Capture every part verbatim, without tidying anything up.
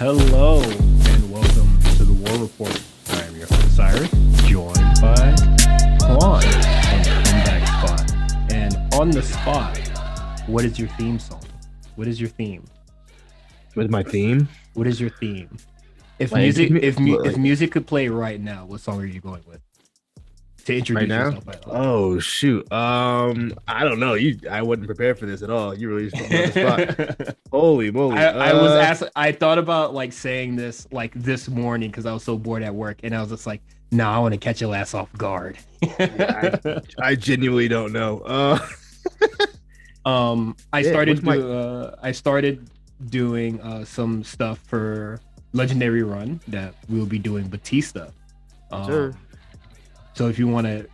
Hello and welcome to the War Report. I am your host Cyrus, joined by Quan on the comeback spot. And on the spot, what is your theme song? What is your theme? With my theme? What is your theme? If like, music, if mu- if music could play right now, what song are you going with? To introduce right yourself. Right now? Oh shoot! Um, I don't know. You, I wasn't prepared for this at all. You really put me on the spot. Holy moly! I, I uh, was asked. I thought about like saying this like this morning because I was so bored at work, and I was just like, "No, nah, I want to catch your ass off guard." yeah, I, I genuinely don't know. Uh, um, I yeah, started. My... To, uh, I started doing uh, some stuff for Legendary Run that we'll be doing Batista. Um, sure. So if you want to,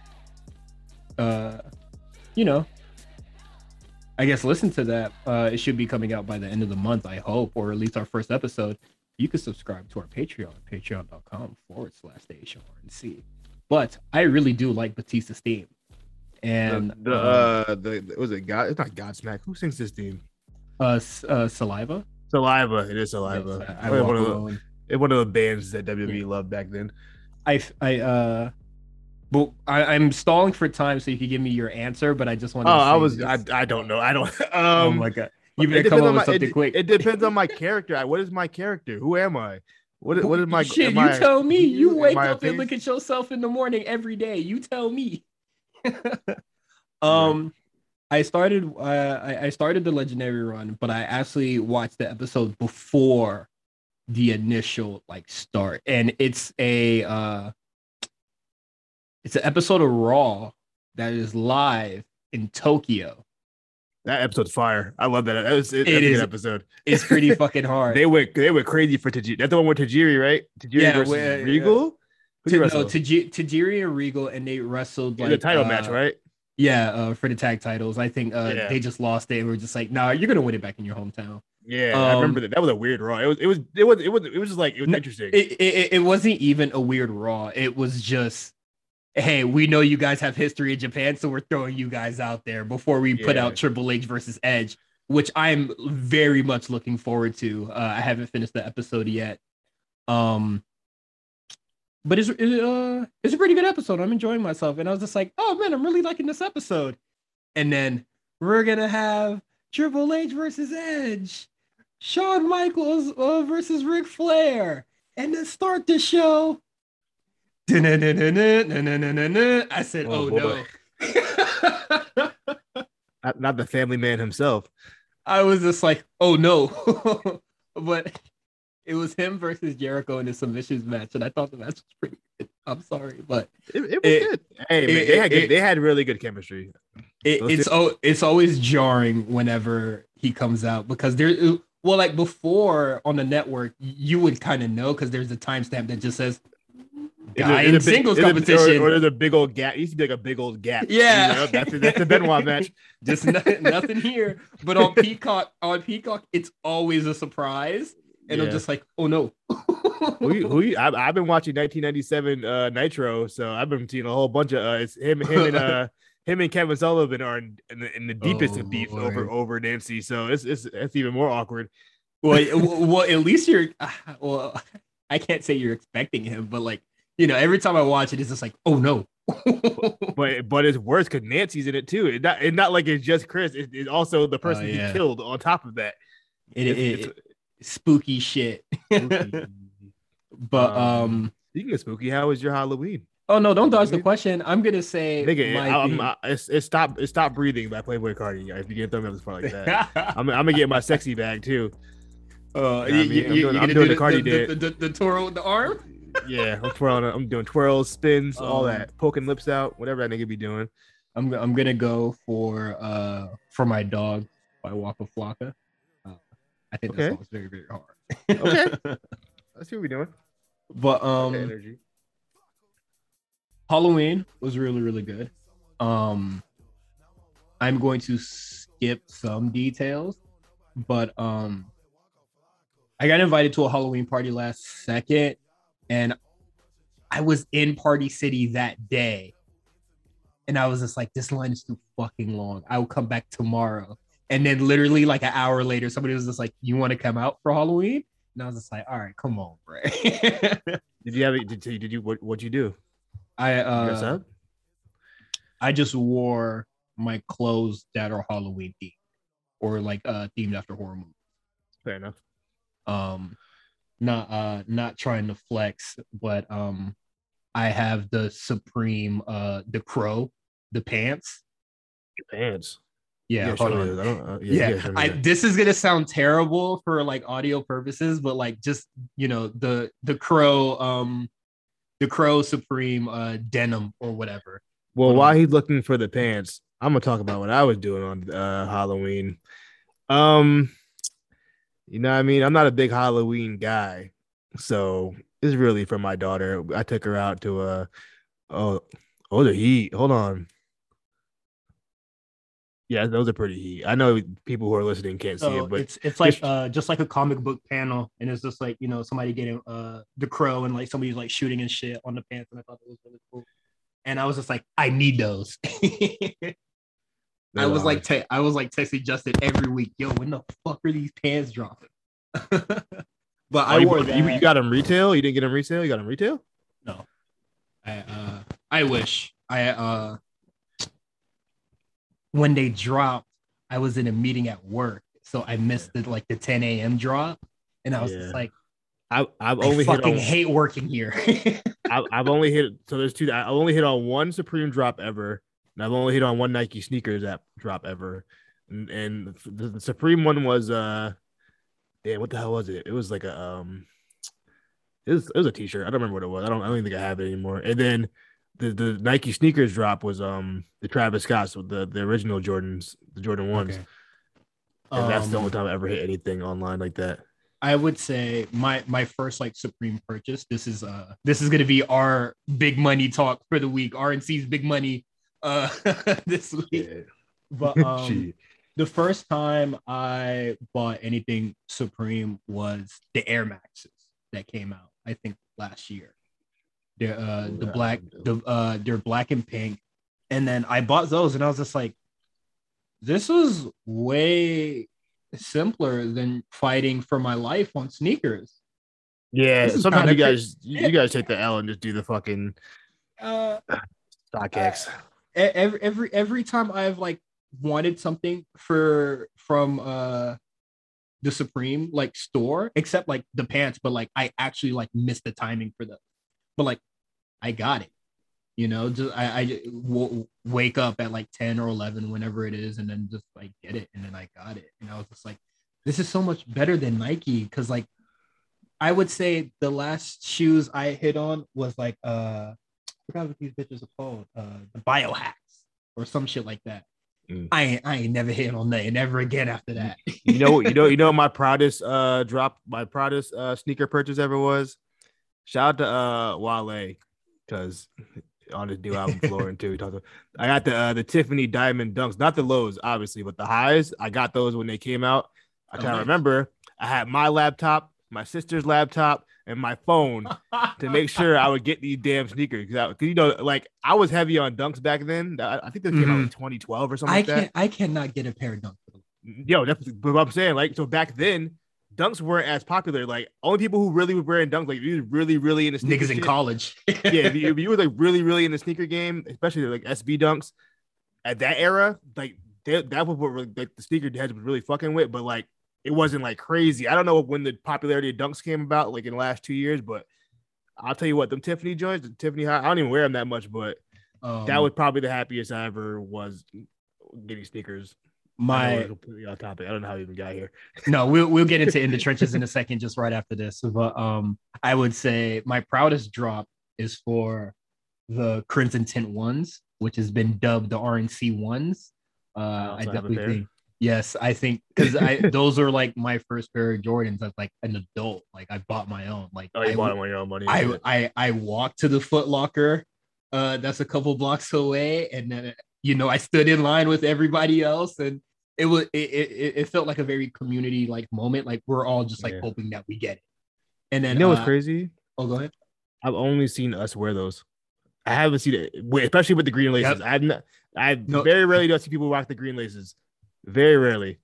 uh, you know, I guess listen to that. Uh, it should be coming out by the end of the month, I hope, or at least our first episode. You can subscribe to our Patreon, patreon.com forward slash HRNC. But I really do like Batista's theme. And the, the, uh, uh, the, the was it God? It's not Godsmack. Who sings this theme? Uh, uh Saliva. Saliva. It is Saliva. Yes, I, I one of the, it's one of the bands that W W E yeah. loved back then. I, I, uh, But I, I'm stalling for time, so you can give me your answer. But I just want. Oh, to I was. I, I don't know. I don't. Um, oh my god! You better come up with my, something it, quick. It depends on my character. What is my character? Who am I? What What is my? Shit, you I, tell me. You, you wake up and look at yourself in the morning every day. You tell me. um, right. I started. Uh, I, I started the Legendary Run, but I actually watched the episode before the initial like start, and it's a. Uh, It's an episode of Raw that is live in Tokyo. That episode's fire. I love that. That was, it, it that's is, a good episode. It's pretty fucking hard. they went they went crazy for Tajiri. That's the one with Tajiri, right? Tajiri yeah, versus yeah, Regal? Yeah. T- no, Taj- Tajiri and Regal, and they wrestled like the title uh, match, right? Yeah, uh, for the tag titles. I think uh, yeah. they just lost it. We were just like, nah, you're gonna win it back in your hometown. Yeah, um, I remember that. That was a weird Raw. It was it was it was it was it was just like it was no, interesting. It, it it wasn't even a weird Raw, it was just hey, we know you guys have history in Japan, so we're throwing you guys out there before we yeah. put out Triple H versus Edge, which I'm very much looking forward to. Uh, I haven't finished the episode yet. Um, but it's, it, uh, it's a pretty good episode. I'm enjoying myself. And I was just like, oh, man, I'm really liking this episode. And then we're going to have Triple H versus Edge, Shawn Michaels uh, versus Ric Flair, and then start the show. I said, oh, oh no. not, not the family man himself. I was just like, oh no. But it was him versus Jericho in a submissions match, and I thought the match was pretty good. I'm sorry, but it, it was it, good. Hey, man, it, they, had good it, they had really good chemistry. It, it's oh, it's always jarring whenever he comes out because there well, like before on the network, you would kind of know because there's a timestamp that just says guy in singles big, competition, or, or there's a big old gap. It used to be like a big old gap. Yeah, you know, that's, a, that's a Benoit match. Just nothing, nothing here. But on Peacock, on Peacock, it's always a surprise, and yeah. I'm just like, oh no. who you, who you, I, I've been watching nineteen ninety-seven uh, Nitro, so I've been seeing a whole bunch of uh, it's him, him and uh, him and Kevin Sullivan are in, in, the, in the deepest oh, of beef Lord. over over Nancy. So it's it's it's even more awkward. Well, well, at least you're. Well, I can't say you're expecting him, but like. You know, every time I watch it, it's just like, oh no. but but it's worse because Nancy's in it too. It's not, it's not like it's just Chris. It, it's also the person oh, yeah. he killed on top of that. It, it's, it, it's, it's spooky shit. Spooky. but um, speaking of spooky, how was your Halloween? Oh no, don't dodge the question. I'm gonna say, nigga, my I'm, I, it's, it's stop, it's stop breathing by Playboi Carti. If you get thrown up this part like that, I'm, I'm gonna get my sexy bag too. Uh, you know you, I mean? you, I'm doing, I'm doing the, the Carti did. The, the, the, the Toro with the arm. yeah, I'm twirling. I'm doing twirls, spins, um, all that, poking lips out, whatever that nigga be doing. I'm I'm gonna go for uh for my dog by Waka Flocka. Uh, I think okay. that song's very very hard. okay, let's see what we're doing. But um, energy. Halloween was really really good. Um, I'm going to skip some details, but um, I got invited to a Halloween party last second. And I was in Party City that day. And I was just like, this line is too fucking long. I will come back tomorrow. And then literally like an hour later, somebody was just like, you want to come out for Halloween? And I was just like, all right, come on, bro. Did you have it? Did, did you, what, what'd you do? I, uh, I just wore my clothes that are Halloween themed or like uh, themed after horror movies. Fair enough. Um, not, uh, not trying to flex, but um, I have the Supreme, uh, the Crow, the pants. Your pants. Yeah, yeah, hold on. I don't, uh, yeah, yeah. yeah I, this is gonna sound terrible for like audio purposes, but like just you know the the crow, um, the Crow Supreme uh, denim or whatever. Well, um, while he's looking for the pants, I'm gonna talk about what I was doing on uh, Halloween. Um, you know, what I mean, I'm not a big Halloween guy, so it's really for my daughter. I took her out to a oh oh the heat. Hold on. Yeah, those are pretty heat. I know people who are listening can't so see it, but it's it's like uh, just like a comic book panel, and it's just like you know somebody getting uh, the Crow and like somebody's like shooting and shit on the pants, and I thought it was really cool. And I was just like, I need those. I was odd. like, te- I was like texting Justin every week, yo, when the fuck are these pants dropping? but oh, I you, wore that. You, you got them retail? You didn't get them retail? You got them retail? No, I uh, I wish I. Uh, When they dropped, I was in a meeting at work, so I missed the, like the ten a.m. drop, and I was yeah. just like, I, "I've only I hit fucking on, hate working here." I, I've only hit so there's two. I only hit on one Supreme drop ever, and I've only hit on one Nike sneakers app drop ever, and, and the, the Supreme one was uh, damn, what the hell was it? It was like a um, it was it was a T-shirt. I don't remember what it was. I don't I don't even think I have it anymore. And then. The, the Nike sneakers drop was um the Travis Scott's with the, the original Jordans, the Jordan ones. Okay. And um, that's the only time I ever hit anything online like that. I would say my my first like Supreme purchase. This is uh this is gonna be our big money talk for the week. R and C's big money uh this week. Yeah. But um the first time I bought anything Supreme was the Air Maxes that came out, I think last year. They're uh the black the uh they're black and pink, and then I bought those and I was just like, this was way simpler than fighting for my life on sneakers. Yeah, sometimes you guys you, you guys take the L and just do the fucking uh StockX. I, every every every time I've like wanted something for from uh the Supreme like store, except like the pants, but like I actually like missed the timing for the. But like, I got it, you know. Just I, I w- wake up at like ten or eleven, whenever it is, and then just like get it, and then I got it, and I was just like, this is so much better than Nike, because like, I would say the last shoes I hit on was like uh, I forgot what these bitches are called, uh, the Biohacks or some shit like that. Mm. I ain't, I ain't never hit on nothing ever again after that. you know, you know, you know, my proudest uh drop, my proudest uh sneaker purchase ever was. Shout out to uh, Wale, because on his new album Floorin' too. I got the uh, the Tiffany Diamond Dunks, not the lows, obviously, but the highs. I got those when they came out. I can't oh, nice. remember. I had my laptop, my sister's laptop, and my phone to make sure I would get these damn sneakers. Because you know, like I was heavy on Dunks back then. I, I think this came mm-hmm. out in twenty twelve or something. I like can't. That. I cannot get a pair of Dunks. Yo, that's what I'm saying. Like so back then. Dunks weren't as popular. Like only people who really were wearing dunks, like you were really, really into sneakers. Niggas in shit. College. yeah, if you, if you were like really, really in the sneaker game, especially like S B dunks at that era. Like they, that was what really, like the sneaker heads was really fucking with. But like it wasn't like crazy. I don't know when the popularity of dunks came about, like in the last two years. But I'll tell you what, them Tiffany joints, the Tiffany high. I don't even wear them that much, but um, that was probably the happiest I ever was getting sneakers. My I completely off topic. I don't know how we even got here. No, we'll we'll get into in the trenches in a second, just right after this. But um, I would say my proudest drop is for the Crimson Tint ones, which has been dubbed the R N C ones. Uh, I, I definitely think yes, I think because I those are like my first pair of Jordans as like an adult. Like I bought my own. Like oh, you I, bought them on your own money. I I, I walked to the Foot Locker, uh, that's a couple blocks away, and then. It, You know, I stood in line with everybody else, and it was it it, it felt like a very community like moment. Like we're all just like yeah. hoping that we get it. And then you know uh, what's crazy? Oh, go ahead. I've only seen us wear those. I haven't seen it, especially with the green laces. Yep. I've not, I no. very rarely do I see people rock the green laces. Very rarely.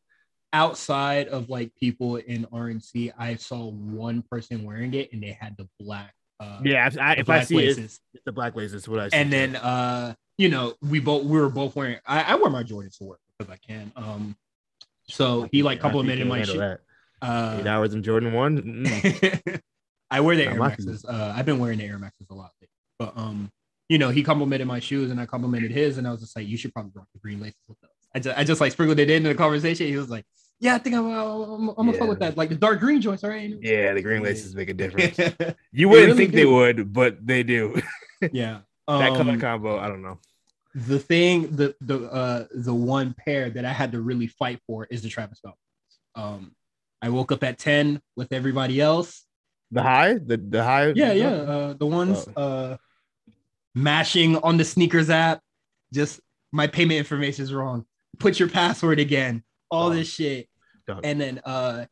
outside of like people in R N C, I saw one person wearing it and they had the black. Uh, yeah, I, the if black I see laces. It, it's the black laces. What I see. And then, uh, you know, we both we were both wearing. I, I wear my Jordans to work because I can. Um, so he like complimented my shit. That. Uh, Eight hours in Jordan one. Mm. I wear the Not Air Maxes. Uh, I've been wearing the Air Maxes a lot lately. But um, you know, he complimented my shoes and I complimented his, and I was just like, you should probably rock the green laces with those. I just, I just like sprinkled it into the conversation. He was like, yeah, I think I'm, I'm, I'm gonna yeah. fuck with that. Like the dark green joints, right? Yeah, the green laces make a difference. You wouldn't really think do. They would, but they do. Yeah, that um, color combo. I don't know. The thing, the the uh, the one pair that I had to really fight for is the Travis Scott. Um. I woke up at ten with everybody else. The high? The the high? Yeah, yeah. Uh, the ones oh. uh, mashing on the sneakers app. Just my payment information is wrong. Put your password again. All oh. this shit. Dumb. And then uh,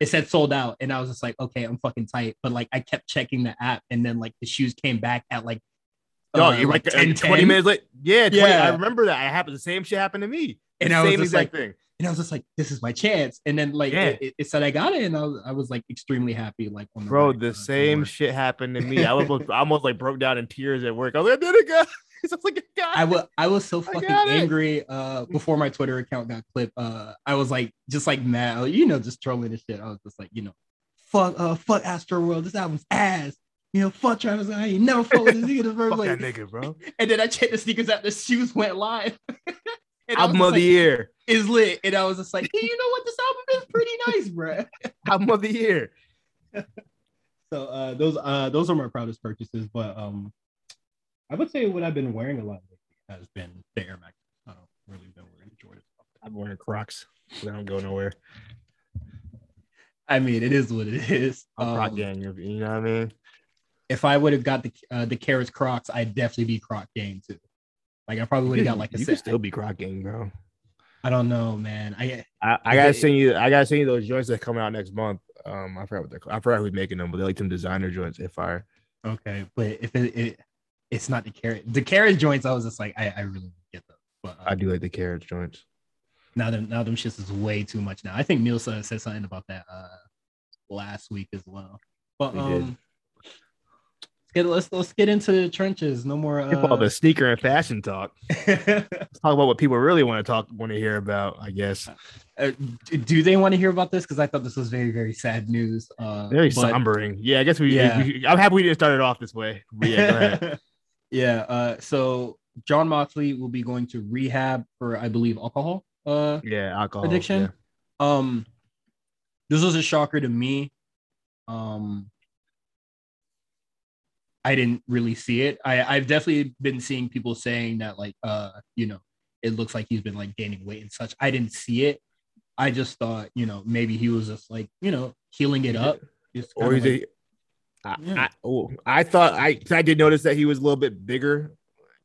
it said sold out. And I was just like, okay, I'm fucking tight. But like I kept checking the app. And then like the shoes came back at like, oh, uh, like, like ten, twenty minutes late. Yeah, twenty, yeah. I remember that. I happened. The same shit happened to me. The and I same was exact like, thing. And I was just like, this is my chance. And then like yeah. it, it said I got it, and I was, I was like extremely happy. Like on the bro, right, the uh, same the shit happened to me. I almost, I almost like broke down in tears at work. I was like, I did it, guys. I was like, I got it. I was I was so fucking angry. Uh, before my Twitter account got clipped, uh, I was like just like mad, you know, just trolling and shit. I was just like, you know, fuck, uh, fuck Astroworld. This album's ass. You know, fuck Travis. I ain't never fuck with this nigga. The fuck that nigga, bro. And then I checked the sneakers out. The shoes went live. Album of the like, year is lit, and I was just like, hey, you know what, this album is pretty nice, bro. Album of the year. So uh, those uh, those are my proudest purchases, but um, I would say what I've been wearing a lot lately has been the Air Max. I don't really been wearing Jordan. I've been wearing Crocs. They don't go nowhere. I mean, it is what it is. I'm Croc um, gang, you know what I mean. If I would have got the uh, the Carrots Crocs, I'd definitely be Croc gang too. Like I probably would have got like a you set. Could still be crocking, bro. I don't know, man. I I, I gotta send you. I gotta send you those joints that come out next month. Um, I forgot what they're. I forgot who's making them, but they're like some designer joints. If I okay, but if it, it it's not the carrot, the carrot joints. I was just like, I, I really get those. But um, I do like the carrot joints. Now them now them shits is way too much. Now I think Nielsen said something about that uh, last week as well. But we um. Did. Get, let's let's get into the trenches. No more uh... all the sneaker and fashion talk. Let's talk about what people really want to talk, want to hear about. I guess. Uh, do they want to hear about this? Because I thought this was very, very sad news. Uh, very but... sombering. Yeah, I guess we, yeah. we, we. I'm happy we didn't start it off this way. But yeah. Go ahead. yeah. Uh, so John Moxley will be going to rehab for, I believe, alcohol. Uh, yeah, alcohol addiction. Yeah. Um, this was a shocker to me. Um. I didn't really see it. I, I've definitely been seeing people saying that, like, uh, you know, it looks like he's been like gaining weight and such. I didn't see it. I just thought, you know, maybe he was just like, you know, healing it up. Just or is like, it? I, yeah. I, oh, I thought I I did notice that he was a little bit bigger.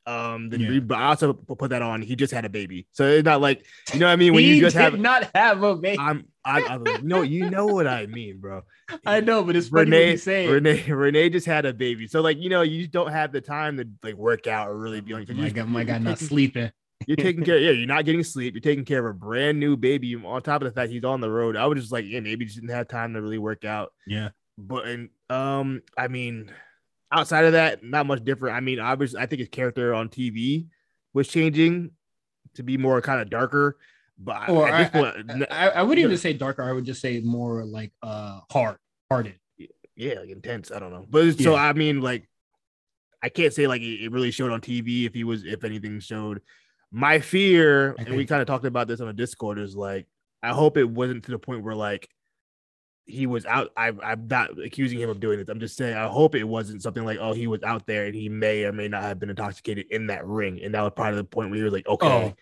Um, than yeah. he, but I also put that on. He just had a baby, so it's not like you know what I mean. When he you just did have not have a baby, I'm I, I no, you know what I mean, bro. I know, but it's Renee. Renee, Renee just had a baby, so like you know, you don't have the time to like work out or really be on. Like, my God, my God, not sleeping. You're taking care. Yeah, you're not getting sleep. You're taking care of a brand new baby. On top of the fact he's on the road, I was just like, yeah, maybe just didn't have time to really work out. Yeah, but and um, I mean. Outside of that, not much different. I mean, obviously, I think his character on T V was changing to be more kind of darker. But or I, point, I, I, I wouldn't even say darker. I would just say more like uh, hard, hearted. Yeah, like intense. I don't know. But yeah. So I mean, like, I can't say like it really showed on T V if he was, if anything showed. My fear, and we kind of talked about this on the Discord, is like I hope it wasn't to the point where like. He was out. I, I'm not accusing him of doing this. I'm just saying I hope it wasn't something like, oh, he was out there and he may or may not have been intoxicated in that ring. And that was probably the point where he was like, okay, oh.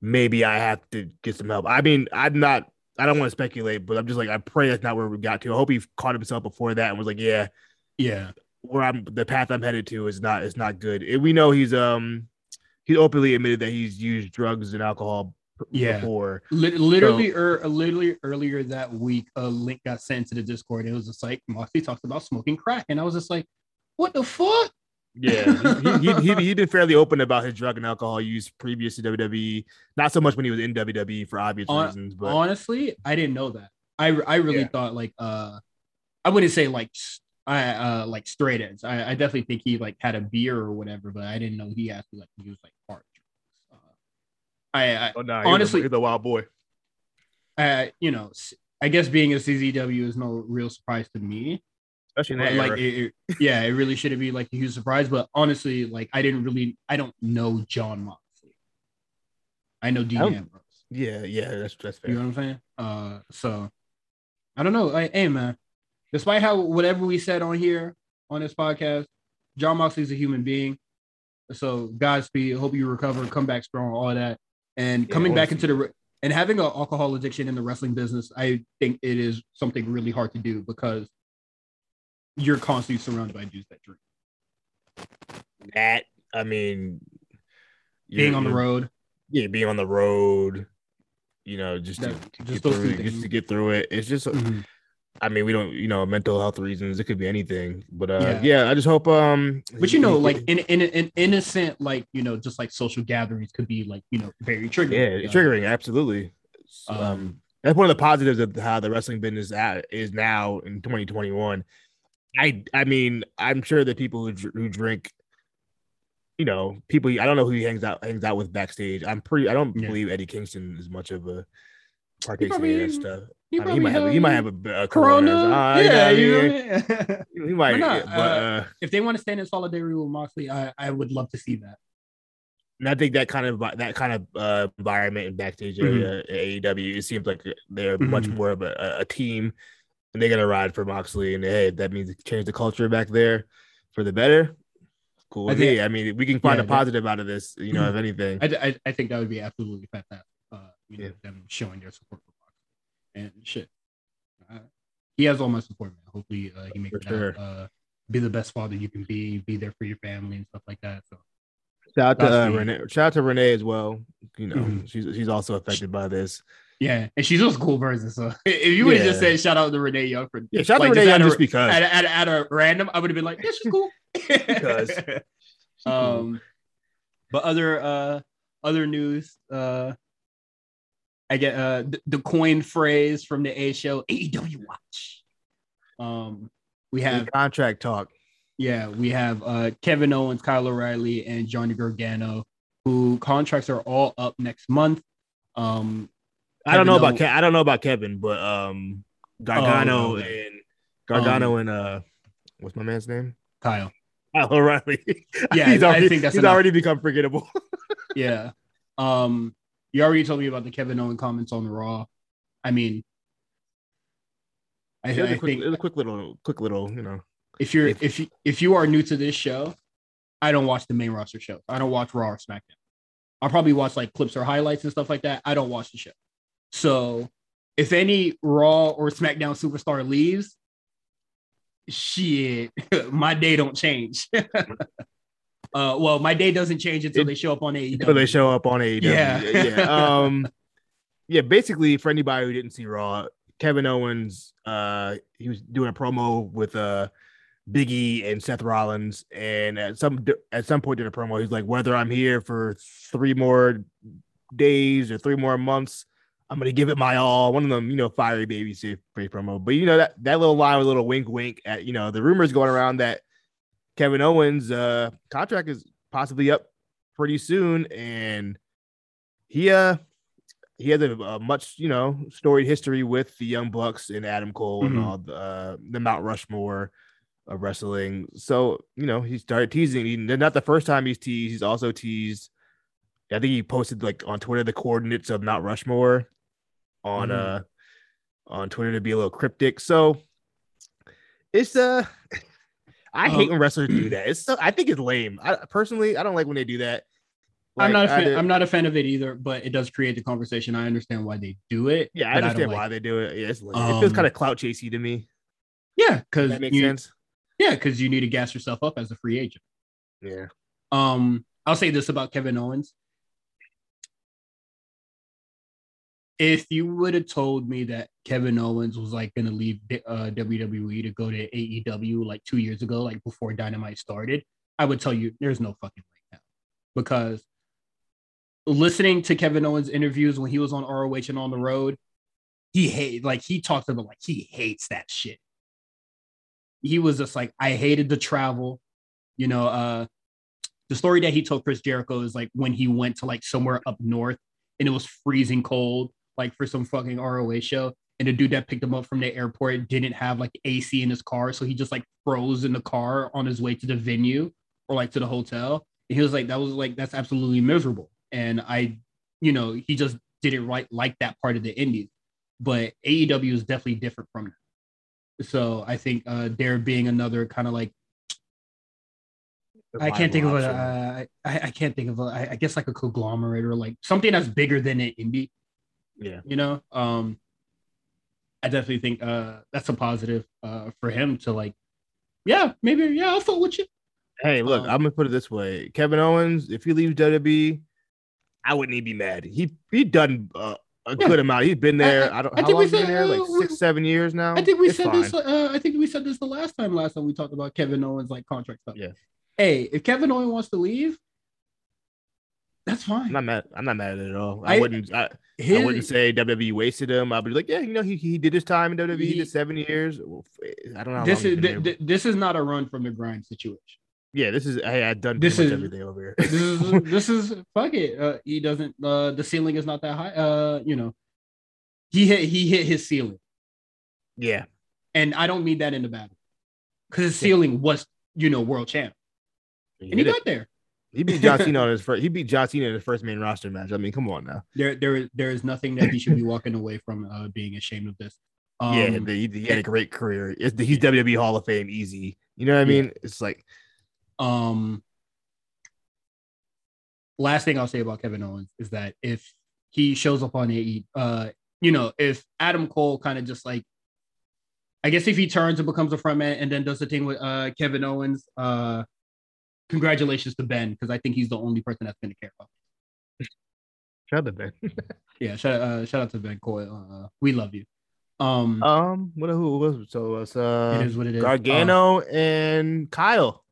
maybe I have to get some help. I mean, I'm not, I don't want to speculate, but I'm just like, I pray that's not where we got to. I hope he caught himself before that and was like, yeah, yeah, where I'm, the path I'm headed to is not, it's not good. And we know he's, um, he openly admitted that he's used drugs and alcohol. Yeah, before. literally, so, er, literally earlier that week, a link got sent to the Discord. It was just like Moxley talks about smoking crack, and I was just like, "What the fuck?" Yeah, he, he, he, he'd been fairly open about his drug and alcohol use previous to W W E. Not so much when he was in W W E for obvious Hon- reasons. But honestly, I didn't know that. I I really yeah. thought like uh, I wouldn't say like I uh like straight edge. I, I definitely think he like had a beer or whatever, but I didn't know he actually like used like hard drugs. Uh, I, I oh, nah, honestly he's a wild boy. Uh, you know, I guess being a C Z W is no real surprise to me. Especially in that like, it, it, yeah, it really shouldn't be like a huge surprise. But honestly, like I didn't really, I don't know John Moxley. I know Dean Ambrose. Yeah, yeah, that's that's fair. You know what I'm saying? Uh, so I don't know. Like, hey, man, despite how whatever we said on here on this podcast, John Moxley's a human being. So Godspeed. Hope you recover, come back strong, all that, and yeah, coming back into the. Re- And having an alcohol addiction in the wrestling business, I think it is something really hard to do because you're constantly surrounded by dudes that drink. That, I mean... Being on the road. Yeah, being on the road, you know, just, that, to, just, get through it, just to get through it. It's just, mm-hmm. I mean, we don't, you know, mental health reasons. It could be anything. But, uh, yeah. yeah, I just hope... um. But, you know, like, in in an innocent, like, you know, just like social gatherings could be, like, you know, very triggering. Yeah, uh, triggering, absolutely. So, um, um, that's one of the positives of how the wrestling business is now in twenty twenty-one. I I mean, I'm sure that people who, who drink, you know, people, I don't know who he hangs out hangs out with backstage. I'm pretty, I don't yeah. believe Eddie Kingston is much of a partaker in that stuff. He, I mean, he might have he might have a, a corona. corona. Uh, yeah, you know, yeah. yeah. he might. Not? But, uh, uh, if they want to stand in solidarity with Moxley, I, I would love to see that. And I think that kind of that kind of uh, environment in backstage area mm-hmm. at A E W, it seems like they're mm-hmm. much more of a, a team, and they're gonna ride for Moxley. And hey, that means change the culture back there for the better. Cool. I, think, me. I mean, we can find yeah, a positive that, out of this, you know, mm-hmm. if anything. I, I I think that would be absolutely fantastic. Uh, you know, yeah. them showing their support. And shit, uh, he has all my support, man. Hopefully, uh, he makes sure. that, uh be the best father you can be, be there for your family and stuff like that. So, shout out to uh, Renee. Shout out to Renee as well. You know, mm-hmm. she's she's also affected by this. Yeah, and she's just a cool person. So, if you would have yeah. just said shout out to Renee Young for yeah, shout like, out to Renee Young just because at, at, at a random, I would have been like, yeah, she's cool. because, she's um, cool. But other uh other news uh. I get uh, th- the coin phrase from the A show, A E W Watch. Um, we have contract talk. Yeah, we have uh, Kevin Owens, Kyle O'Reilly, and Johnny Gargano, who contracts are all up next month. Um, I don't know Owens, about Ke- I don't know about Kevin, but um, Gargano oh, okay. and Gargano um, and uh, what's my man's name? Kyle. Kyle O'Reilly. Yeah, he's already, I think that's he's enough. already become forgettable. yeah. Um. You already told me about the Kevin Owens comments on Raw. I mean, I, it was I quick, think it was a quick little, quick little, you know. If you're if, if you if you are new to this show, I don't watch the main roster show. I don't watch Raw or SmackDown. I'll probably watch like clips or highlights and stuff like that. I don't watch the show. So if any Raw or SmackDown superstar leaves, shit, my day don't change. Uh, well, my day doesn't change until it, they show up on A E W. Until they show up on A E W. Yeah. yeah, yeah. Um, yeah, basically, for anybody who didn't see Raw, Kevin Owens, uh, he was doing a promo with uh, Big E and Seth Rollins. And at some at some point in the promo, he's like, whether I'm here for three more days or three more months, I'm going to give it my all. One of them, you know, fiery baby safe promo. But, you know, that, that little line with a little wink, wink at, you know, the rumors going around that Kevin Owens' uh, contract is possibly up pretty soon, and he uh, he has a, a much you know storied history with the Young Bucks and Adam Cole mm-hmm. and all the, uh, the Mount Rushmore of wrestling. So you know he started teasing. He, not the first time he's teased. He's also teased. I think he posted like on Twitter the coordinates of Mount Rushmore on mm-hmm. uh on Twitter to be a little cryptic. So it's uh. I hate um, when wrestlers do that. It's so, I think it's lame. I personally, I don't like when they do that. Like, I'm not. A fan, either, I'm not a fan of it either. But it does create the conversation. I understand why they do it. Yeah, I understand I why like they do it. Yeah, it's lame. Um, it feels kind of clout chasey to me. Yeah, because that makes you, sense. Yeah, because you need to gas yourself up as a free agent. Yeah. Um, I'll say this about Kevin Owens: if you would have told me that Kevin Owens was like going to leave uh, W W E to go to A E W like two years ago, like before Dynamite started, I would tell you there's no fucking way now, because listening to Kevin Owens interviews when he was on R O H and on the road, he hate like he talked about like he hates that shit. He was just like, I hated the travel. You know, uh, the story that he told Chris Jericho is like when he went to like somewhere up north and it was freezing cold, like for some fucking R O H show. And the dude that picked him up from the airport didn't have like A C in his car. So he just like froze in the car on his way to the venue or like to the hotel. And he was like, that was like, that's absolutely miserable. And I, you know, he just didn't like, like that part of the indies. But A E W is definitely different from that. So I think uh, there being another kind of like, I can't, a, uh, I, I can't think of a, I can't think of I guess like a conglomerate or like something that's bigger than an indie. Yeah. You know, um, I definitely think uh, that's a positive uh, for him to like, yeah, maybe, yeah, I'll fuck with you. Hey, look, um, I'm going to put it this way. Kevin Owens, if he leaves W W E, I wouldn't even be mad. He he done uh, a yeah. good amount. He's been there. I, I, I don't. I how long has he been there? Like uh, six, seven years now? I think we it's said fine. this. Uh, I think we said this the last time. Last time we talked about Kevin Owens like contract stuff. Yeah. Hey, if Kevin Owens wants to leave, that's fine. I'm not mad. I'm not mad at it at all. I, I wouldn't. I, his, I wouldn't say W W E wasted him. I'd be like, yeah, you know, he he did his time in W W E. He did seven years. I don't know. This is th- th- this is not a run from the grind situation. Yeah, this is. Hey, I've done this is, everything over here. this is this is fuck it. Uh, he doesn't. Uh, the ceiling is not that high. Uh, you know, he hit he hit his ceiling. Yeah, and I don't mean that in the battle, because his ceiling yeah. was you know world champ, he and he got it. there. He beat John Cena on his first. He beat John Cena in his first main roster match. I mean, come on now. There, there is, there is nothing that he should be walking away from uh, being ashamed of this. Um, yeah, he, he had a great career. It's, he's W W E Hall of Fame easy. You know what I mean? Yeah. It's like, um, last thing I'll say about Kevin Owens is that if he shows up on A E W, uh, you know, if Adam Cole kind of just like, I guess if he turns and becomes a frontman and then does the thing with uh, Kevin Owens, uh. Congratulations to Ben, because I think he's the only person that's going to care about it. Shout out to Ben. yeah, shout, uh, shout out to Ben Coyle. Uh, we love you. Um, um, what who was it? So it's uh, it is what it is. Gargano um, and Kyle.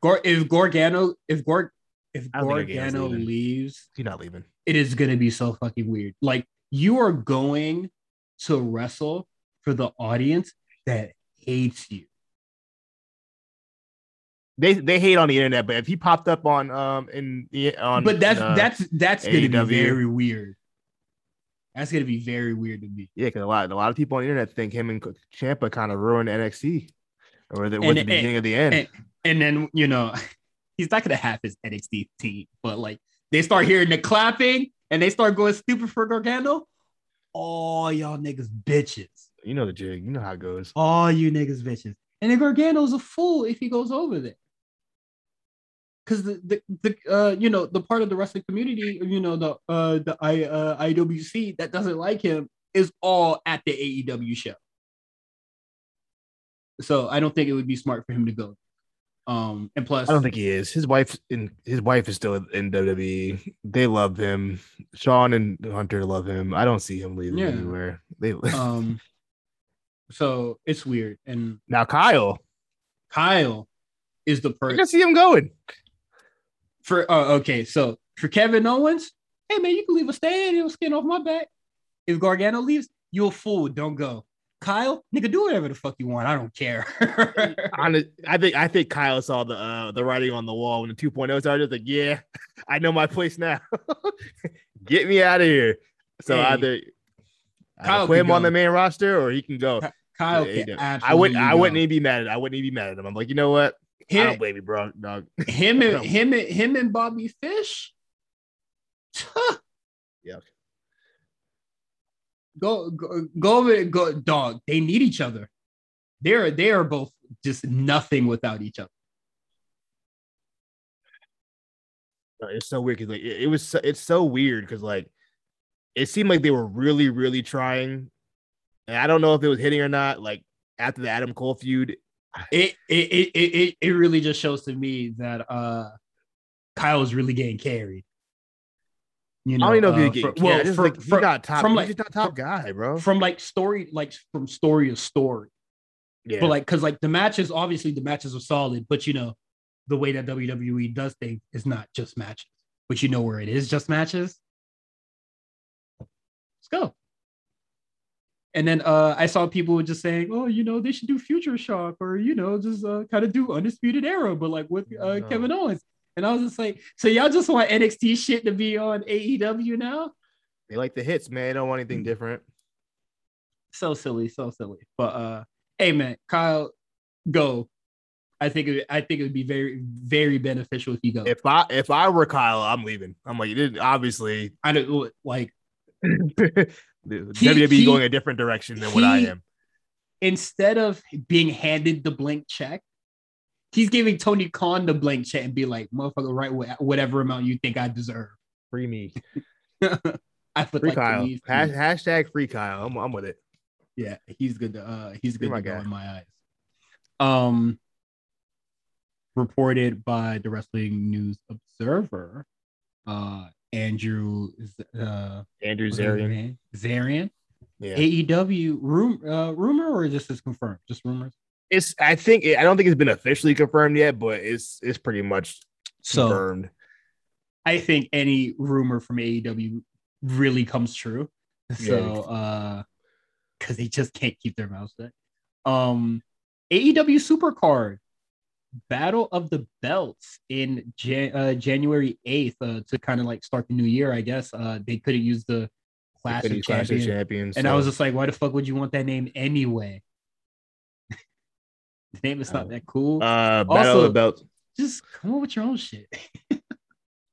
Gor- if Gargano, if Gor- if Gargano leaves, he's not leaving. It is going to be so fucking weird. Like you are going to wrestle for the audience that hates you. They they hate on the internet, but if he popped up on um in the on but that's uh, that's that's gonna A E W. Be very weird. That's gonna be very weird to me. Yeah, because a lot a lot of people on the internet think him and Ciampa kind of ruined N X T, or that was the beginning and, of the end. And, and then you know he's not gonna have his N X T team, but like they start hearing the clapping and they start going stupid for Gargano. Oh, y'all niggas bitches. You know the jig. You know how it goes. Oh, you niggas bitches. And then Gargano's a fool if he goes over there. Because the the, the uh, you know the part of the wrestling community, you know the uh, the I uh, I W C that doesn't like him is all at the A E W show. So I don't think it would be smart for him to go. Um, and plus, I don't think he is. His wife in his wife is still in W W E. They love him. Sean and Hunter love him. I don't see him leaving yeah. anywhere. They um, so it's weird. And now Kyle, Kyle. Is the person I can see him going for? Uh, okay, so for Kevin Owens, hey man, you can leave a stand. It'll skin off my back. If Gargano leaves, you're a fool. Don't go. Kyle, nigga, do whatever the fuck you want. I don't care. I think I think Kyle saw the uh, the writing on the wall when the two point oh started. Like, yeah, I know my place now. Get me out of here. So hey, either Kyle put him go. on the main roster, or he can go. Kyle, yeah, can I wouldn't. Go. I wouldn't even be mad at. I wouldn't even be mad at him. I'm like, you know what? Him, I don't blame you, bro. Dog. Him and him and him and Bobby Fish. yeah. Go go go over go dog. They need each other. They're they are both just nothing without each other. It's so weird because like it, it was so, it's so weird because like it seemed like they were really really trying, and I don't know if it was hitting or not. Like after the Adam Cole feud. It it it it it really just shows to me that uh, Kyle is really getting carried. You know, I don't even know uh, if he get well, yeah, from, like, from, got top, from like he's not top from, guy, bro. From like story, like from story to story. Yeah, but like because like the matches, obviously the matches were solid, but you know, the way that W W E does things is not just matches, but you know where it is just matches. Let's go. And then uh, I saw people just saying, oh, you know, they should do Future Shock or, you know, just uh, kind of do Undisputed Era, but like with uh, no. Kevin Owens. And I was just like, so y'all just want N X T shit to be on A E W now? They like the hits, man. They don't want anything different. So silly, so silly. But uh, hey, man, Kyle, go. I think it, I think it would be very, very beneficial if you go. If I if I were Kyle, I'm leaving. I'm like, you didn't obviously. I don't like. W W E going a different direction than he, what I am. Instead of being handed the blank check, he's giving Tony Khan the blank check and be like, motherfucker, write whatever amount you think I deserve. Free me. I would free like Kyle. To leave. Has, hashtag free Kyle. I'm, I'm with it. Yeah, he's good. To, uh, he's good to go in my eyes. Um, reported by the Wrestling News Observer, uh, Andrew uh, Andrew Zarian. Zarian. Yeah. A E W room, uh, rumor or this is confirmed? Just rumors. It's. I think. It, I don't think it's been officially confirmed yet, but it's. It's pretty much confirmed. So, I think any rumor from A E W really comes true. So, because uh, they just can't keep their mouths shut. Um, A E W Supercard. Battle of the Belts in Jan- uh, January eighth uh, to kind of like start the new year, I guess. Uh, they could have used the Clash of Champions. Champions. And so. I was just like, why the fuck would you want that name anyway? The name is not uh, that cool. Uh, Battle also, of the Belts. Just come up with your own shit.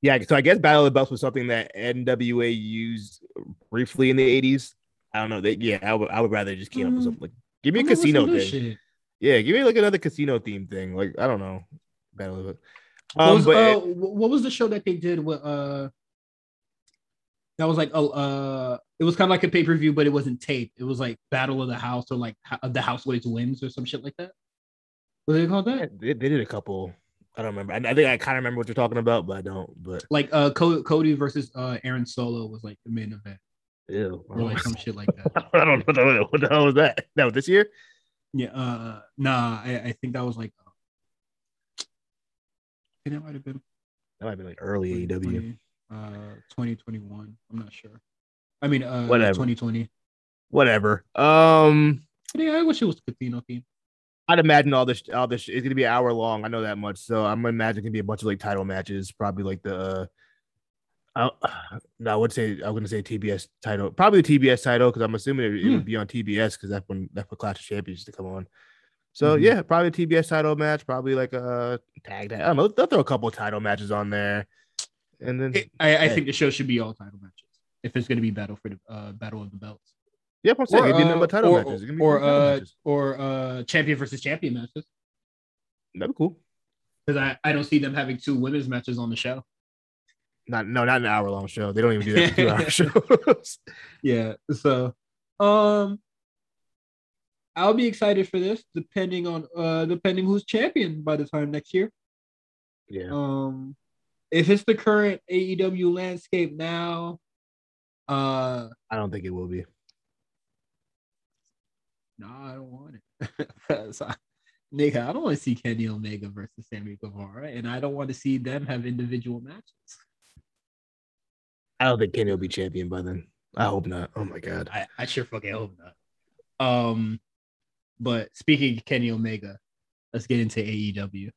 Yeah, so I guess Battle of the Belts was something that N W A used briefly in the eighties. I don't know. They, yeah, I would, I would rather just keep um, up with something. Like, give me a casino thing. Shit. Yeah, give me like another casino theme thing. Like I don't know, Battle of it. Um, what, was, but uh, it, what was the show that they did with? Uh, that was like oh, uh, it was kind of like a pay per view, but it wasn't taped. It was like Battle of the House or like of the House Always Wins or some shit like that. What did they call that? They, they did a couple. I don't remember. I, I think I kind of remember what you're talking about, but I don't. But like uh, Cody versus uh, Aaron Solo was like the main event. Ew, or like some shit like that. I don't know what the hell was that. That was this year. Yeah, uh, nah, I, I think that was like, uh, I think that might have been, that might have been like early A E W, uh, twenty twenty-one. I'm not sure. I mean, uh, whatever. twenty twenty, whatever. Um, yeah, I wish it was a casino theme. I'd imagine all this, all this is gonna be an hour long. I know that much, so I'm gonna imagine it's gonna be a bunch of like title matches, probably like the, uh, I, no, I would say I'm gonna say T B S title, probably the T B S title because I'm assuming it, it hmm. would be on T B S because that's when that's when Clash of Champions to come on. So mm-hmm. yeah, probably a T B S title match, probably like a tag. tag. I don't know. They'll throw a couple of title matches on there, and then it, I, I think the show should be all title matches if it's gonna be battle for the uh, battle of the belts. Yeah, I'm saying it'd be number title or, matches. Be or title uh, matches. or uh, champion versus champion matches. That'd be cool because I, I don't see them having two women's matches on the show. Not no, not an hour long show. They don't even do that for two hour shows. Yeah, so um, I'll be excited for this, depending on uh, depending who's champion by the time next year. Yeah. Um, if it's the current A E W landscape now, uh, I don't think it will be. No, nah, I don't want it. so, nigga, I don't want to see Kenny Omega versus Sammy Guevara, and I don't want to see them have individual matches. I don't think Kenny will be champion by then. I hope not. Oh my god. I, I sure fucking hope not. Um, but speaking of Kenny Omega, let's get into A E W.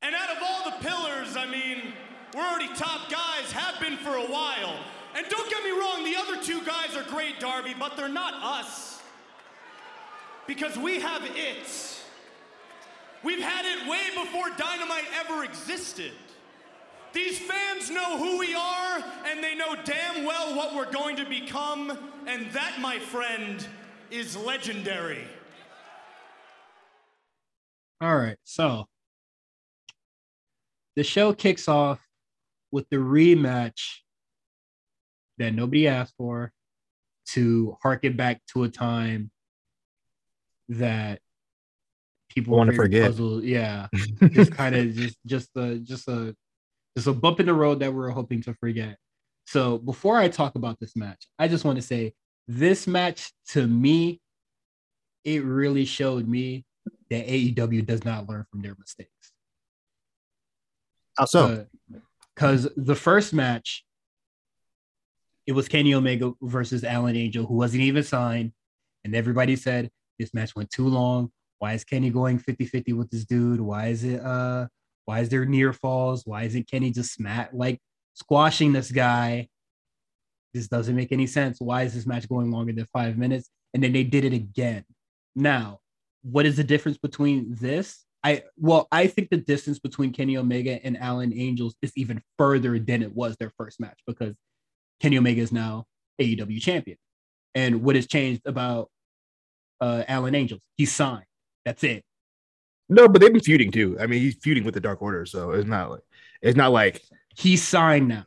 And out of all the pillars, I mean, we're already top guys, have been for a while. And don't get me wrong, the other two guys are great, Darby, but they're not us. Because we have it. We've had it way before Dynamite ever existed. These fans know who we are, and they know damn well what we're going to become, and that, my friend, is legendary. All right, so the show kicks off with the rematch that nobody asked for to harken back to a time that people want to forget. Puzzled. Yeah, just kind of just just a uh, just a. Uh, It's a bump in the road that we're hoping to forget. So before I talk about this match, I just want to say this match to me, it really showed me that A E W does not learn from their mistakes. How so? Because uh, the first match, it was Kenny Omega versus Alan Angel, who wasn't even signed. And everybody said, this match went too long. Why is Kenny going fifty-fifty with this dude? Why is it, uh, why is there near falls? Why isn't Kenny just smack, like squashing this guy? This doesn't make any sense. Why is this match going longer than five minutes? And then they did it again. Now, what is the difference between this? I well, I think the distance between Kenny Omega and Alan Angels is even further than it was their first match, because Kenny Omega is now A E W champion. And what has changed about uh, Alan Angels? He's signed. That's it. No, but they've been feuding too. I mean, he's feuding with the Dark Order, so it's not like it's not like he's signed now.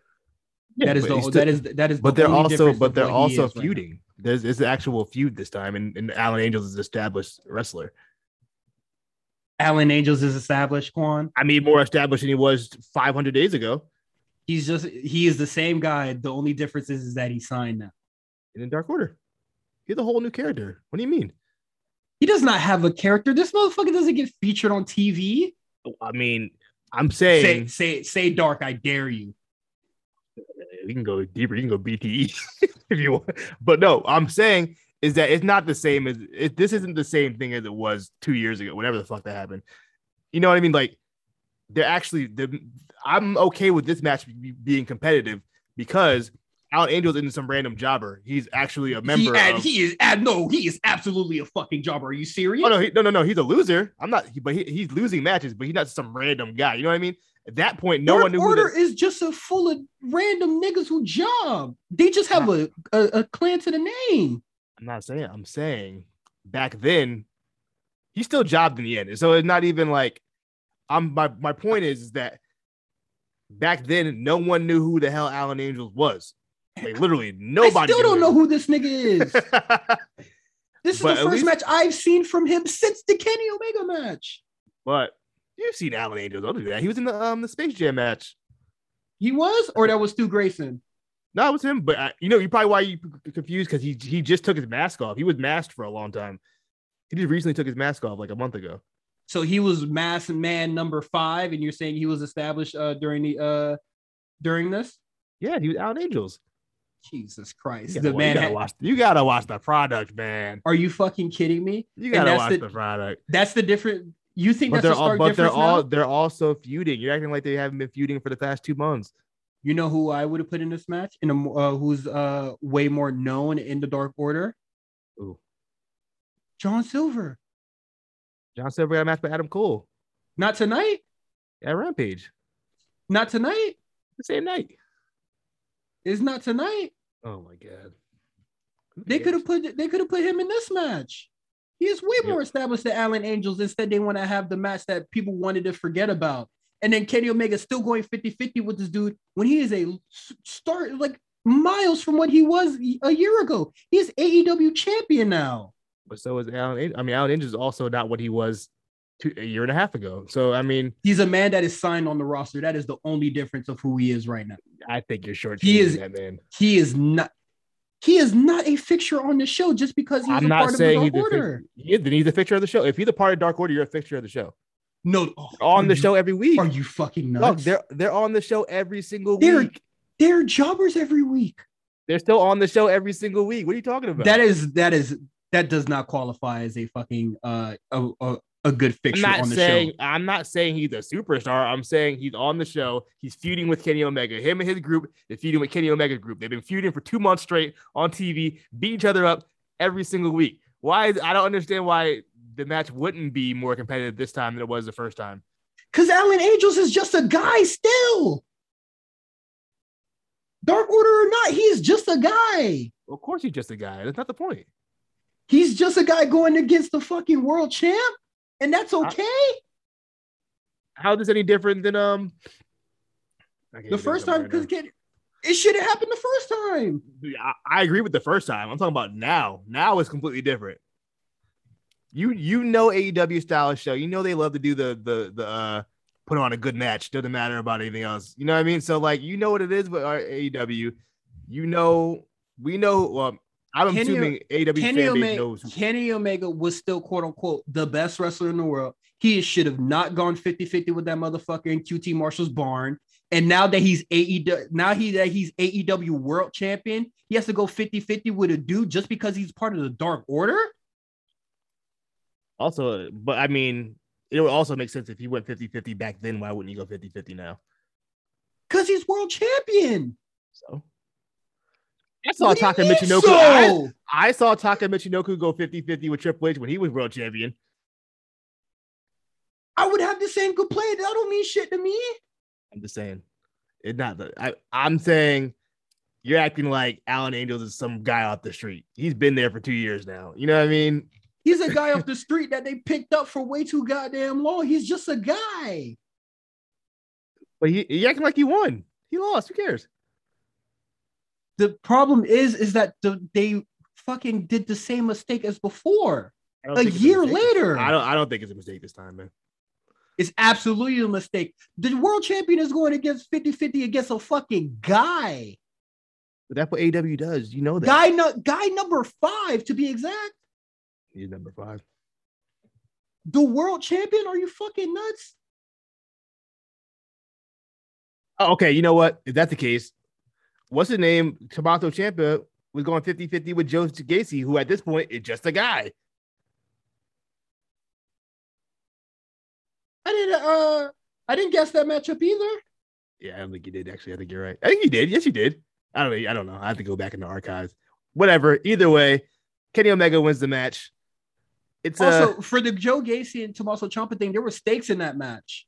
Yeah, that is the still, that is that is. But the they're also but they're also feuding. Right, there's it's an actual feud this time, and, and Alan Angels is an established wrestler. Alan Angels is established, Quan. I mean, more established than he was five hundred days ago. He's just, he is the same guy. The only difference is, is that he signed now. In Dark Order. He's a whole new character. What do you mean? He does not have a character. This motherfucker doesn't get featured on T V. I mean, I'm saying. Say, say, say Dark, I dare you. You can go deeper. You can go B T E if you want. But no, I'm saying. Is that it's not the same as it, this isn't the same thing as it was two years ago, whatever the fuck that happened. You know what I mean? Like, they're actually, they're, I'm okay with this match being competitive because Alan Angel's isn't some random jobber. He's actually a member. He, ad, of, he is, ad, no, he is absolutely a fucking jobber. Are you serious? Oh, no, he, no, no, no. He's a loser. I'm not, he, but he, he's losing matches, but he's not some random guy. You know what I mean? At that point, no Dark one knew. Order who is just a full of random niggas who job. They just have a, a, a clan to the name. I'm not saying, I'm saying back then he still jobbed in the end. So it's not even like I'm my, my point is, is that back then no one knew who the hell Alan Angels was. Like literally nobody. I still don't know who this nigga is. This is the first least, match I've seen from him since the Kenny Omega match. But you've seen Alan Angels. Don't do that. He was in the um the Space Jam match. He was, or that was Stu Grayson. No, it was him, but I, you know, you probably why you confused because he he just took his mask off. He was masked for a long time. He just recently took his mask off like a month ago. So he was masked man number five, and you're saying he was established uh, during the uh, during this? Yeah, he was Alan Angels. Jesus Christ, you gotta, the man! You gotta, watch, you gotta watch the product, man. Are you fucking kidding me? You gotta watch the, the product. That's the different. You think but that's the stark difference? But they're all now? They're also feuding. You're acting like they haven't been feuding for the past two months. You know who I would have put in this match, in a uh, who's uh, way more known in the Dark Order? Ooh, John Silver. John Silver got a match with Adam Cole. Not tonight. At Rampage. Not tonight. The same night. It's not tonight. Oh my god. They could have put they could have put him in this match. He is way more yep. established than Alan Angels. Instead, they want to have the match that people wanted to forget about. And then Kenny Omega still going fifty-fifty with this dude when he is a start like miles from what he was a year ago. He's A E W champion now. But so is Alan. I mean, Alan Angels is also not what he was two, a year and a half ago. So, I mean, he's a man that is signed on the roster. That is the only difference of who he is right now. I think you're short. He is that man. He is not. He is not a fixture on the show just because he's I'm a not part saying of the Dark he's Order. A, he is, then he's a fixture of the show. If he's a part of Dark Order, you're a fixture of the show. No, oh, on the you, show every week. Are you fucking nuts? Look, they're they're on the show every single they're, week. They're jobbers every week. They're still on the show every single week. What are you talking about? That is that is that does not qualify as a fucking uh a, a, a good fixture on the saying, show. I'm not saying he's a superstar. I'm saying he's on the show. He's feuding with Kenny Omega. Him and his group. They're feuding with Kenny Omega's group. They've been feuding for two months straight on T V, beating each other up every single week. Why is I don't understand why. The match wouldn't be more competitive this time than it was the first time. Because Alan Angels is just a guy still. Dark Order or not, he is just a guy. Well, of course he's just a guy. That's not the point. He's just a guy going against the fucking world champ, and that's okay? I, how is this any different than um? the first time? Because right it should have happened the first time. I, I agree with the first time. I'm talking about now. Now it's completely different. You you know A E W style show. You know they love to do the the the uh, put on a good match. Doesn't matter about anything else. You know what I mean? So like you know what it is with our A E W. You know we know. Um, I'm Kenny, assuming A E W fan base knows. Kenny Omega was still quote unquote the best wrestler in the world. He should have not gone fifty-fifty with that motherfucker in Q T Marshall's barn. And now that he's A E W, now he that he's A E W world champion, he has to go fifty-fifty with a dude just because he's part of the Dark Order. Also, but I mean, it would also make sense if he went fifty-fifty back then. Why wouldn't he go fifty-fifty now? Because he's world champion. So I saw Taka Michinoku. So? I, I saw Taka Michinoku go fifty-fifty with Triple H when he was world champion. I would have the same complaint. That don't mean shit to me. I'm just saying, it's not the. I, I'm saying you're acting like Alan Angels is some guy off the street. He's been there for two years now. You know what I mean? He's a guy off the street that they picked up for way too goddamn long. He's just a guy. But he, he acting like he won. He lost. Who cares? The problem is, is that the, they fucking did the same mistake as before. A year later. I don't. I don't think it's a mistake this time, man. It's absolutely a mistake. The world champion is going against fifty-fifty against a fucking guy. But that's what A E W does. You know that. Guy, no, guy number five, to be exact. He's number five. The world champion? Are you fucking nuts? Oh, okay, you know what? If that's the case, what's his name? Tommaso Ciampa was going fifty-fifty with Joe Gacy, who at this point is just a guy. I didn't. Uh, I didn't guess that matchup either. Yeah, I don't think you did. Actually, I think you're right. I think you did. Yes, you did. I don't. I don't know. I have to go back in the archives. Whatever. Either way, Kenny Omega wins the match. It's also uh, for the Joe Gacy and Tommaso Ciampa thing. There were stakes in that match.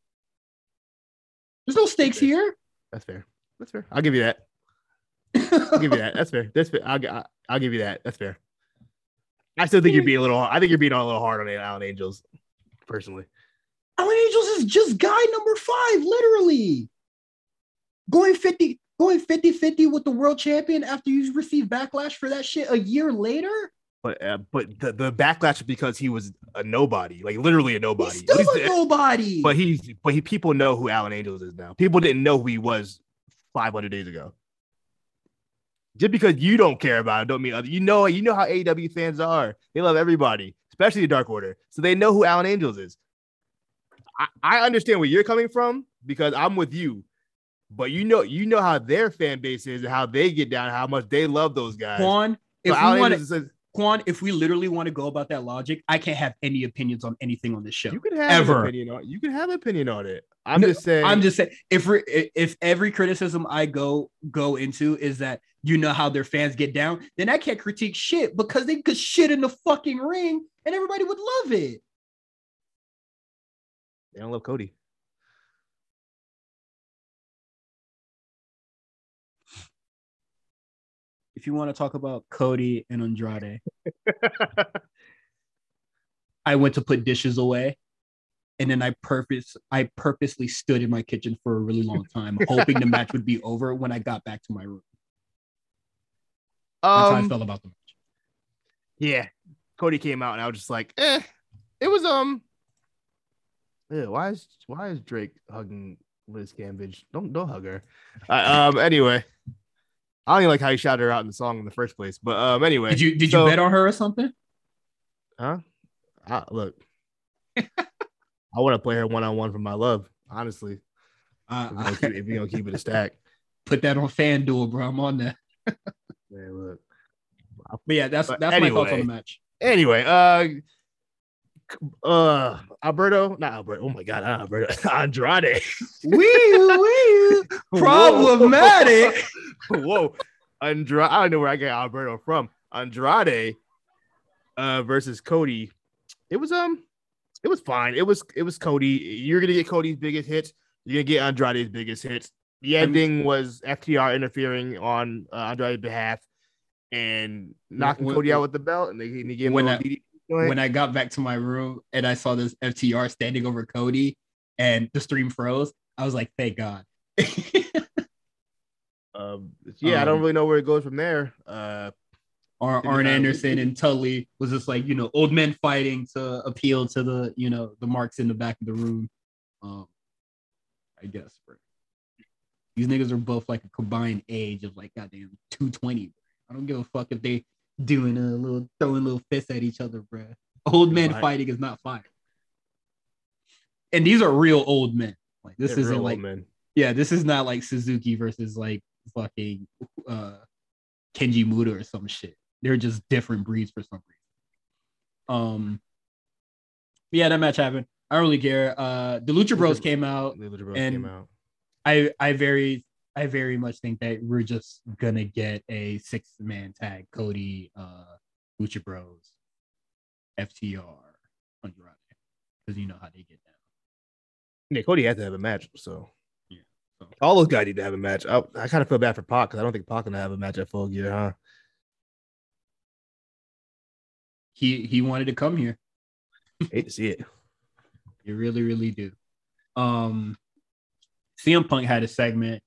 There's no stakes that's here. That's fair. That's fair. I'll give you that. I'll give you that. That's fair. That's fair. I'll, I'll give you that. That's fair. I still think you're being a little. I think you're being a little hard on Alan Angels, personally. Alan Angels is just guy number five, literally. Going fifty, going fifty-fifty with the world champion after you receive backlash for that shit a year later. But uh, but the, the backlash was because he was a nobody, like literally a nobody. He's still He's, a nobody. But he but he people know who Alan Angels is now. People didn't know who he was five hundred days ago. Just because you don't care about it, don't mean other. You know you know how A E W fans are. They love everybody, especially the Dark Order. So they know who Alan Angels is. I understand where you're coming from because I'm with you, but you know you know how their fan base is and how they get down, how much they love those guys. Quan, if so we want to, Quan, if we literally want to go about that logic, I can't have any opinions on anything on this show. You can have ever. An opinion on, you can have an opinion on it. I'm no, just saying. I'm just saying. If re, if every criticism I go go into is that you know how their fans get down, then I can't critique shit because they could shit in the fucking ring and everybody would love it. They don't love Cody. If you want to talk about Cody and Andrade, I went to put dishes away, and then I purpose I purposely stood in my kitchen for a really long time, hoping the match would be over when I got back to my room. Um, That's how I felt about the match. Yeah, Cody came out, and I was just like, eh, it was um. Ew, why is why is Drake hugging Liz Cambage? Don't don't hug her. Uh, um. Anyway, I don't even like how you shouted her out in the song in the first place. But um. Anyway, did you did so, you bet on her or something? Huh? I, look, I want to play her one on one for my love. Honestly, uh, if, we don't keep, if we don't keep it a stack, put that on FanDuel, bro. I'm on that. Man, look. But yeah, that's but that's anyway, my thoughts on the match. Anyway, uh. Uh, Alberto, not Alberto. Oh my God, not Alberto. Andrade. Wee wee. Problematic. Whoa, Andrade. I don't know where I get Alberto from. Andrade, uh, versus Cody. It was um, it was fine. It was it was Cody. You're gonna get Cody's biggest hits. You're gonna get Andrade's biggest hits. The ending was F T R interfering on uh, Andrade's behalf and knocking when, Cody out with the belt, and they, and they gave him a D D T. When I got back to my room and I saw this F T R standing over Cody and the stream froze, I was like, thank God. um, yeah, um, I don't really know where it goes from there. Uh, Ar- Arn Anderson and Tully was just like, you know, old men fighting to appeal to the, you know, the marks in the back of the room. Um, I guess. Bro. These niggas are both like a combined age of like, goddamn, two twenty. I don't give a fuck if they doing a little, throwing little fists at each other, bruh. Old man fighting is not fire. and these are real old men. Like this They're isn't like, men. yeah, this is not like Suzuki versus like fucking uh, Kenji Muda or some shit. They're just different breeds for some reason. Um, yeah, that match happened. I don't really care. Uh, the Lucha Bros came out, the Lucha Bros and came out. I, I very, I very much think that we're just gonna get a six-man tag: Cody, uh, Lucha Bros, F T R, Andrade, because you know how they get down. Yeah, Cody had to have a match, so yeah, so. All those guys need to have a match. I, I kind of feel bad for Pac because I don't think Pac gonna have a match at Full Gear, huh? He he wanted to come here. Hate to see it. You really, really do. Um, C M Punk had a segment,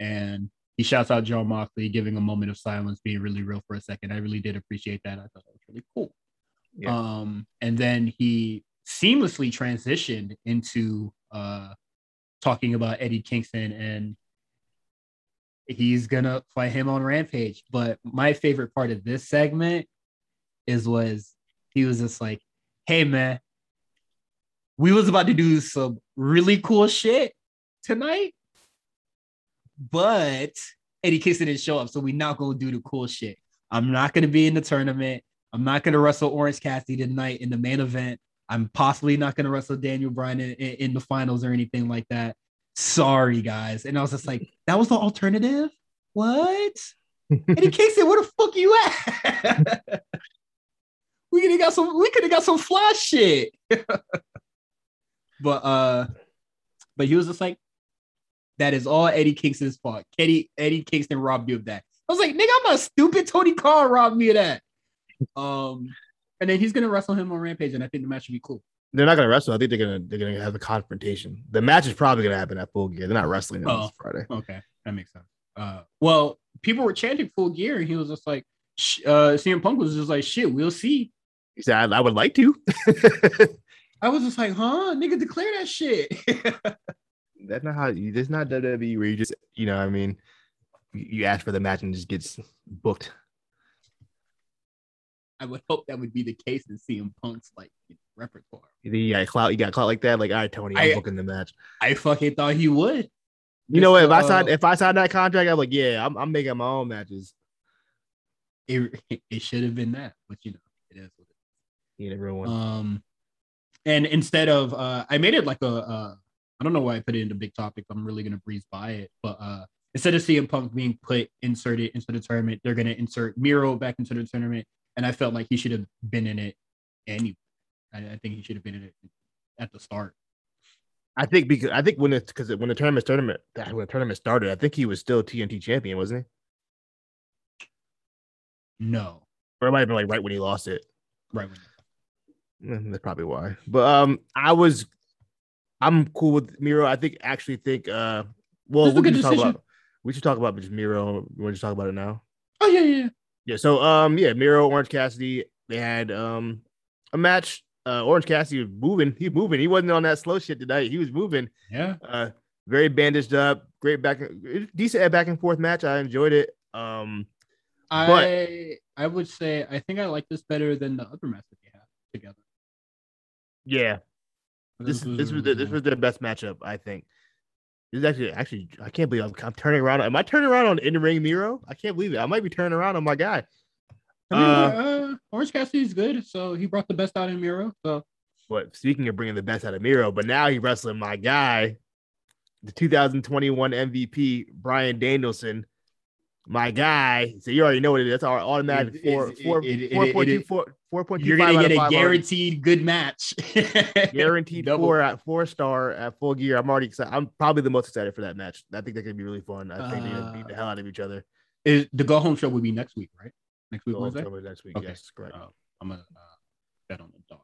and he shouts out John Moxley, giving a moment of silence, being really real for a second. I really did appreciate that. I thought that was really cool. Yeah. Um, and then he seamlessly transitioned into uh, talking about Eddie Kingston, and he's going to fight him on Rampage. But my favorite part of this segment is was he was just like, hey, man, we was about to do some really cool shit tonight, but Eddie Kingston didn't show up, so we not going to do the cool shit. I'm not going to be in the tournament. I'm not going to wrestle Orange Cassidy tonight in the main event. I'm possibly not going to wrestle Daniel Bryan in, in, in the finals or anything like that. Sorry, guys. And I was just like, that was the alternative? What? Eddie Kingston, where the fuck you at? we could have got some, we could have got some fly shit. But uh, but he was just like, that is all Eddie Kingston's fault. Eddie, Eddie Kingston robbed you of that. I was like, nigga, I'm a stupid Tony Khan robbed me of that. Um, and then he's gonna wrestle him on Rampage, and I think the match should be cool. They're not gonna wrestle. I think they're gonna they're gonna have a confrontation. The match is probably gonna happen at Full Gear. They're not wrestling on oh, this Friday. Okay, that makes sense. Uh, well, people were chanting Full Gear, and he was just like, sh- uh, C M Punk was just like, shit, we'll see. He said, I, I would like to. I was just like, huh, nigga, declare that shit. That's not how you, that's not W W E where you just, you know what I mean? You ask for the match and just gets booked. I would hope that would be the case in C M Punk's like repertoire. You got clout, you got clout like that. Like, all right, Tony, I'm I, booking the match. I fucking thought he would. You know what? If uh, I signed if I signed that contract, I'm like, yeah, I'm, I'm making my own matches. It it should have been that, but you know, it is what it is. You never won. Um, and instead of uh, I made it like a uh, I don't know why I put it into big topic. I'm really gonna breeze by it, but uh, instead of C M Punk being put inserted into the tournament, they're gonna insert Miro back into the tournament, and I felt like he should have been in it anyway. I, I think he should have been in it at the start. I think because I think when it's because when the tournament tournament when the tournament started, I think he was still T N T champion, wasn't he? No, or it might have been like right when he lost it. Right when. That's probably why. But um, I was, I'm cool with Miro. I think actually think uh, well, we should talk about we should talk about just Miro. We want to talk about it now. Oh yeah, yeah, yeah. So um, yeah, Miro, Orange Cassidy, they had um a match. Uh, Orange Cassidy was moving. He was moving. He wasn't on that slow shit tonight. He was moving. Yeah. Uh, very bandaged up. Great back, decent back and forth match. I enjoyed it. Um, I but, I would say I think I like this better than the other match that they had together. Yeah, this this was the, this was their best matchup, I think. This is actually actually I can't believe I'm, I'm turning around. Am I turning around on in-ring Miro? I can't believe it. I might be turning around on my guy. I mean, uh, uh, Orange Cassidy's good, so he brought the best out of Miro. So, but speaking of bringing the best out of Miro, but now he's wrestling my guy, the two thousand twenty-one M V P Bryan Danielson, my guy. So you already know what it is. That's our automatic four four four point two four. four point two five You're gonna get a guaranteed good match. Guaranteed Double. four at four star at Full Gear. I'm already excited. I'm probably the most excited for that match. I think that could be really fun. I think uh, they're gonna beat the hell out of each other. Is the go home show would be next week, right? Next week, go Wednesday. Next week, okay. Yes, correct. Uh, I'm gonna uh, bet on the dog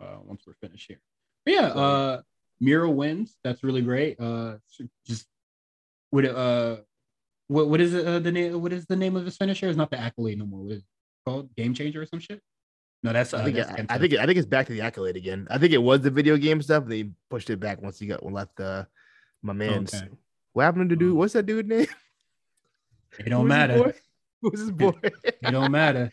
uh, once we're finished here. But yeah, uh, Miro wins. That's really great. Uh, just would uh, what what is it, uh, the name? What is the name of his finisher? It's not the accolade no more. What is it called? Game Changer or some shit. No, that's, uh, I, think, that's I, I think I think it's back to the accolade again. I think it was the video game stuff. They pushed it back once he got left. Uh, my man's okay. What happened to dude? What's that dude's name? It don't Who's matter. Who's his boy? It, it don't matter.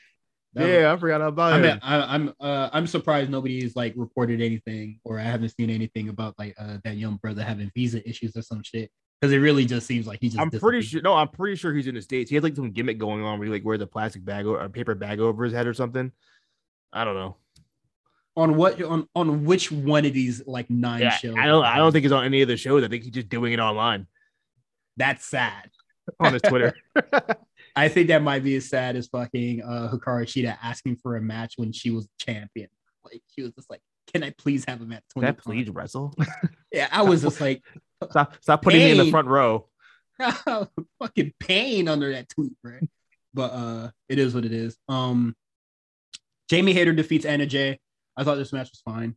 That yeah, was, I forgot about I mean, it. I, I'm uh, I'm surprised nobody's like reported anything, or I haven't seen anything about like uh, that young brother having visa issues or some shit. Because it really just seems like he just. I'm pretty sure. No, I'm pretty sure he's in the States. He had like some gimmick going on where he like wears a plastic bag or a paper bag over his head or something. I don't know. On what on on which one of these like nine yeah, shows? I don't. I don't think he's on any of the shows. I think he's just doing it online. That's sad. On his Twitter. I think that might be as sad as fucking uh, Hikaru Shida asking for a match when she was champion. Like she was just like, "Can I please have a match?" Can I please wrestle? Yeah, I was just like, "Stop, stop putting me in the front row." Fucking pain under that tweet, right? But uh, it is what it is. Um, Jamie Hayter defeats Anna Jay. I thought this match was fine.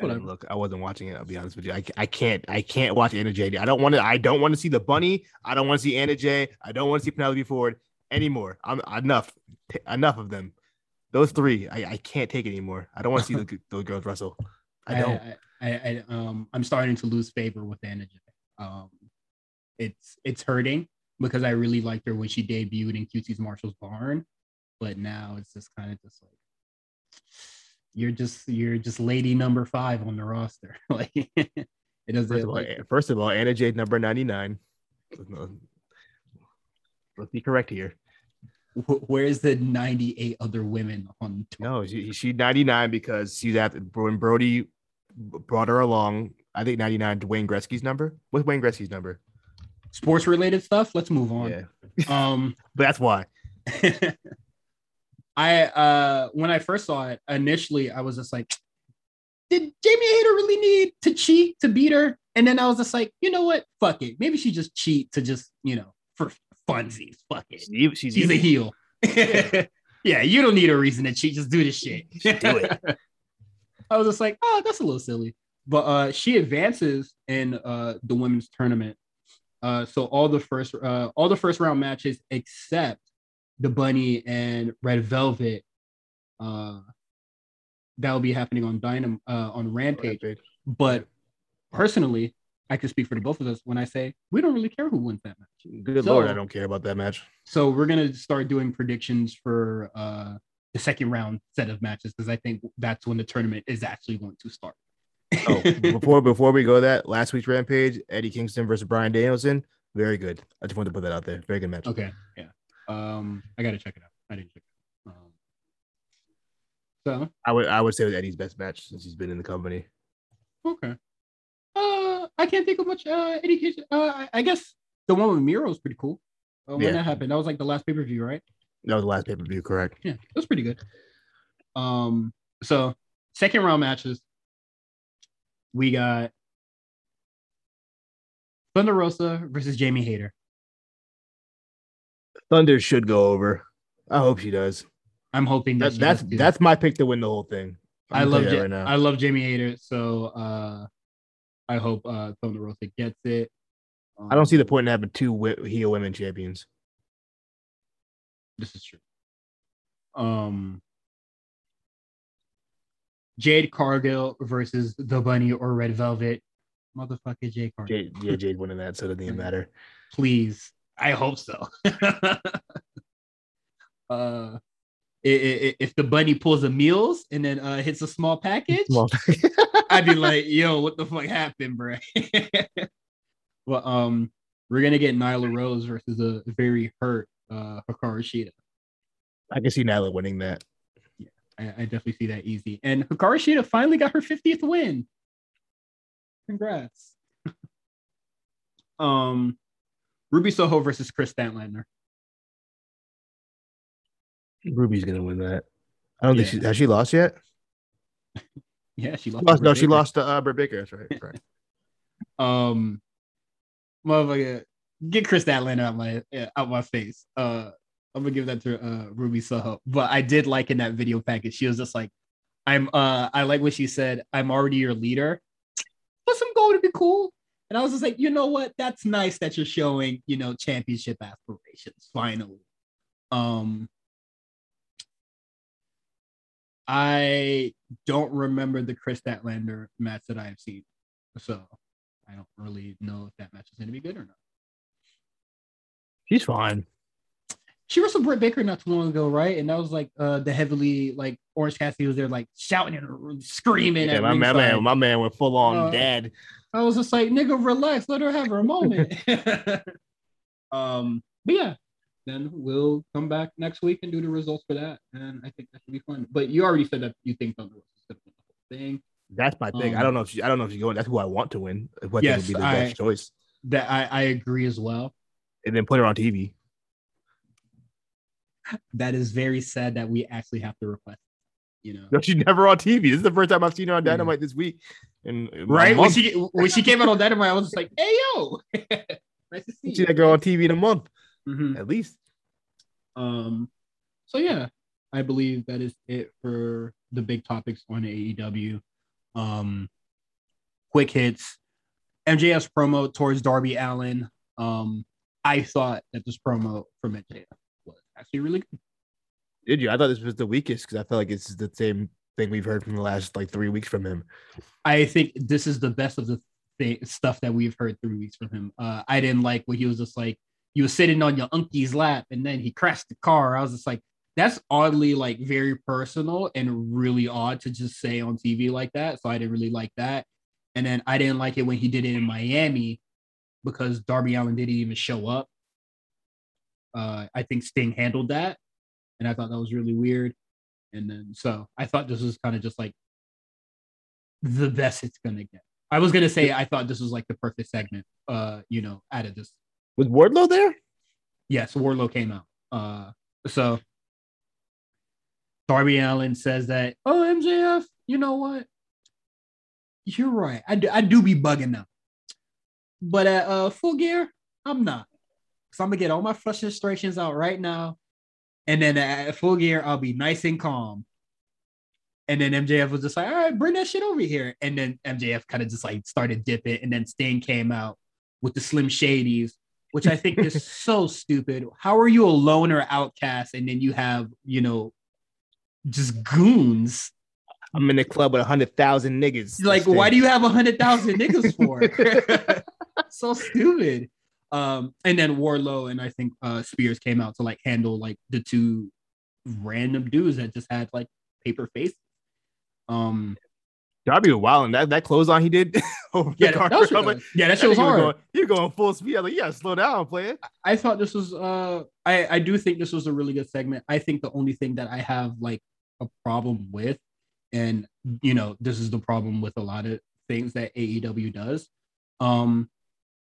I look, I wasn't watching it. I'll be honest with you. I, I can't. I can't watch Anna Jay. I don't want to. I don't want to see the bunny. I don't want to see Anna Jay. I don't want to see Penelope Ford anymore. I'm enough, t- enough of them. Those three, I, I can't take anymore. I don't want to see the, those girls wrestle. I don't. I, I, I, I um, I'm starting to lose favor with Anna Jay. Um, it's it's hurting because I really liked her when she debuted in Q T's Marshall's Barn, but now it's just kind of just like you're just you're just lady number five on the roster. Like it doesn't. First of all, like, first of all Anna Jay number ninety-nine. Let's be correct here. Where is the ninety-eight other women on? Twitter? No, she she ninety-nine because she's at when Brody brought her along. I think ninety-nine. Dwayne Gretzky's number. What's Wayne Gretzky's number? Sports related stuff. Let's move on. Yeah. Um, but that's why. I uh, when I first saw it initially, I was just like, did Jamie Hayter really need to cheat to beat her? And then I was just like, you know what? Fuck it. Maybe she just cheat to just you know for. Funsies, fuck it. She, she's she's a heel. Yeah, you don't need a reason to cheat. Just do this shit. Do it. I was just like, oh, that's a little silly. But uh, she advances in uh, the women's tournament. Uh, so all the first, uh, all the first round matches except the Bunny and Red Velvet. Uh, that will be happening on Dynam- uh, on Rampage. Rampage. But personally. I could speak for the both of us when I say we don't really care who wins that match. Good so, Lord, I don't care about that match. So we're going to start doing predictions for uh, the second round set of matches because I think that's when the tournament is actually going to start. Oh, before before we go that, last week's Rampage, Eddie Kingston versus Bryan Danielson, very good. I just wanted to put that out there. Very good match. Okay, yeah. Um, I got to check it out. I didn't check it out. Um, so? I would, I would say it was Eddie's best match since he's been in the company. Okay. I can't think of much uh, education. Uh, I guess the one with Miro is pretty cool. Uh, when yeah. that happened, that was like the last pay-per-view, right? That was the last pay-per-view, correct. Yeah, it was pretty good. Um, so second round matches, we got Thunder Rosa versus Jamie Hayter. Thunder should go over. I hope she does. I'm hoping that, that she that's does that's my pick to win the whole thing. I'm I love ja- right now. I love Jamie Hayter, so. Uh, I hope uh, Thunder Rosa gets it. Um, I don't see the point in having two wi- heel women champions. This is true. Um, Jade Cargill versus The Bunny or Red Velvet. Motherfucker, Jade Cargill. Jade, yeah, Jade winning that, so it doesn't matter. Please. I hope so. uh, it, it, if The Bunny pulls a Meals and then uh, hits a small package... Small package. I'd be like, yo, what the fuck happened, bro? Well, um, we're going to get Nyla Rose versus a very hurt uh, Hikaru Shida. I can see Nyla winning that. Yeah, I, I definitely see that easy. And Hikaru Shida finally got her fiftieth win. Congrats. um, Ruby Soho versus Chris Statlander. Ruby's going to win that. I don't yeah. think she... Has she lost yet? Yeah, she lost. She lost no, Baker. she lost to uh, Britt Baker. That's right. That's right. um, motherfucker, get Chris Statlander out my yeah, out my face. Uh, I'm gonna give that to uh, Ruby Soho. But I did like in that video package, she was just like, "I'm uh, I like what she said. I'm already your leader. Put some gold to be cool." And I was just like, you know what? That's nice that you're showing, you know, championship aspirations. Finally, um. I don't remember the Chris Statlander match that I have seen, so I don't really know if that match is going to be good or not. She's fine. She wrestled Britt Baker not too long ago, right? And that was like uh, the heavily like Orange Cassidy was there like shouting and screaming. Yeah, at my, my man, my man went full on uh, dad. I was just like, nigga, relax, let her have her moment. um, but yeah, then we'll come back next week and do the results for that, and I think that should be fun. But you already said that you think Thunder Rosa is going to win the whole thing. That's my thing. Um, I don't know if she, I don't know if she's going. That's who I want to win. What yes, would be the I, best choice? That I, I agree as well. And then put her on T V. That is very sad that we actually have to request. You know, no, she's never on T V. This is the first time I've seen her on Dynamite mm. this week. And right when she when she came out on Dynamite, I was just like, "Hey yo, nice to see." See that girl on T V in a month, mm-hmm. at least. Um. So yeah, I believe that is it for the big topics on A E W. Um, quick hits. M J F's promo towards Darby Allin. Um, I thought that this promo from M J F was actually really good. Did you? I thought this was the weakest because I feel like it's the same thing we've heard from the last like three weeks from him. I think this is the best of the th- stuff that we've heard three weeks from him. Uh, I didn't like when he was just like, you were sitting on your uncle's lap and then he crashed the car. I was just like, that's oddly like very personal and really odd to just say on T V like that. So I didn't really like that. And then I didn't like it when he did it in Miami because Darby Allin didn't even show up. Uh, I think Sting handled that. And I thought that was really weird. And then, so I thought this was kind of just like the best it's going to get. I was going to say, I thought this was like the perfect segment, uh, you know, out of this. Was Wardlow there? Yes, Wardlow came out. Uh, so Darby Allin says that, oh, M J F, you know what? You're right. I do, I do be bugging now. But at uh, Full Gear, I'm not. So I'm going to get all my frustrations out right now. And then at Full Gear, I'll be nice and calm. And then M J F was just like, all right, bring that shit over here. And then M J F kind of just like started dipping. And then Sting came out with the Slim Shadys, which I think is so stupid. How are you a loner outcast? And then you have, you know, just goons. I'm in the club with one hundred thousand niggas. Like, Sting. Why do you have one hundred thousand niggas for? So stupid. Um, and then Wardlow and I think uh, Spears came out to like handle like the two random dudes that just had like paper faces. Um, Darby was wild, and that that clothesline he did. over yeah, the that, that was, like, yeah, that shit was hard. You're going, going full speed. I was like, yeah, slow down, player. I, I thought this was. Uh, I I do think this was a really good segment. I think the only thing that I have like a problem with, and you know, this is the problem with a lot of things that A E W does. Um,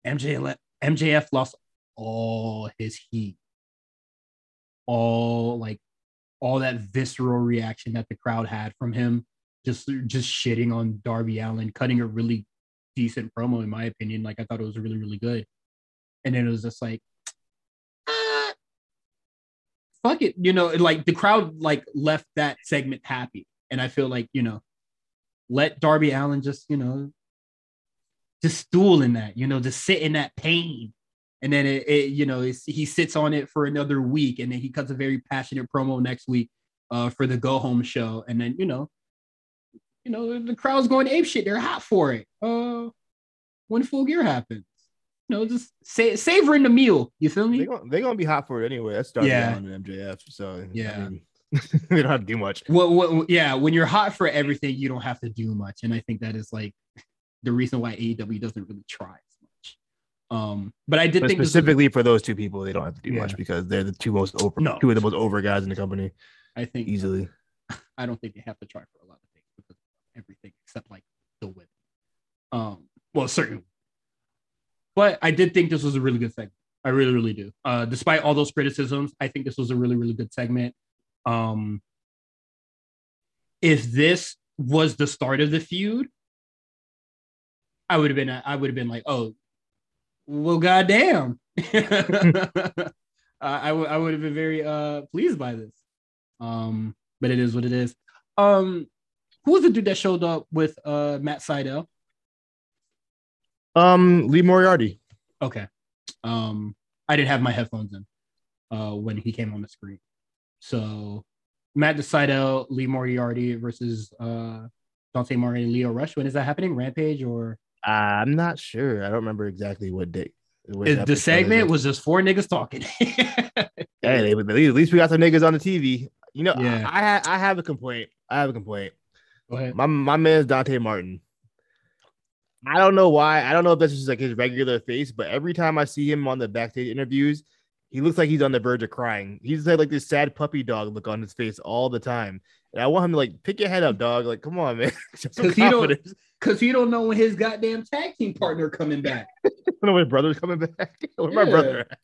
M J F. M J F lost all his heat, all like all that visceral reaction that the crowd had from him, just just shitting on Darby Allin, cutting a really decent promo in my opinion. Like I thought it was really really good, and then it was just like, ah, fuck it, you know, like the crowd like left that segment happy, and I feel like you know, let Darby Allin just you know. Just stool in that, you know, just sit in that pain. And then, it, it you know, it's, he sits on it for another week. And then he cuts a very passionate promo next week uh, for the go-home show. And then, you know, you know, the crowd's going apeshit. They're hot for it. Uh, when Full Gear happens. You know, just sa- savoring the meal. You feel me? They're going to be hot for it anyway. That's Darby Allin and M J F. So, yeah. I mean, we don't have to do much. Well, well, yeah, when you're hot for everything, you don't have to do much. And I think that is like... the reason why A E W doesn't really try as much. Um, but I did but think specifically was, for those two people, they don't have to do yeah. much because they're the two most over, no. two of the most over guys in the company. I think easily. I don't think they have to try for a lot of things because of everything except like the women. Um, well, certainly. But I did think this was a really good segment. I really, really do. Uh, despite all those criticisms, I think this was a really, really good segment. Um, if this was the start of the feud, I would have been, I would have been like, oh, well, goddamn. uh, I would, I would have been very uh, pleased by this. Um, but it is what it is. Um, who was the dude that showed up with uh, Matt Sydal? Um, Lee Moriarty. Okay. Um, I didn't have my headphones in uh, when he came on the screen. So Matt Sydal, Lee Moriarty versus uh, Dante Martin and Lio Rush. When is that happening? Rampage or? Uh, I'm not sure. I don't remember exactly what date. The segment was just four niggas talking. Hey, at least we got some niggas on the T V. You know, yeah. I, I have a complaint. I have a complaint. Go ahead. My my man's Dante Martin. I don't know why. I don't know if that's just like his regular face, but every time I see him on the backstage interviews, he looks like he's on the verge of crying. He's had like this sad puppy dog look on his face all the time. And I want him to like pick your head up, dog. Like, come on, man. Because he don't, because he don't know when his goddamn tag team partner coming back. I don't know when his brother's coming back. Where's yeah. my brother at?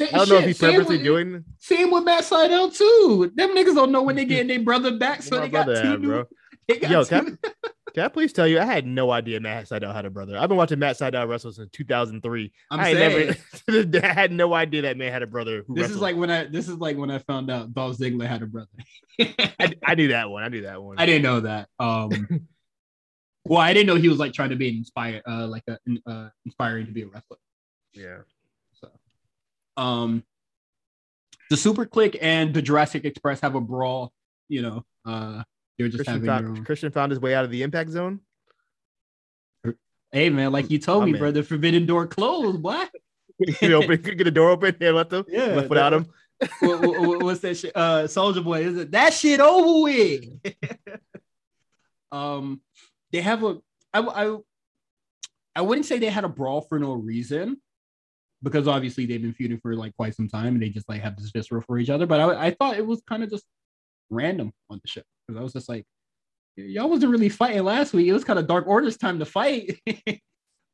I don't Shit, know if he's purposely with, doing. Same with Matt Sydal too. Them niggas don't know when they getting their brother back, so they got two had, new. Bro. They got Yo, two can, I, can I please tell you? I had no idea Matt Sydal had a brother. I've been watching Matt Sydal wrestle since two thousand three. I'm I saying, never, I had no idea that man had a brother. Who this wrestled. is like when I. This is like when I found out Dolph Ziggler had a brother. I, I knew that one. I knew that one. I didn't know that. Um, well, I didn't know he was like trying to be an inspired, uh, like a, uh, inspiring to be a wrestler. Yeah. Um, the Super Click and the Jurassic Express have a brawl. You know, uh, you're just Christian having found, your own. Christian found his way out of the impact zone. Hey man, like you told oh, me, man. brother, forbidden door closed. What? You open, get the door open and let them. Yeah, left without him. what, what, what's that shit? Uh, Soldier Boy. Is it that shit over with? um, they have a. I I. I wouldn't say they had a brawl for no reason, because obviously they've been feuding for like quite some time and they just like have this visceral for each other. But I, I thought it was kind of just random on the show, because I was just like, y'all wasn't really fighting last week. It was kind of Dark Order's time to fight.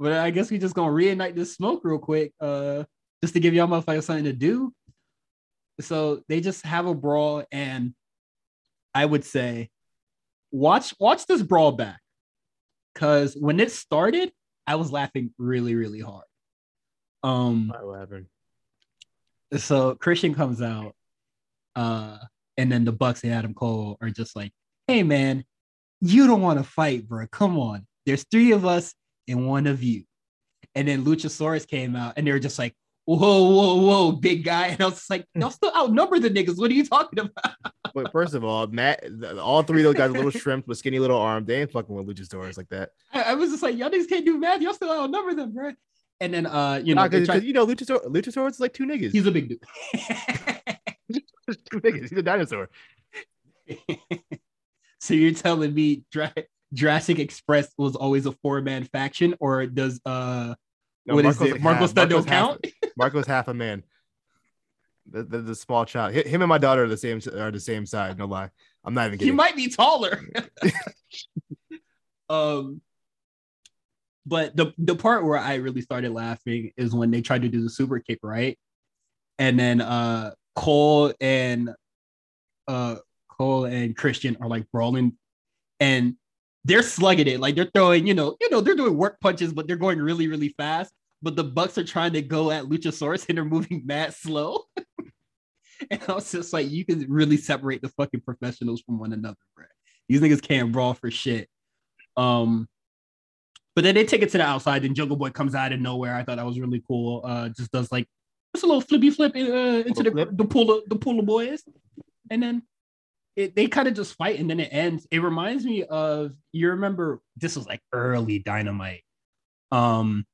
But I guess we just going to reignite this smoke real quick uh, just to give y'all motherfuckers something to do. So they just have a brawl. And I would say, watch, watch this brawl back. Because when it started, I was laughing really, really hard. Um, so Christian comes out, uh, and then the Bucks and Adam Cole are just like, hey man, you don't want to fight, bro. Come on. There's three of us and one of you. And then Luchasaurus came out and they were just like, whoa, whoa, whoa, big guy. And I was just like, y'all still outnumber the niggas. What are you talking about? But first of all, Matt, all three of those guys, little shrimps with skinny little arms, they ain't fucking with Luchasaurus like that. I, I was just like, y'all niggas can't do math. Y'all still outnumber them, bro. And then, uh, you know, nah, cause, try- cause, you know, Luchasaurus, Luchasaurus is like two niggas. He's a big dude. Two niggas. He's a dinosaur. So you're telling me Dr- Jurassic Express was always a four-man faction, or does uh, no, what Marco's is it? Like Marcos that don't count. Half, Marco's half a man. The, the, the small child. Him and my daughter are the same. Are the same size. No lie. I'm not even kidding. He might be taller. um. But the, the part where I really started laughing is when they tried to do the super kick, right? And then uh, Cole and uh, Cole and Christian are like brawling, and they're slugging it, like they're throwing, you know, you know, they're doing work punches, but they're going really, really fast. But the Bucks are trying to go at Luchasaurus, and they're moving mad slow. And I was just like, you can really separate the fucking professionals from one another, bro. These niggas can't brawl for shit. Um. But then they take it to the outside, and Jungle Boy comes out of nowhere. I thought that was really cool. Uh, just does like just a little flippy flip in, uh, into the, the pool of the pool of boys, and then it, they kind of just fight, and then it ends. It reminds me of, you remember this was like early Dynamite, um,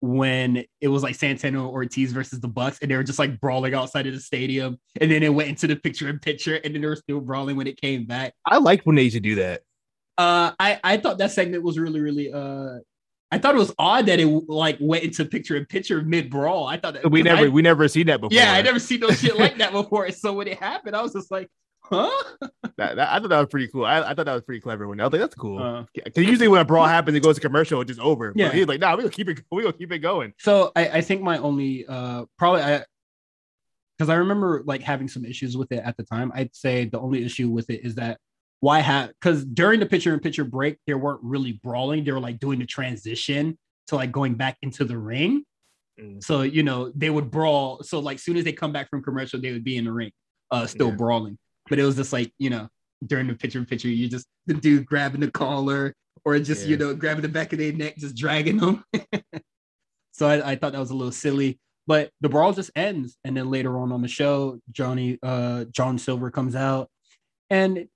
when it was like Santino Ortiz versus the Bucks, and they were just like brawling outside of the stadium, and then it went into the picture in picture, and then they were still brawling when it came back. I liked when they used to do that. Uh, I, I thought that segment was really, really, uh, I thought it was odd that it like went into picture in picture mid brawl. I thought that we never, I, we never seen that before. Yeah. I never seen no shit like that before. So when it happened, I was just like, huh? That, that, I thought that was pretty cool. I, I thought that was pretty clever. When I was like, that's cool. Uh, Cause usually when a brawl happens, it goes to commercial, it's just over. Yeah. But he's like, nah, we gonna keep it. We gonna keep it going. So I, I think my only, uh, probably I, cause I remember like having some issues with it at the time. I'd say the only issue with it is that Why have because during the picture in picture break, they weren't really brawling, they were like doing the transition to like going back into the ring. Mm. So, you know, they would brawl. So, like, soon as they come back from commercial, they would be in the ring, uh, still yeah. brawling. But it was just like, you know, during the picture in picture, you just the dude grabbing the collar or just, yeah. you know, grabbing the back of their neck, just dragging them. So, I, I thought that was a little silly, but the brawl just ends. And then later on on the show, Johnny, uh, John Silver comes out and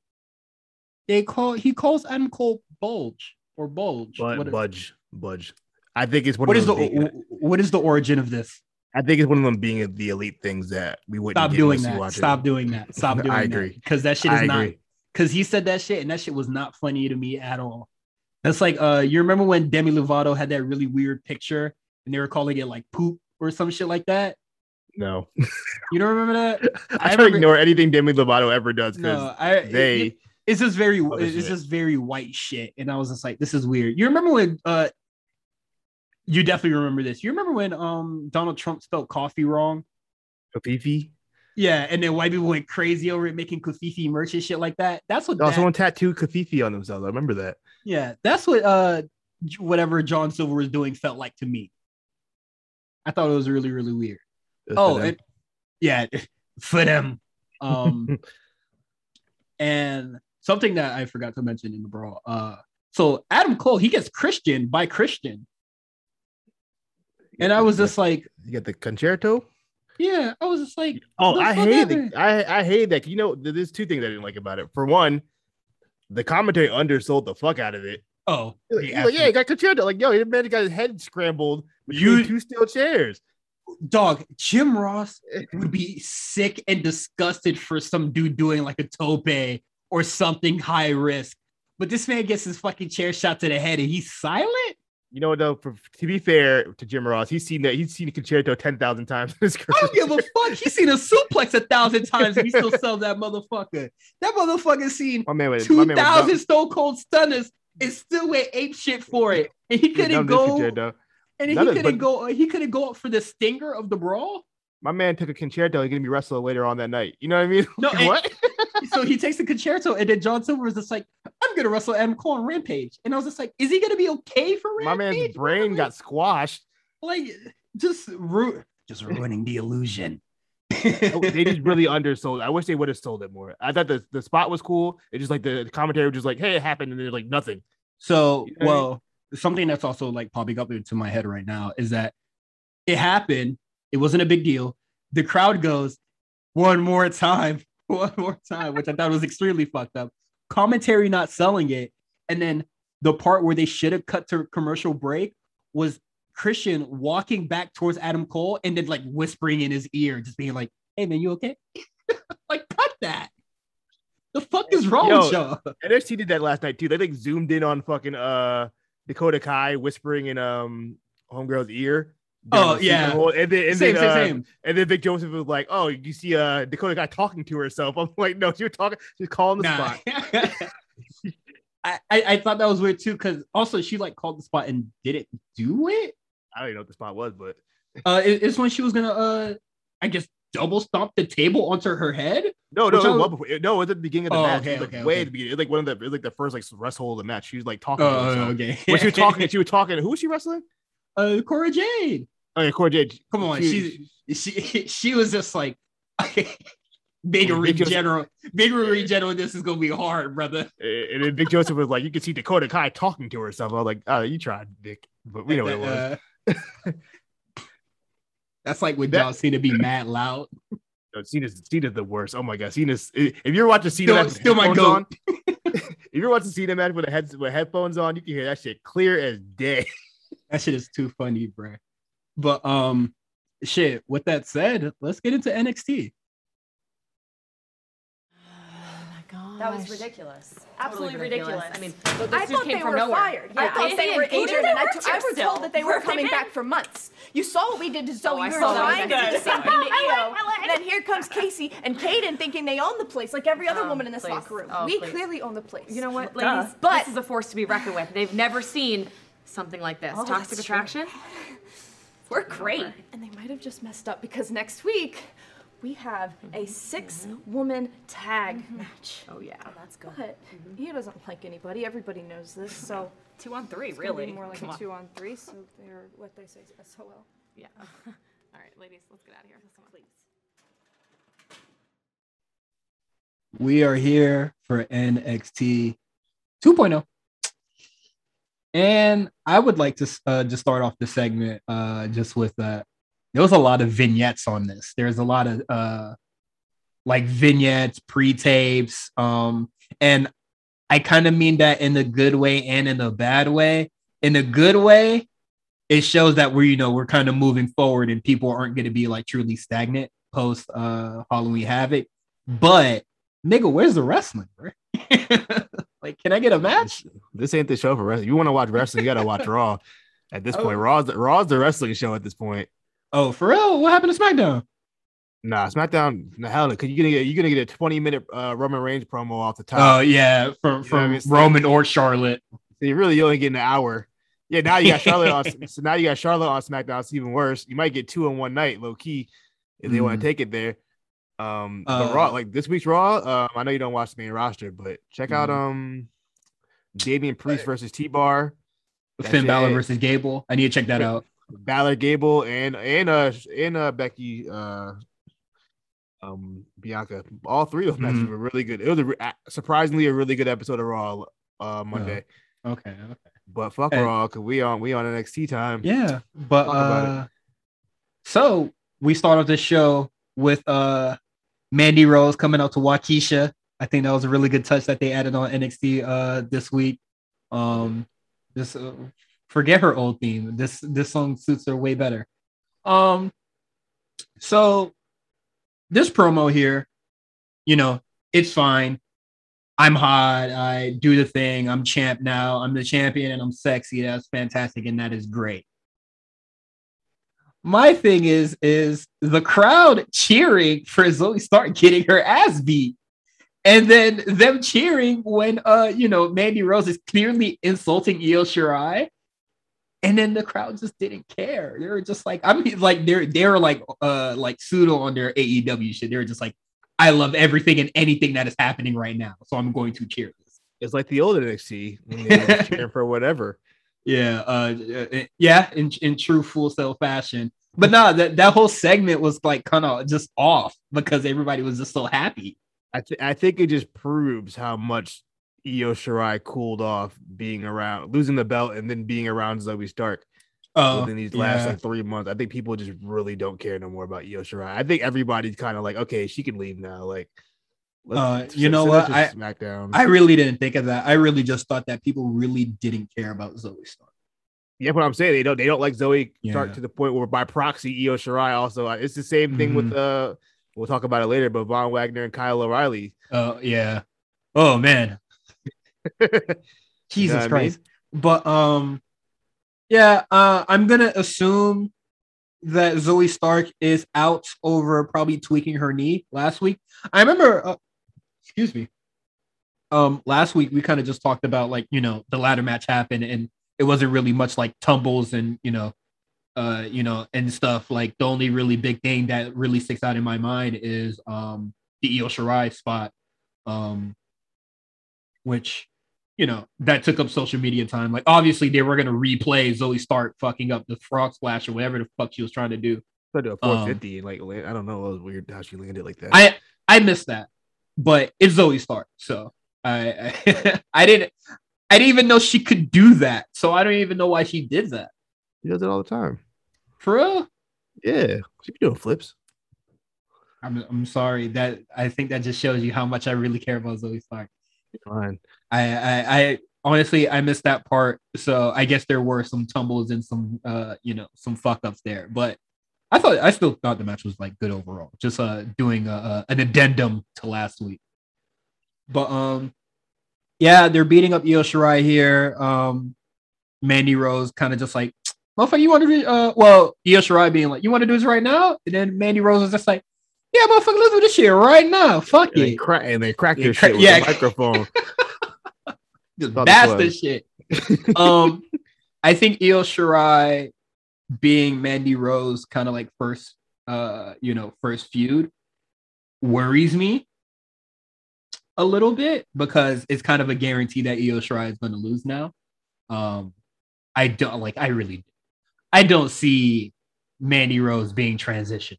They call he calls Adam Cole Bulge or Bulge. But, what is, budge, budge. I think it's what, what is the what is the origin of this? I think it's one of them being the elite things that we wouldn't stop doing that. Stop doing that. Stop doing that. I agree. Because that shit is not. Because he said that shit, and that shit was not funny to me at all. That's like, uh, you remember when Demi Lovato had that really weird picture, and they were calling it like poop or some shit like that? No, you don't remember that. I, I try to ignore anything Demi Lovato ever does because no, I they. It, it, it's just very. It's shit. just very white shit, and I was just like, this is weird. You remember when? Uh, you definitely remember this. You remember when um Donald Trump spelled coffee wrong? Kofifi. Yeah, and then white people went crazy over it, making Kofifi merch and shit like that. That's what. Also, that, someone tattooed Kofifi on themselves. I remember that. Yeah, that's what uh whatever John Silver was doing felt like to me. I thought it was really, really weird. Oh, and, yeah, for them. Um, and something that I forgot to mention in the brawl. Uh, so Adam Cole, he gets Christian by Christian, and I was just like, "You got the concerto." Yeah, I was just like, "Oh, I hate the, I I hate that." You know, there's two things I didn't like about it. For one, the commentary undersold the fuck out of it. Oh, like, he like, yeah, he got concerto. Like, yo, he man got his head scrambled between you, two steel chairs. Dog, Jim Ross would be sick and disgusted for some dude doing like a tope or something high risk. But this man gets his fucking chair shot to the head and he's silent. You know, though, for, to be fair to Jim Ross, he's seen that he's seen a concerto ten thousand times in his career. I don't give a fuck. He's seen a suplex a thousand times and he still sells that motherfucker. That motherfucker's seen two thousand Stone Cold Stunners and still went ape shit for it. And he couldn't go. And that he is, couldn't go. He couldn't go up for the stinger of the brawl. My man took a concerto. He's gonna be wrestling later on that night. You know what I mean? No, like, and, what? So he takes the concerto, and then John Silver is just like, "I'm gonna wrestle Adam Cole on Rampage." And I was just like, "Is he gonna be okay for Rampage?" My man's brain really? got squashed. Like, just ru- just ruining the illusion. Oh, they just really undersold. I wish they would have sold it more. I thought the, the spot was cool. It just like the commentary was just like, "Hey, it happened," and they're like, "Nothing." So you know well. I mean? Something that's also like popping up into my head right now is that it happened. It wasn't a big deal. The crowd goes one more time, one more time, which I thought was extremely fucked up. Commentary not selling it. And then the part where they should have cut to commercial break was Christian walking back towards Adam Cole and then like whispering in his ear, just being like, "Hey man, you okay?" Like, cut that. The fuck is wrong Yo, with y'all? N X T did that last night too. They like zoomed in on fucking, uh, Dakota Kai whispering in um homegirl's ear. Oh yeah, whole, and then, and same, then, same, uh, same. And then Vic Joseph was like, "Oh, you see, uh, Dakota Kai talking to herself." I'm like, "No, she was talking. She's calling the nah. spot." I, I I thought that was weird too, because also she like called the spot and didn't do it. I don't even know what the spot was, but uh, it, it's when she was gonna uh, I guess double stomp the table onto her head. No, no, it was, before, no, it was at the beginning of the oh, match. Okay, it was like okay, way okay. at the beginning. It was like one of the, it was like the first like wrestle of the match. She was like talking. Oh, to okay. When she was talking, she was talking. Who was she wrestling? Uh, Cora Jade. Oh yeah, Cora Jade. Come on, she she she, she was just like, bigger regenerate, bigger regenerate. This is gonna be hard, brother. And then Big Joseph was like, "You can see Dakota Kai talking to herself." I was like, "Oh, you tried, Vic, but we know what it was." Uh, that's like when John Cena be mad loud. No, Cena's, Cena's the worst. Oh my god, Cena's. If you're watching Cena match with headphones on, if you're watching Cena match with a head with headphones on, you can hear that shit clear as day. That shit is too funny, bro. But um, shit. With that said, let's get into N X T. That was ridiculous. Absolutely totally ridiculous. ridiculous. I mean, look, this I dude came from nowhere. Fired. Yeah. I thought they, they were injured, and I, t- I was told that they were, were coming they back for months. You saw what we did to Zoey. Oh, we I were trying to do the same thing to Io. And then here comes Casey and Kaden thinking they own the place like every other oh, woman in this please. locker room. Oh, we please. clearly own the place. You know what, ladies? Duh. But this is a force to be reckoned with. They've never seen something like this. Oh, Toxic attraction? We're great. And they might have just messed up because next week, we have a six-woman mm-hmm. tag mm-hmm. match. Oh, yeah. Oh, that's good. But mm-hmm. he doesn't like anybody. Everybody knows this, so... two on three, it's really. It's more like Come a on. two on three, so they're what they say S O L. Yeah. All right, ladies, let's get out of here. Please. We are here for N X T two point oh. And I would like to uh, just start off the segment uh, just with that. Uh, There was a lot of vignettes on this. There's a lot of uh, like vignettes, pre-tapes. Um, and I kind of mean that in a good way and in a bad way. In a good way, it shows that we're, you know, we're kind of moving forward and people aren't going to be like truly stagnant post uh, Halloween Havoc. But nigga, where's the wrestling, bro? Like, can I get a match? This ain't the show for wrestling. You want to watch wrestling, you got to watch Raw. At this oh. point, Raw's the, Raw's the wrestling show at this point. Oh, for real? What happened to SmackDown? Nah, SmackDown, no, hell, because you're gonna get you're gonna get a twenty minute uh, Roman Reigns promo off the top. Oh yeah, from from I mean? Roman or Charlotte. So you really only get an hour. Yeah, now you got Charlotte. on, so now you got Charlotte on SmackDown. It's even worse. You might get two in one night, low key, if they mm. want to take it there. Um, uh, Raw, like this week's Raw. Um, I know you don't watch the main roster, but check mm. out um, Damian Priest versus T-Bar. Finn Balor versus Gable. I need to check that out. Balor, Gable, and and uh and uh Becky. Uh, Um, Bianca, all three of them mm-hmm. were really good. It was a re- surprisingly a really good episode of Raw uh, Monday. Oh, okay, okay. But fuck hey. Raw, cause we on we on N X T time. Yeah, but uh, so we started this show with uh Mandy Rose coming out to Waukesha. I think that was a really good touch that they added on N X T uh this week. Um, this uh, forget her old theme. This this song suits her way better. Um, so. This promo here, you know, it's fine. I'm hot. I do the thing. I'm champ now. I'm the champion and I'm sexy. That's fantastic. And that is great. My thing is, is the crowd cheering for Zoey Stark getting her ass beat. And then them cheering when, uh, you know, Mandy Rose is clearly insulting Io Shirai. And then the crowd just didn't care. They were just like, I mean, like they're they're like uh like pseudo on their A E W shit. They were just like, I love everything and anything that is happening right now, so I'm going to cheer this. It's like the old N X T when they were cheering for whatever. Yeah, uh, yeah, in in true Full Sail fashion. But no, nah, that, that whole segment was like kind of just off because everybody was just so happy. I th- I think it just proves how much Io Shirai cooled off being around, losing the belt, and then being around Zoey Stark oh, within these yeah. last like three months. I think people just really don't care no more about Io Shirai. I think everybody's kind of like, okay, she can leave now. Like, uh, you know what? I, SmackDown. I really didn't think of that. I really just thought that people really didn't care about Zoey Stark. Yeah, but I'm saying they don't. They don't like Zoey yeah. Stark to the point where by proxy Io Shirai also. Uh, it's the same thing mm-hmm. with uh, we'll talk about it later. But Von Wagner and Kyle O'Reilly. Oh uh, yeah. Oh man. Jesus you know Christ. I mean? But um yeah, uh I'm gonna assume that Zoey Stark is out over probably tweaking her knee last week. I remember uh, excuse me. Um last week we kind of just talked about like, you know, the ladder match happened and it wasn't really much like tumbles and, you know, uh, you know, and stuff. Like the only really big thing that really sticks out in my mind is um the Io Shirai spot. Um which, you know, that took up social media time. Like, obviously, they were going to replay Zoey Stark fucking up the frog splash or whatever the fuck she was trying to do. Trying to do a four fifty. Um, like, I don't know. It was weird how she landed like that. I, I missed that. But it's Zoey Stark. So I I, I didn't I didn't even know she could do that. So I don't even know why she did that. She does it all the time. For real? Yeah. She be doing flips. I'm I'm sorry. That I think that just shows you how much I really care about Zoey Stark. Fine. I, I, I honestly I missed that part, so I guess there were some tumbles and some uh you know some fuck ups there, but I thought I still thought the match was like good overall. Just uh doing a, a, an addendum to last week, but um yeah they're beating up Io Shirai here. Um, Mandy Rose kind of just like, motherfucker, you want to do uh well Io Shirai being like, you want to do this right now, and then Mandy Rose is just like, yeah, motherfucker, let's do this shit right now. Fuck and it. They cra- and they crack your cra- shit with yeah. the microphone. Just that's the shit. um, I think Io Shirai being Mandy Rose kind of like first, uh, you know, first feud worries me a little bit because it's kind of a guarantee that Io Shirai is going to lose now. Um, I don't like. I really, I don't see Mandy Rose being transitioned.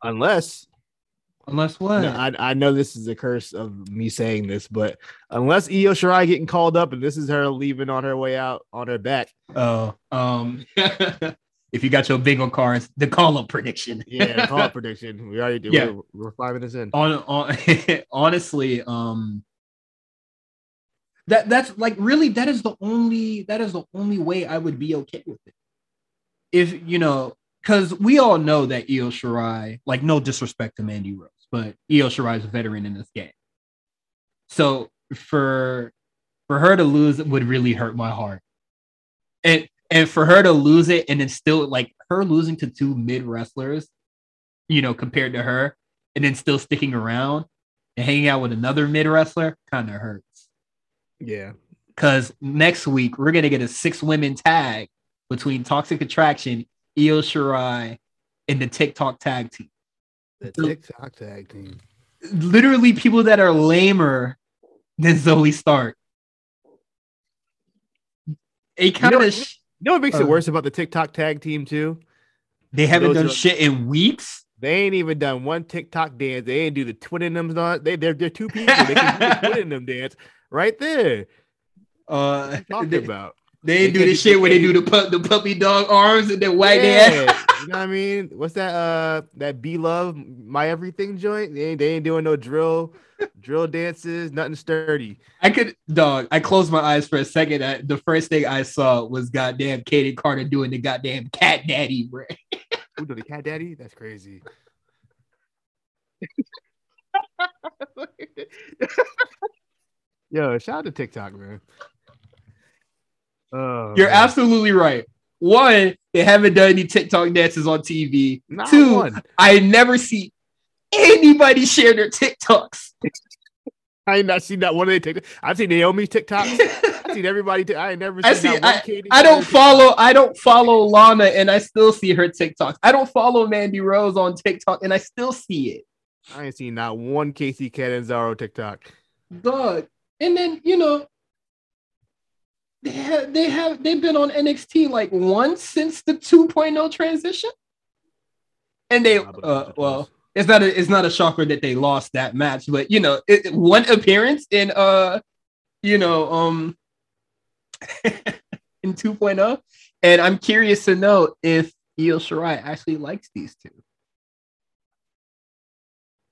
Unless, unless what? No, I I know this is a curse of me saying this, but unless Io Shirai getting called up and this is her leaving on her way out on her back. Oh, um, if you got your bingo cards, the call up prediction. Yeah, call up prediction. We already do. Yeah. We're, we're five minutes in. On, on honestly, um, That that's like really that is the only that is the only way I would be okay with it. If you know, because we all know that Io Shirai, like no disrespect to Mandy Rose, but Io Shirai is a veteran in this game. So for for her to lose it would really hurt my heart. And and for her to lose it and then still like her losing to two mid wrestlers, you know, compared to her, and then still sticking around and hanging out with another mid wrestler kind of hurts. Yeah. Because next week we're going to get a six women tag between Toxic Attraction, Io Shirai, and the TikTok tag team. The TikTok tag team. Literally people that are lamer than Zoey Stark. It kind of. You know, sh- you know what makes uh, it worse about the TikTok tag team too? They haven't Those done are, shit in weeks. They ain't even done one TikTok dance. They ain't do the twin them. They they're they're two people. They can do the twin in them dance right there. Uh, what talking they, about they, they do this shit where they do the pu- the puppy dog arms and then wag yeah. their ass. You know what I mean? What's that? Uh, that Be Love My Everything joint. They ain't, they ain't doing no drill, drill dances. Nothing sturdy. I could dog. I closed my eyes for a second. I, the first thing I saw was goddamn Katie Carter doing the goddamn Cat Daddy, bro. Who doing the Cat Daddy? That's crazy. Yo, shout out to TikTok, man. Oh, You're man. absolutely right. One, they haven't done any TikTok dances on T V. Not Two, one. I never see anybody share their TikToks. I ain't not seen that one of their TikToks. I've seen Naomi's TikToks. I've seen everybody. T- I ain't never seen I see, that one I, Katie I don't follow. I don't follow Lana, and I still see her TikToks. I don't follow Mandy Rose on TikTok, and I still see it. I ain't seen not one Casey Catanzaro TikTok. Dog, and then you know. They have, they have, they've been on N X T like once since the two point oh transition, and they, uh, well, it's not a, it's not a shocker that they lost that match, but you know, it, one appearance in, uh, you know, um, in two point oh, and I'm curious to know if Io Shirai actually likes these two.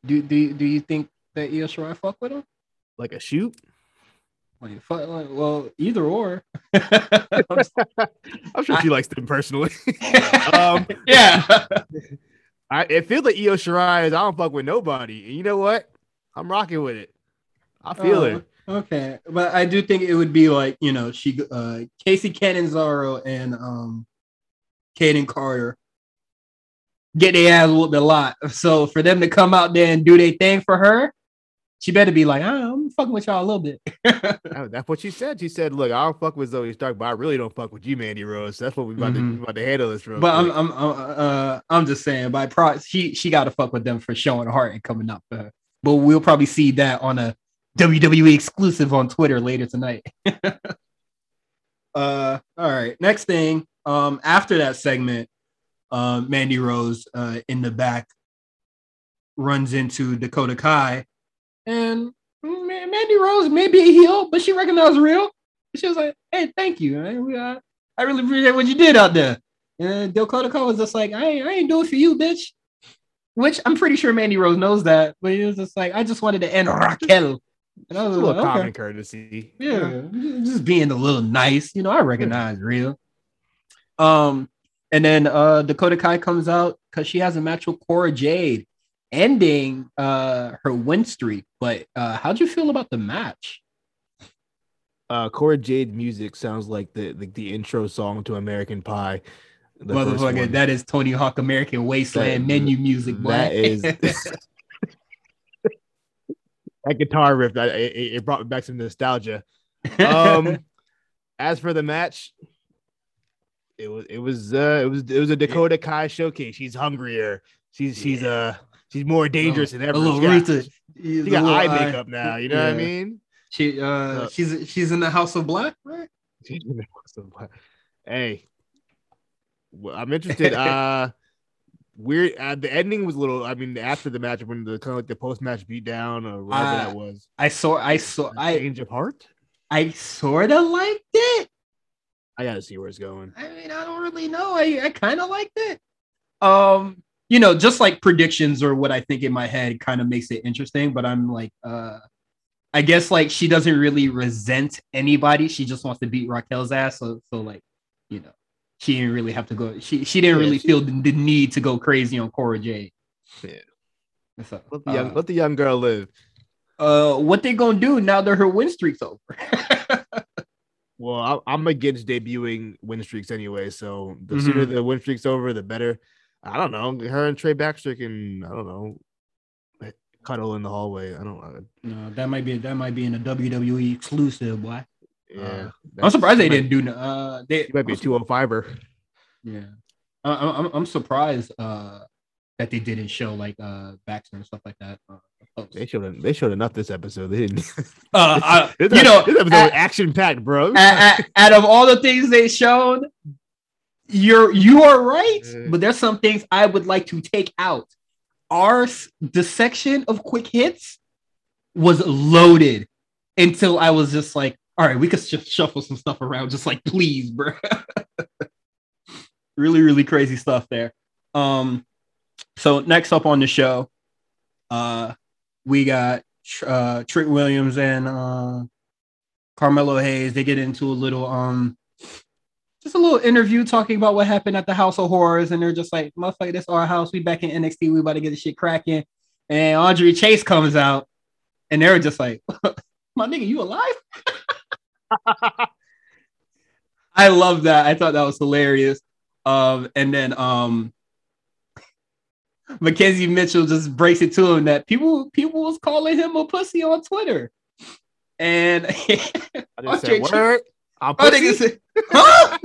Do do do you think that Io Shirai fuck with him? Like a shoot? Like, like, well, either or. I'm, I'm sure I, she likes them personally. um, yeah. I, it feels like Io Shirai is I don't fuck with nobody. And you know what? I'm rocking with it. I feel oh, it. Okay. But I do think it would be like, you know, she uh, Casey Catanzaro and um, Kaden Carter get their ass whooped a lot. So for them to come out there and do their thing for her, she better be like, oh, I'm fucking with y'all a little bit. That's what she said. She said, look, I don't fuck with Zoey Stark, but I really don't fuck with you, Mandy Rose. That's what we're about, mm-hmm. about to handle this real But I'm, I'm, I'm, uh, I'm just saying, by pro- she, she got to fuck with them for showing heart and coming up for her. But we'll probably see that on a W W E exclusive on Twitter later tonight. uh, all right. Next thing, um, after that segment, uh, Mandy Rose uh, in the back runs into Dakota Kai. And Mandy Rose may be a heel, but she recognized real. She was like, hey, thank you. I, I really appreciate what you did out there. And Dakota Kai was just like, I ain't, I ain't do it for you, bitch. Which I'm pretty sure Mandy Rose knows that. But it was just like, I just wanted to end Raquel. And I was a little like, common okay. courtesy. Yeah, yeah. Just being a little nice. You know, I recognize yeah. real. Um, and then uh, Dakota Kai comes out because she has a match with Cora Jade, ending uh her win streak. But uh how'd you feel about the match? uh Cora Jade music sounds like the the, the intro song to American Pie. Motherfucker, that is Tony Hawk American Wasteland that, menu music, boy. That is that guitar riff, that it, it brought me back some nostalgia. Um as for the match, it was it was uh it was it was a Dakota Kai showcase. She's hungrier, she's yeah. she's uh she's more dangerous oh, than ever. A little she got, Rita. She got eye makeup eye. now. You know yeah. what I mean? She uh, uh, she's she's in the House of Black, right? She's in the House of Black. Hey, well, I'm interested. uh, weird. Uh, the ending was a little. I mean, after the match, when the kind of like the post match beatdown or whatever uh, that was. I saw. I saw. I change of heart. I sort of liked it. I gotta see where it's going. I mean, I don't really know. I I kind of liked it. Um. You know, just like predictions or what I think in my head kind of makes it interesting, but I'm like, uh, I guess like she doesn't really resent anybody. She just wants to beat Raquel's ass. So, so like, you know, she didn't really have to go. She she didn't yeah, really she, feel the, the need to go crazy on Cora Jade. Yeah. So, let, the young, uh, let the young girl live. Uh, what they gonna do now that her win streak's over? Well, I, I'm against debuting win streaks anyway. So the mm-hmm. sooner the win streak's over, the better. I don't know. Her and Trey Baxter can, I don't know, cuddle in the hallway. I don't know. No, that might be that might be in a W W E exclusive, boy. Yeah, uh, I'm surprised they might, didn't do. Uh, they it might be I'm, a two oh five-er. Yeah, uh, I'm I'm surprised uh, that they didn't show like uh, Baxter and stuff like that. Uh, They showed they showed enough this episode. They didn't. Uh, I, you this know, this episode at, was action packed, bro. At, at, out of all the things they showed, you're you are right. But there's some things I would like to take out. Our the section of quick hits was loaded until I was just like, all right, we could just shuffle some stuff around. Just like, please, bro. Really, really crazy stuff there. Um, so next up on the show, uh. We got uh, Trick Williams and uh, Carmelo Hayes. They get into a little, um, just a little interview talking about what happened at the House of Horrors. And they're just like, motherfucker, this our house. We back in N X T. We about to get this shit cracking. And Andre Chase comes out. And they're just like, my nigga, you alive? I love that. I thought that was hilarious. Um, and then... Um, Mackenzie Mitchell just breaks it to him that people people was calling him a pussy on Twitter, and I said, "Word, I'm pussy." Said, huh?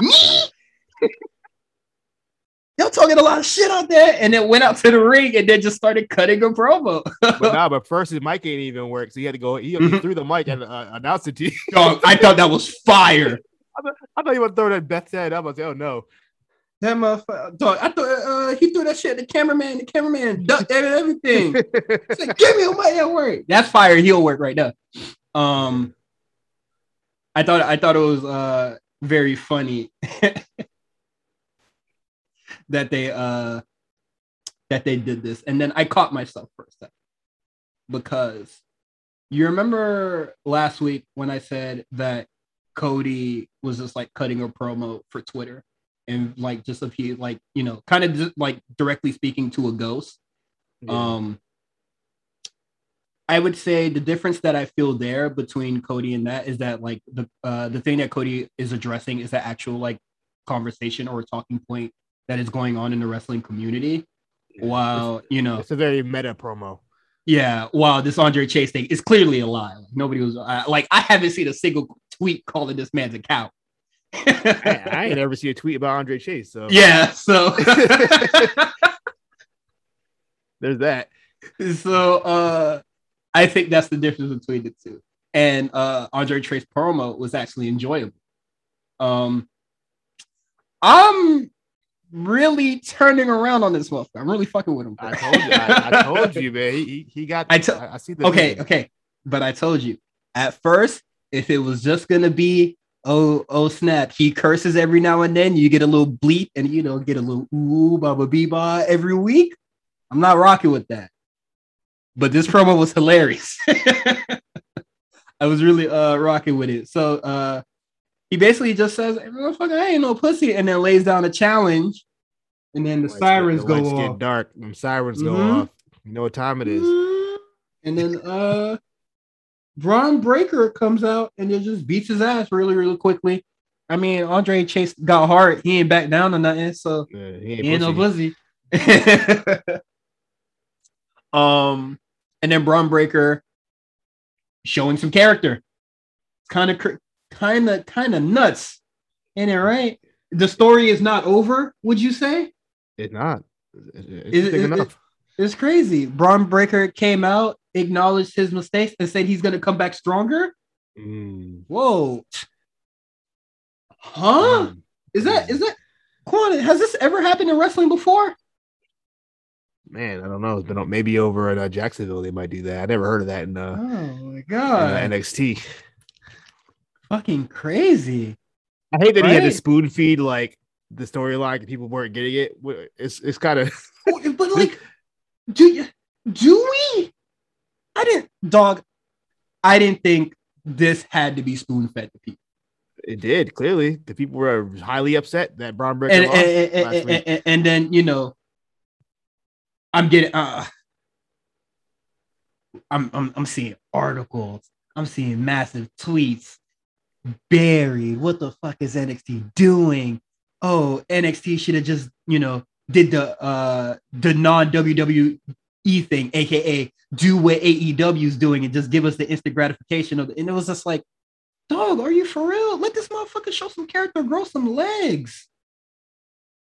Me? Y'all talking a lot of shit out there, and then went out to the ring and then just started cutting a promo. But nah, but first his mic ain't even work, so he had to go. He mm-hmm. threw the mic and uh, announced it to you. Oh, I thought that was fire. I thought, I thought you were throwing that Beth's head up. I was like, "Oh no." That motherfucker, dog, I thought uh, he threw that shit at the cameraman. The cameraman ducked at everything. It's like, give me a way at work. That's fire heel work right now. Um, I thought I thought it was uh very funny that they uh that they did this, and then I caught myself for a second because you remember last week when I said that Cody was just like cutting a promo for Twitter. And like just a few, like, you know, kind of just like directly speaking to a ghost. Yeah. Um, I would say the difference that I feel there between Cody and that is that like the uh, the thing that Cody is addressing is the actual like conversation or talking point that is going on in the wrestling community. Yeah. While it's, you know, it's a very meta promo. Yeah. While this Andre Chase thing is clearly a lie. Like, nobody was uh, like I haven't seen a single tweet calling this man's a cow. I, I ain't ever see a tweet about Andre Chase, so yeah, so there's that. So uh I think that's the difference between the two. And uh Andre Chase promo was actually enjoyable. Um I'm really turning around on this motherfucker. I'm really fucking with him. I told you, I, I told you, man. He he, he got I, to- I, I see the okay, video. okay. But I told you at first, if it was just gonna be Oh, oh, snap. He curses every now and then. You get a little bleep and, you know, get a little ooh, baba beba every week. I'm not rocking with that. But this promo was hilarious. I was really uh, rocking with it. So uh, he basically just says, motherfucker, I ain't no pussy. And then lays down a challenge. And then the, the sirens get, the go off. Get dark. The sirens mm-hmm. go off. You know what time it is. Mm-hmm. And then... uh. Bron Breakker comes out and it just beats his ass really, really quickly. I mean, Andre Chase got hard. He ain't back down or nothing, so yeah, he ain't, he ain't pussy. No pussy. um, and then Bron Breakker showing some character. Kind of, kind of, kind of nuts, ain't it? Right? The story is not over. Would you say? It's not. It's, it's, it, it, enough. It, it's crazy. Bron Breakker came out. Acknowledged his mistakes and said he's going to come back stronger. Mm. Whoa, huh? Mm. Is that is that Quan? Has this ever happened in wrestling before? Man, I don't know. It's been maybe over in uh, Jacksonville. They might do that. I never heard of that in. Uh, oh my god, in, uh, N X T. Fucking crazy. I hate that right? He had to spoon feed like the storyline and people weren't getting it. It's it's kind of. But like, do you do we? I didn't, dog. I didn't think this had to be spoon-fed to people. It did, clearly. The people were highly upset that Braun Breaker and, lost and, and, last week. And, and then, you know, I'm getting... Uh, I'm, I'm I'm seeing articles. I'm seeing massive tweets. Barry, what the fuck is N X T doing? Oh, N X T should have just, you know, did the uh, the non-W W E thing, a k a do what A E W's doing and just give us the instant gratification of it. And it was just like, dog, are you for real? Let this motherfucker show some character, grow some legs.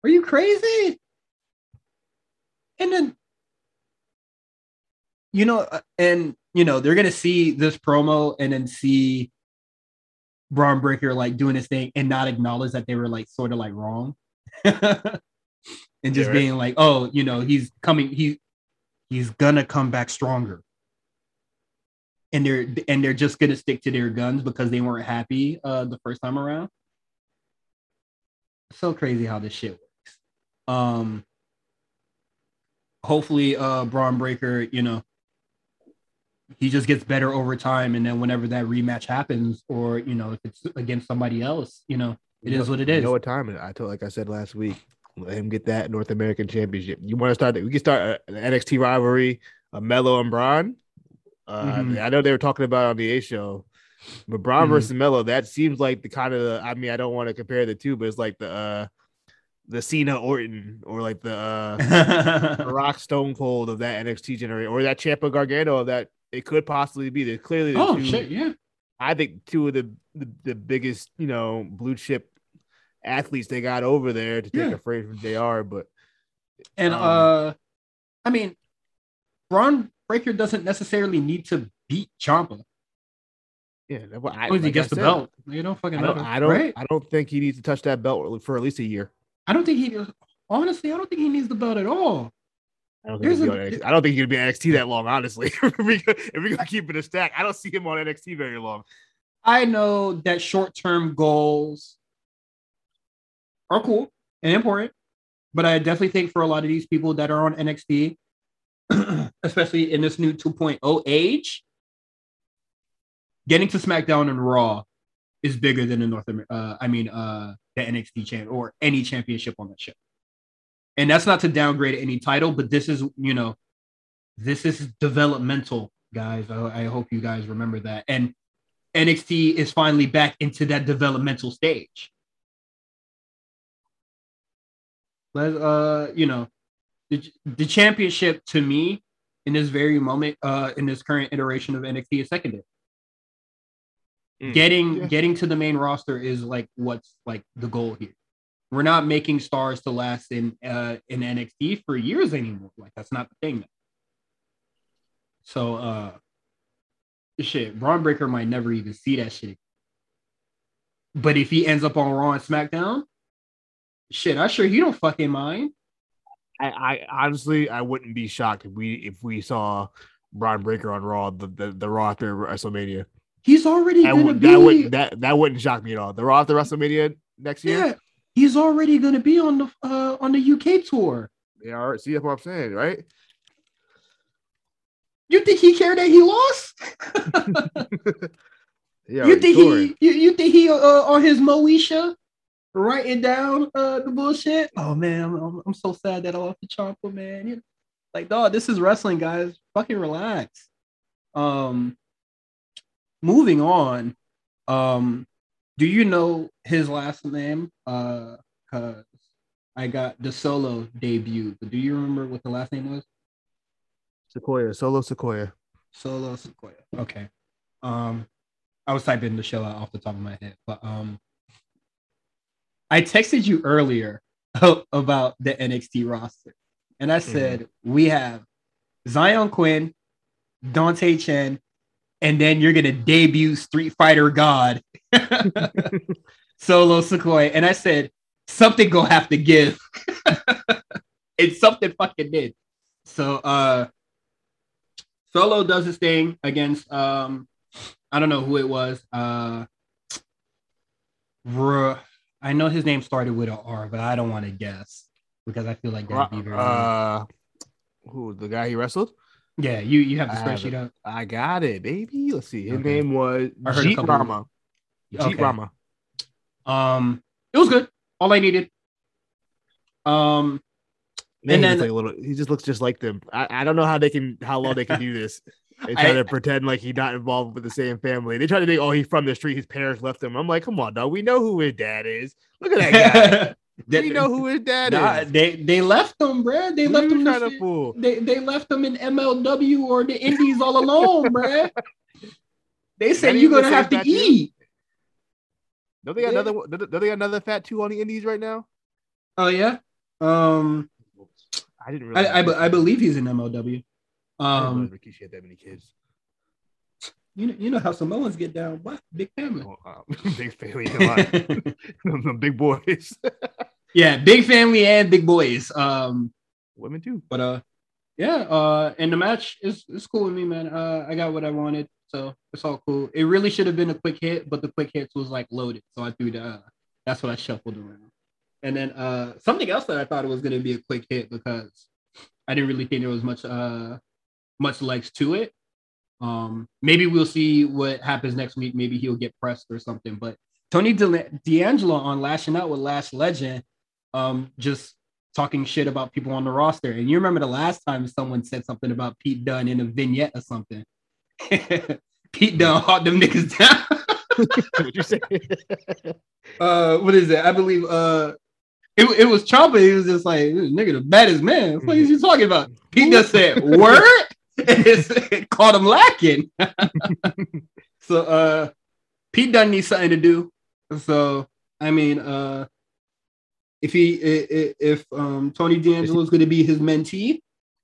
Are you crazy? And then, you know, and, you know, they're going to see this promo and then see Braun Breaker, like, doing his thing and not acknowledge that they were, like, sort of, like, wrong. And just yeah, being right. like, oh, you know, he's coming, he, he's going to come back stronger. And they're, and they're just going to stick to their guns because they weren't happy uh, the first time around. So crazy how this shit works. Um, hopefully, uh, Braun Breaker, you know, he just gets better over time, and then whenever that rematch happens, or, you know, if it's against somebody else, you know, it you know, is what it is. You know what time it is. I told, like I said last week, let him get that North American Championship. You want to start? We can start an N X T rivalry, a Melo and Braun. Uh, mm-hmm. I know they were talking about it on the A show, but Braun mm-hmm. versus Melo. That seems like the kind of. I mean, I don't want to compare the two, but it's like the uh, the Cena Orton, or like the, uh, the Rock Stone Cold of that N X T generation, or that Ciampa Gargano of that. It could possibly be there. Clearly, the oh two, shit, yeah. I think two of the, the the biggest, you know, blue chip athletes they got over there to take yeah. a phrase from J R. But and um, uh, I mean, Braun Breaker doesn't necessarily need to beat Ciampa. Yeah, that's what I, like he gets I said, the belt. You don't fucking. I don't. Know, I, don't right? I don't think he needs to touch that belt for at least a year. I don't think he. Honestly, I don't think he needs the belt at all. I don't, think a, I don't think he'd be N X T that long, honestly. If we're going to keep it a stack, I don't see him on N X T very long. I know that short-term goals are cool and important, but I definitely think for a lot of these people that are on N X T, especially in this new two point oh age, getting to SmackDown and Raw is bigger than the North America, uh, I mean, uh, the N X T champ or any championship on that show. And that's not to downgrade any title, but this is, you know, this is developmental, guys. I, I hope you guys remember that. And N X T is finally back into that developmental stage. Let's, uh, you know, the, the championship to me in this very moment, uh, in this current iteration of N X T is secondary. Mm. Getting yeah. getting to the main roster is like what's like the goal here. We're not making stars to last in uh, in N X T for years anymore. Like, that's not the thing. So, uh, shit, Braun Breaker might never even see that shit. But if he ends up on Raw and SmackDown, shit, I sure he don't fucking mind. I, I honestly, I wouldn't be shocked if we if we saw Braun Breaker on Raw, the the, the Raw after WrestleMania. He's already going to be. That, would, that, that wouldn't shock me at all. The Raw after WrestleMania next year? Yeah. He's already going to be on the uh, on the U K tour. Yeah, all right. See what I'm saying, right? You think he cared that he lost? yeah, you, think he, you, you think he uh, on his Moesha writing down uh, the bullshit? Oh, man, I'm, I'm, I'm so sad that I lost to Ciampa, man. You know, like, dog, this is wrestling, guys. Fucking relax. Um, moving on. Um. Do you know his last name? Uh, cause I got the solo debut, but do you remember what the last name was? Sequoia, Solo Sequoia. Solo Sequoia. Okay. Um, I was typing the show out off the top of my head, but um, I texted you earlier about the N X T roster, and I said mm-hmm. we have Zion Quinn, Dante Chen, and then you're gonna debut Street Fighter God. Solo Sequoia. And I said, something gonna have to give. And something fucking did. So uh Solo does his thing against um I don't know who it was. Uh R- I know his name started with an R, but I don't want to guess because I feel like that'd be very uh, who the guy he wrestled? Yeah, you, you have the spreadsheet up. I got it, baby. Let's see. His okay. name was Jeet Rama. Jeet okay. Rama. Um, it was good. All I needed. Um, Man, and then like a little, he just looks just like them. I, I don't know how they can how long they can do this. They try I, to pretend like he's not involved with the same family. They try to think, oh, he's from the street. His parents left him. I'm like, come on, dog. We know who his dad is. Look at that guy. They know who his dad nah, is. They they left him, bruh. They left him. The fool. They they left him in M L W or the Indies all alone, bruh. They said you're gonna have to eat. Don't they got yeah. another? Don't they got another fat two on the Indies right now? Oh yeah. Um, I didn't. Really I I, be, I believe he's in M L W. Um, Rikishi had that many kids. You know, you know how Samoans get down. What big family? Oh, wow. Big family, big boys. Yeah, big family and big boys. Um, women too. But uh, yeah. Uh, and the match is it's cool with me, man. Uh, I got what I wanted, so it's all cool. It really should have been a quick hit, but the quick hits was like loaded, so I threw the. Uh, that's what I shuffled around. And then uh, something else that I thought it was going to be a quick hit because I didn't really think there was much uh much legs to it. Um, maybe we'll see what happens next week. Maybe he'll get pressed or something. But Tony D'Angelo on Lashing Out with Lash Legend, um, just talking shit about people on the roster. And you remember the last time someone said something about Pete Dunne in a vignette or something. Pete Dunne hauled them niggas down. What'd you say? uh, what is it? I believe uh, it, it was Ciampa. He was just like, nigga, the baddest man. What are you talking about? Pete Dunne said, word? It caught him lacking. So uh Pete Dunne needs something to do. So I mean uh if he if, if um Tony D'Angelo is going to be his mentee,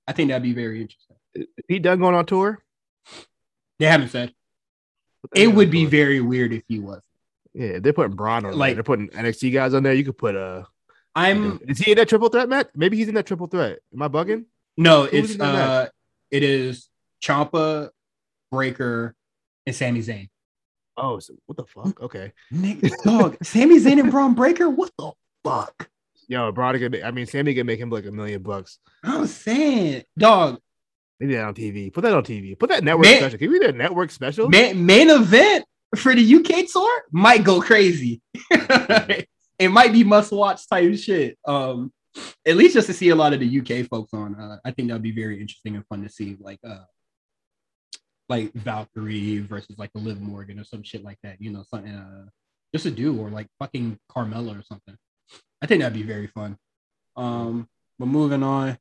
I think that'd be very interesting. Is Pete Dunne going on tour? They haven't said. It would be very weird if he was. Yeah, they're putting Braun on like, there. They're putting N X T guys on there. You could put uh I'm is he in that triple threat, Matt? Maybe he's in that triple threat. Am I bugging? No, Who's it's uh that? It is Ciampa, Breaker, and Sami Zayn. Oh, so what the fuck? Okay. Nick, dog, Sami Zayn and Braun Breaker? What the fuck? Yo, Braun could, I mean, Sammy could make him like a million bucks. I'm saying, dog. Maybe that on T V. Put that on T V. Put that network man, special. Can we do a network special? Man, main event for the U K tour might go crazy. It might be must-watch type shit. Um, At least just to see a lot of the U K folks on, uh, I think that'd be very interesting and fun to see, like, uh, like Valkyrie versus like a Liv Morgan or some shit like that. You know, something uh, just to do, or like fucking Carmella or something. I think that'd be very fun. Um, but moving on,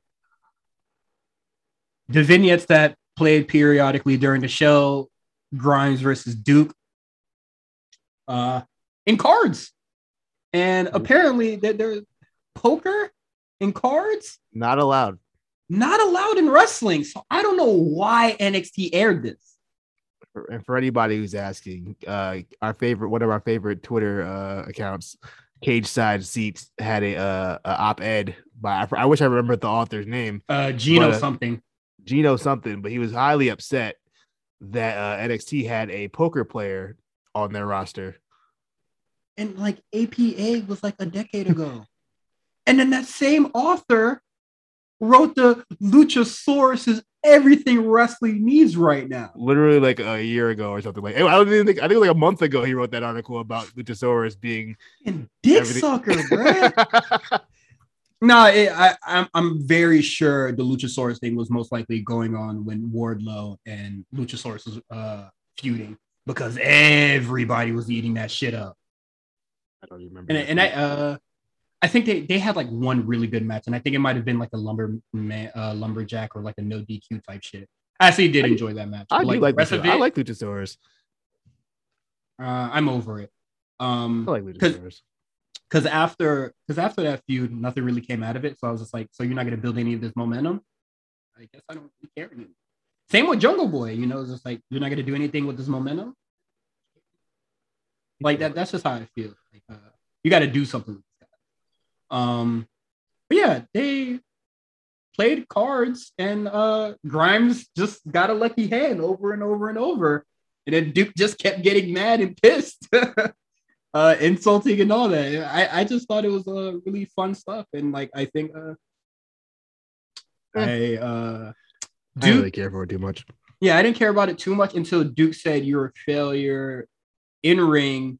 the vignettes that played periodically during the show: Grimes versus Duke, uh, in cards, and apparently that there's poker. In cards? Not allowed. Not allowed in wrestling. So I don't know why N X T aired this. For, and for anybody who's asking, uh, our favorite, one of our favorite Twitter uh, accounts, Cage Side Seats, had a, uh, a op-ed by, I, I wish I remembered the author's name. Uh, Gino but, uh, something. Gino something, but he was highly upset that uh, N X T had a poker player on their roster. And like A P A was like a decade ago. And then that same author wrote the Luchasaurus is everything wrestling needs right now. Literally like a year ago or something like. I don't even think I think like a month ago he wrote that article about Luchasaurus being and dick everything. Sucker, bro. No, it, I, I'm I'm very sure the Luchasaurus thing was most likely going on when Wardlow and Luchasaurus was uh, feuding because everybody was eating that shit up. I don't remember. And, and I. Uh, I think they, they had like one really good match, and I think it might have been like a lumber man, uh, lumberjack or like a no D Q type shit. I actually did I enjoy do, that match. I like, do like Luchasaurus. I like Luchasaurus. Uh, I'm over it. Um, I like Luchasaurus. Because after, after that feud, nothing really came out of it. So I was just like, so you're not going to build any of this momentum? I guess I don't really care anymore. Same with Jungle Boy. You know, it's just like, you're not going to do anything with this momentum? Like, that. that's just how I feel. Like, uh, you got to do something. Um, but yeah, they played cards, and uh, Grimes just got a lucky hand over and over and over, and then Duke just kept getting mad and pissed, uh, insulting and all that. I, I just thought it was uh, really fun stuff, and like I think uh, I uh, Duke, I didn't really care for it too much. Yeah, I didn't care about it too much until Duke said you're a failure in ring,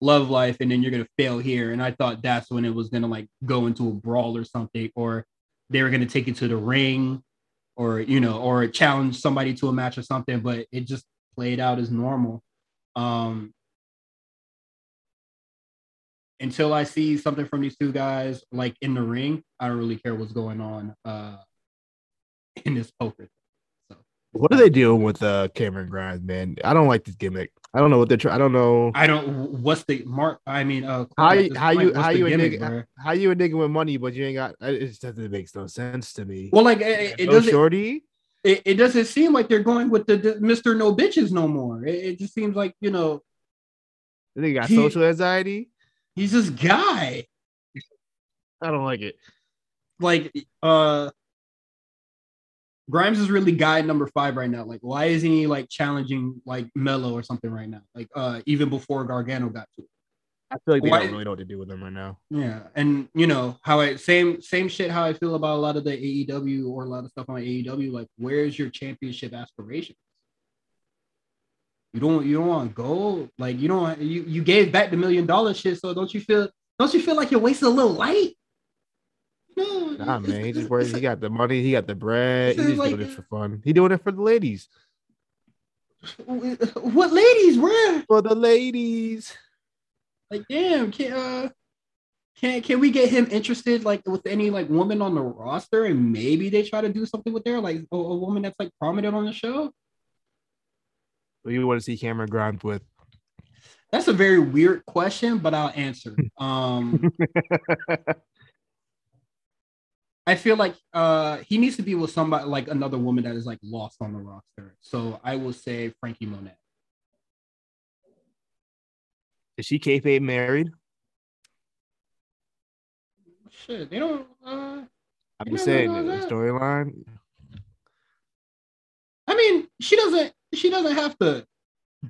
love life, and then you're going to fail here. And I thought that's when it was going to like go into a brawl or something, or they were going to take it to the ring or, you know, or challenge somebody to a match or something. But it just played out as normal. Um, until I see something from these two guys, like in the ring, I don't really care what's going on uh, in this poker. So, what are they doing with uh, Cameron Grimes, man? I don't like this gimmick. I don't know what they're trying. I don't know. I don't. What's the mark? I mean, uh, how you how you how you gimmick, nigga, how you a nigga with money, but you ain't got. It just doesn't make no sense to me. Well, like it, it no doesn't. Shorty. It, it doesn't seem like they're going with the, the Mister No Bitches no more. It, it just seems like, you know, they got he, social anxiety. He's this guy. I don't like it. Like, uh, Grimes is really guy number five right now. Like, why isn't he like challenging like Melo or something right now? Like, uh, even before Gargano got to it. I feel like they why, don't really know what to do with him right now. Yeah, and you know how I same same shit. How I feel about a lot of the A E W or a lot of stuff on A E W. Like, where's your championship aspirations? You don't you don't want gold. Like you don't you, you gave back the million dollar shit. So don't you feel don't you feel like you're wasting a little light? No, nah, man. He just works. He got the money. He got the bread. He's just like, doing it for fun. He doing it for the ladies. What ladies? Where? For the ladies. Like, damn, can uh, can can we get him interested? Like, with any like woman on the roster, and maybe they try to do something with their like a, a woman that's like prominent on the show. What do you want to see Cameron Grimes with? That's a very weird question, but I'll answer. Um, I feel like uh, he needs to be with somebody like another woman that is like lost on the roster. So I will say Frankie Monet. Is she kayfabe married? Shit, they don't. Uh, I'm just saying the storyline. I mean, she doesn't. She doesn't have to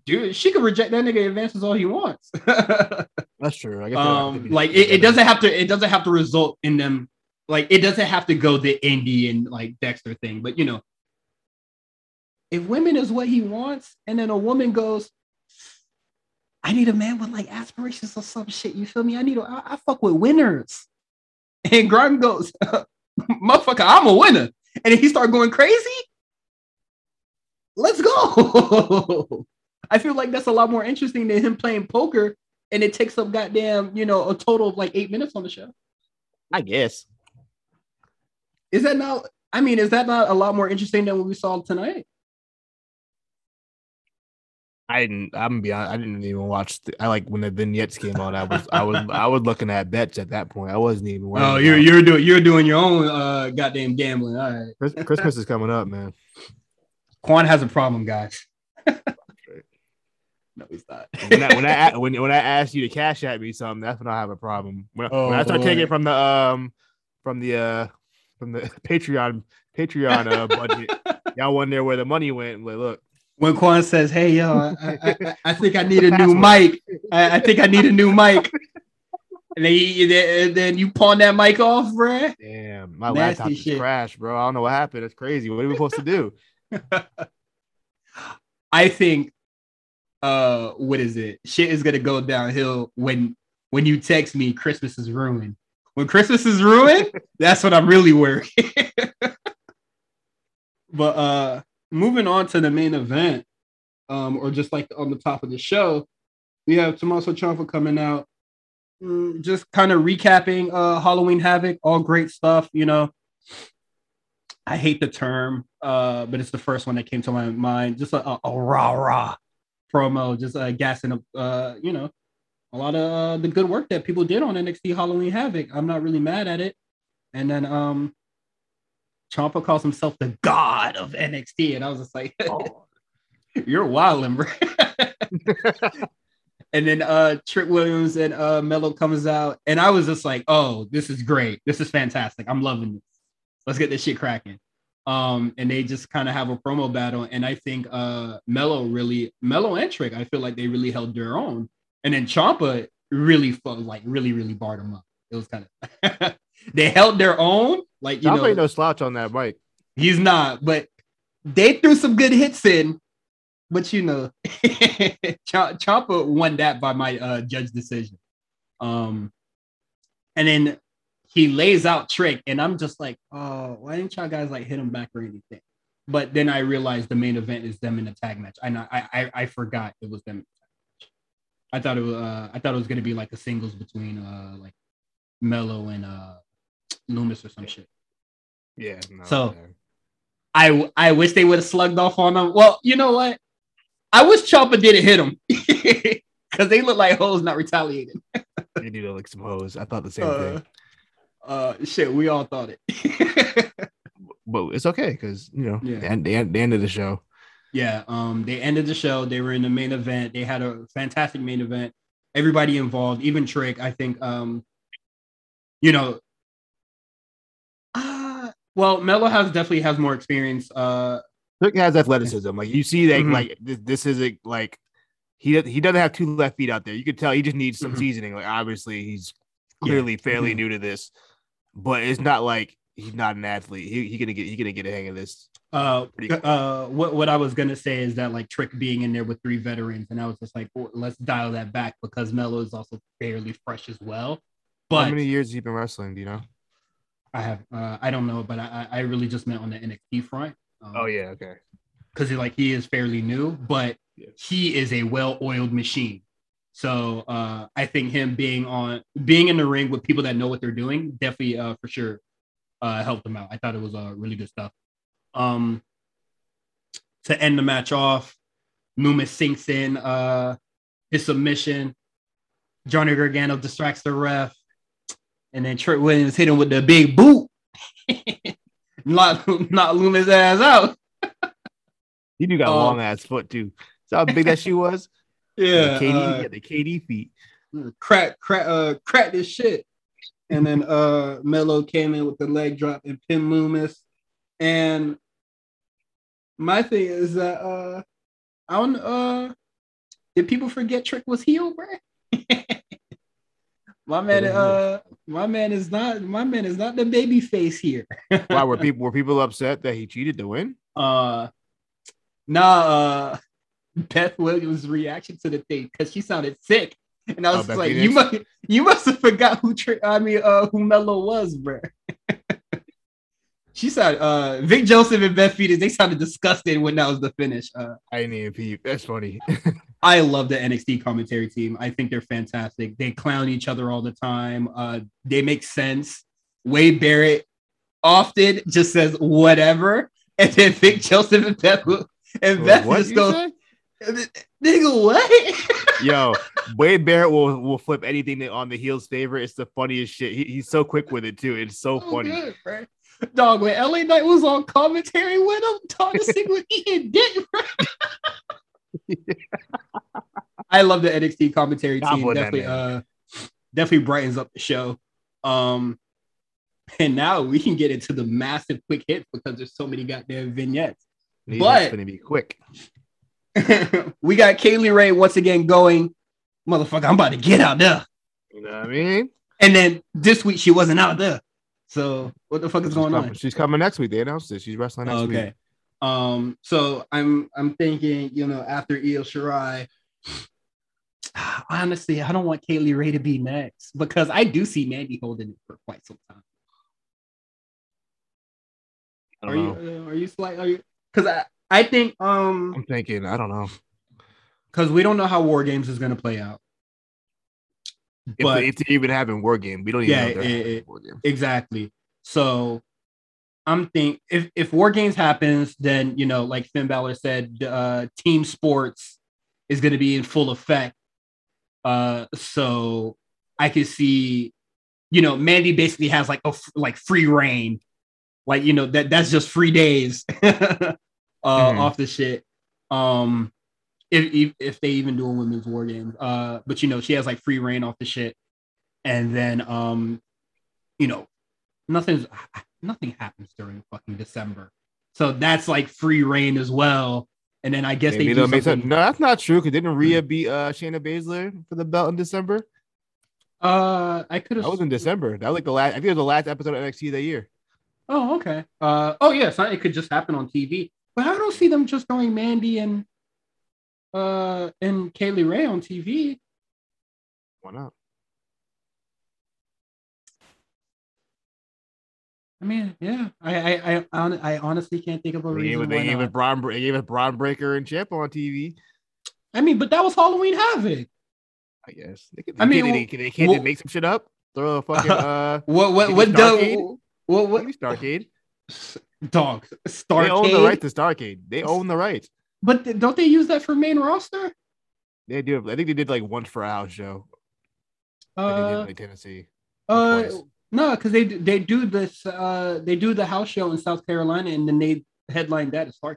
do it. She could reject that nigga advances all he wants. That's true. I guess um, like it, it doesn't have to. It doesn't have to result in them. Like it doesn't have to go the Indy and like Dexter thing. But you know, if women is what he wants, and then a woman goes, I need a man with like aspirations or some shit. You feel me? I need a, I, I fuck with winners. And Grimes goes, motherfucker, I'm a winner. And then he started going crazy. Let's go. I feel like that's a lot more interesting than him playing poker. And it takes up goddamn, you know, a total of like eight minutes on the show. I guess. Is that not, I mean, is that not a lot more interesting than what we saw tonight? I didn't. I'm gonna be honest. I didn't even watch. The, I like when the vignettes came out. I was. I was. I was looking at bets at that point. I wasn't even. Oh, you're. About. You're doing. You're doing your own. Uh, goddamn gambling. All right. Christmas, Christmas is coming up, man. Quan has a problem, guys. No, he's not. When I, when I when when I ask you to cash at me something, that's when I have a problem. When, oh, when I start boy. taking it from the um from the uh from the Patreon Patreon uh, budget, y'all wonder where the money went. Like, look. When Quan says, hey, yo, I, I, I think I need a new mic. I, I think I need a new mic. And then you, and then you pawn that mic off, bruh. Damn, my Nasty laptop shit. Just crashed, bro. I don't know what happened. That's crazy. What are we supposed to do? I think, uh, what is it? Shit is going to go downhill when when you text me, Christmas is ruined. When Christmas is ruined, that's what I'm really worried. But, uh. Moving on to the main event, um, or just like on the top of the show, we have Tommaso Ciampa coming out, just kind of recapping uh, Halloween Havoc, all great stuff, you know. I hate the term, uh, but it's the first one that came to my mind. Just a, a, a rah-rah promo, just uh, gassing up, uh, you know, a lot of uh, the good work that people did on N X T Halloween Havoc. I'm not really mad at it. And then... um. Ciampa calls himself the god of N X T. And I was just like, oh, you're wildin', bro. And then uh, Trick Williams and uh, Melo comes out. And I was just like, oh, this is great. This is fantastic. I'm loving this. Let's get this shit cracking. Um, and they just kind of have a promo battle. And I think uh, Melo really, Melo and Trick, I feel like they really held their own. And then Ciampa really, fun, like, really, really barred him up. It was kind of... They held their own. Like, you know, no slouch on that mic. He's not, but they threw some good hits in, but you know, Ciampa won that by my uh, judge decision. Um, and then he lays out Trick, and I'm just like, oh, why didn't y'all guys like hit him back or anything? But then I realized the main event is them in a tag match. I know, I, I I forgot it was them. I thought it was uh, I thought it was gonna be like the singles between uh like Melo and uh Loomis or some yeah. shit. Yeah. No, so man. I I wish they would have slugged off on them. Well, you know what? I wish Ciampa didn't hit him because they look like hoes not retaliating. They do look like some hoes. I thought the same uh, thing. Uh, shit, we all thought it. But it's okay because you know yeah. they, they, they ended the show. Yeah, um, they ended the show. They were in the main event. They had a fantastic main event. Everybody involved, even Trick. I think, um, you know, uh, well, Melo has definitely has more experience. Uh, Trick has athleticism. Like you see that, mm-hmm. like this, this isn't like he he doesn't have two left feet out there. You could tell he just needs some mm-hmm. seasoning. Like obviously he's clearly yeah. fairly mm-hmm. new to this, but it's not like. He's not an athlete. He he gonna get he gonna get a hang of this. Uh, uh, what what I was gonna say is that like Trick being in there with three veterans, and I was just like, oh, let's dial that back because Melo is also fairly fresh as well. But how many years have you been wrestling? Do you know? I have. Uh, I don't know, but I I really just meant on the N X T front. Um, oh yeah, okay. Because like he is fairly new, but yeah. he is a well-oiled machine. So uh, I think him being on being in the ring with people that know what they're doing definitely uh, for sure. Uh, helped them out. I thought it was uh, really good stuff. Um, to end the match off, Loomis sinks in uh, his submission. Johnny Gargano distracts the ref, and then Trick Williams hit him with the big boot. Knock Loomis' ass out. He do got a um, long ass foot too. So how big that she was. Yeah, the K D, uh, the K D feet. Crack, crack, uh, crack this shit. And then uh, Melo came in with the leg drop and pinned Loomis. And my thing is that uh, I don't. Uh, did people forget Trick was heel, bro? my man, uh, my man is not. My man is not the baby face here. Wow, were people were people upset that he cheated to win? Uh, nah. Uh, Beth Williams' reaction to the thing because she sounded sick. And I was oh, like, you must, you must have forgot who tri- I mean, uh, who Melo was, bro. She said, uh, Vic Joseph and Beth Phoenix, they sounded disgusted when that was the finish. Uh, I didn't even peep. That's funny. I love the N X T commentary team. I think they're fantastic. They clown each other all the time. Uh, they make sense. Wade Barrett often just says whatever, and then Vic Joseph and Beth and Beth what, just goes. Nigga, what? Yo, Wade Barrett will, will flip anything on the heels favor. It's the funniest shit. He, he's so quick with it too. It's so, so funny. Good, dog, when L A Knight was on commentary with him, dog, the thing was eating dick, bro. Yeah. I love the N X T commentary God team. Definitely, that, uh, definitely brightens up the show. Um, and now we can get into the massive quick hits because there's so many goddamn vignettes. Maybe but it's gonna be quick. We got Kaylee Ray once again going, motherfucker, I'm about to get out there. You know what I mean? And then this week she wasn't out there. So what the fuck is she's going coming, on? She's coming next week. They announced it. She's wrestling next okay. week. Okay. Um, so I'm I'm thinking, you know, after Io Shirai, honestly, I don't want Kaylee Ray to be next because I do see Mandy holding it for quite some time. Are know. you uh, are you slight are you because I I think um I'm thinking, I don't know. Because we don't know how War Games is gonna play out. If but it's even having War Game, we don't even yeah, know it, it, War Game. Exactly. So I'm thinking if, if War Games happens, then you know, like Finn Balor said, uh team sports is gonna be in full effect. Uh so I could see, you know, Mandy basically has like a like free reign, like you know, that that's just free days. Uh, mm-hmm. Off the shit, um, if if they even do a women's war game, uh, but you know she has like free reign off the shit, and then um, you know, nothing's nothing happens during fucking December, so that's like free reign as well. And then I guess Maybe they do make something. No, that's not true. Because didn't Rhea beat uh, Shayna Baszler for the belt in December? Uh, I could have. That was in December. That was like the last. I think it was the last episode of N X T that year. Oh okay. Uh, oh yeah. So it could just happen on T V. But I don't see them just throwing Mandy and uh, and Kaylee Ray on T V. Why not? I mean, yeah, I I I, I honestly can't think of a they reason. Gave, they why gave not. It Braun, they gave it Braun Breaker and Ciampa on T V. I mean, but that was Halloween Havoc. I guess. They, they, I mean, they, they, they, they can't well, make some shit up. Throw a fucking uh. What what what the what what Starcade? Dog Starcade. They own the right to Starcade. They own the rights. But don't they use that for main roster? They do. I think they did like once for a house show. Uh, they did like Tennessee. Uh. Twice. No, because they they do this uh, they do the house show in South Carolina, and then they headline that as Starcade.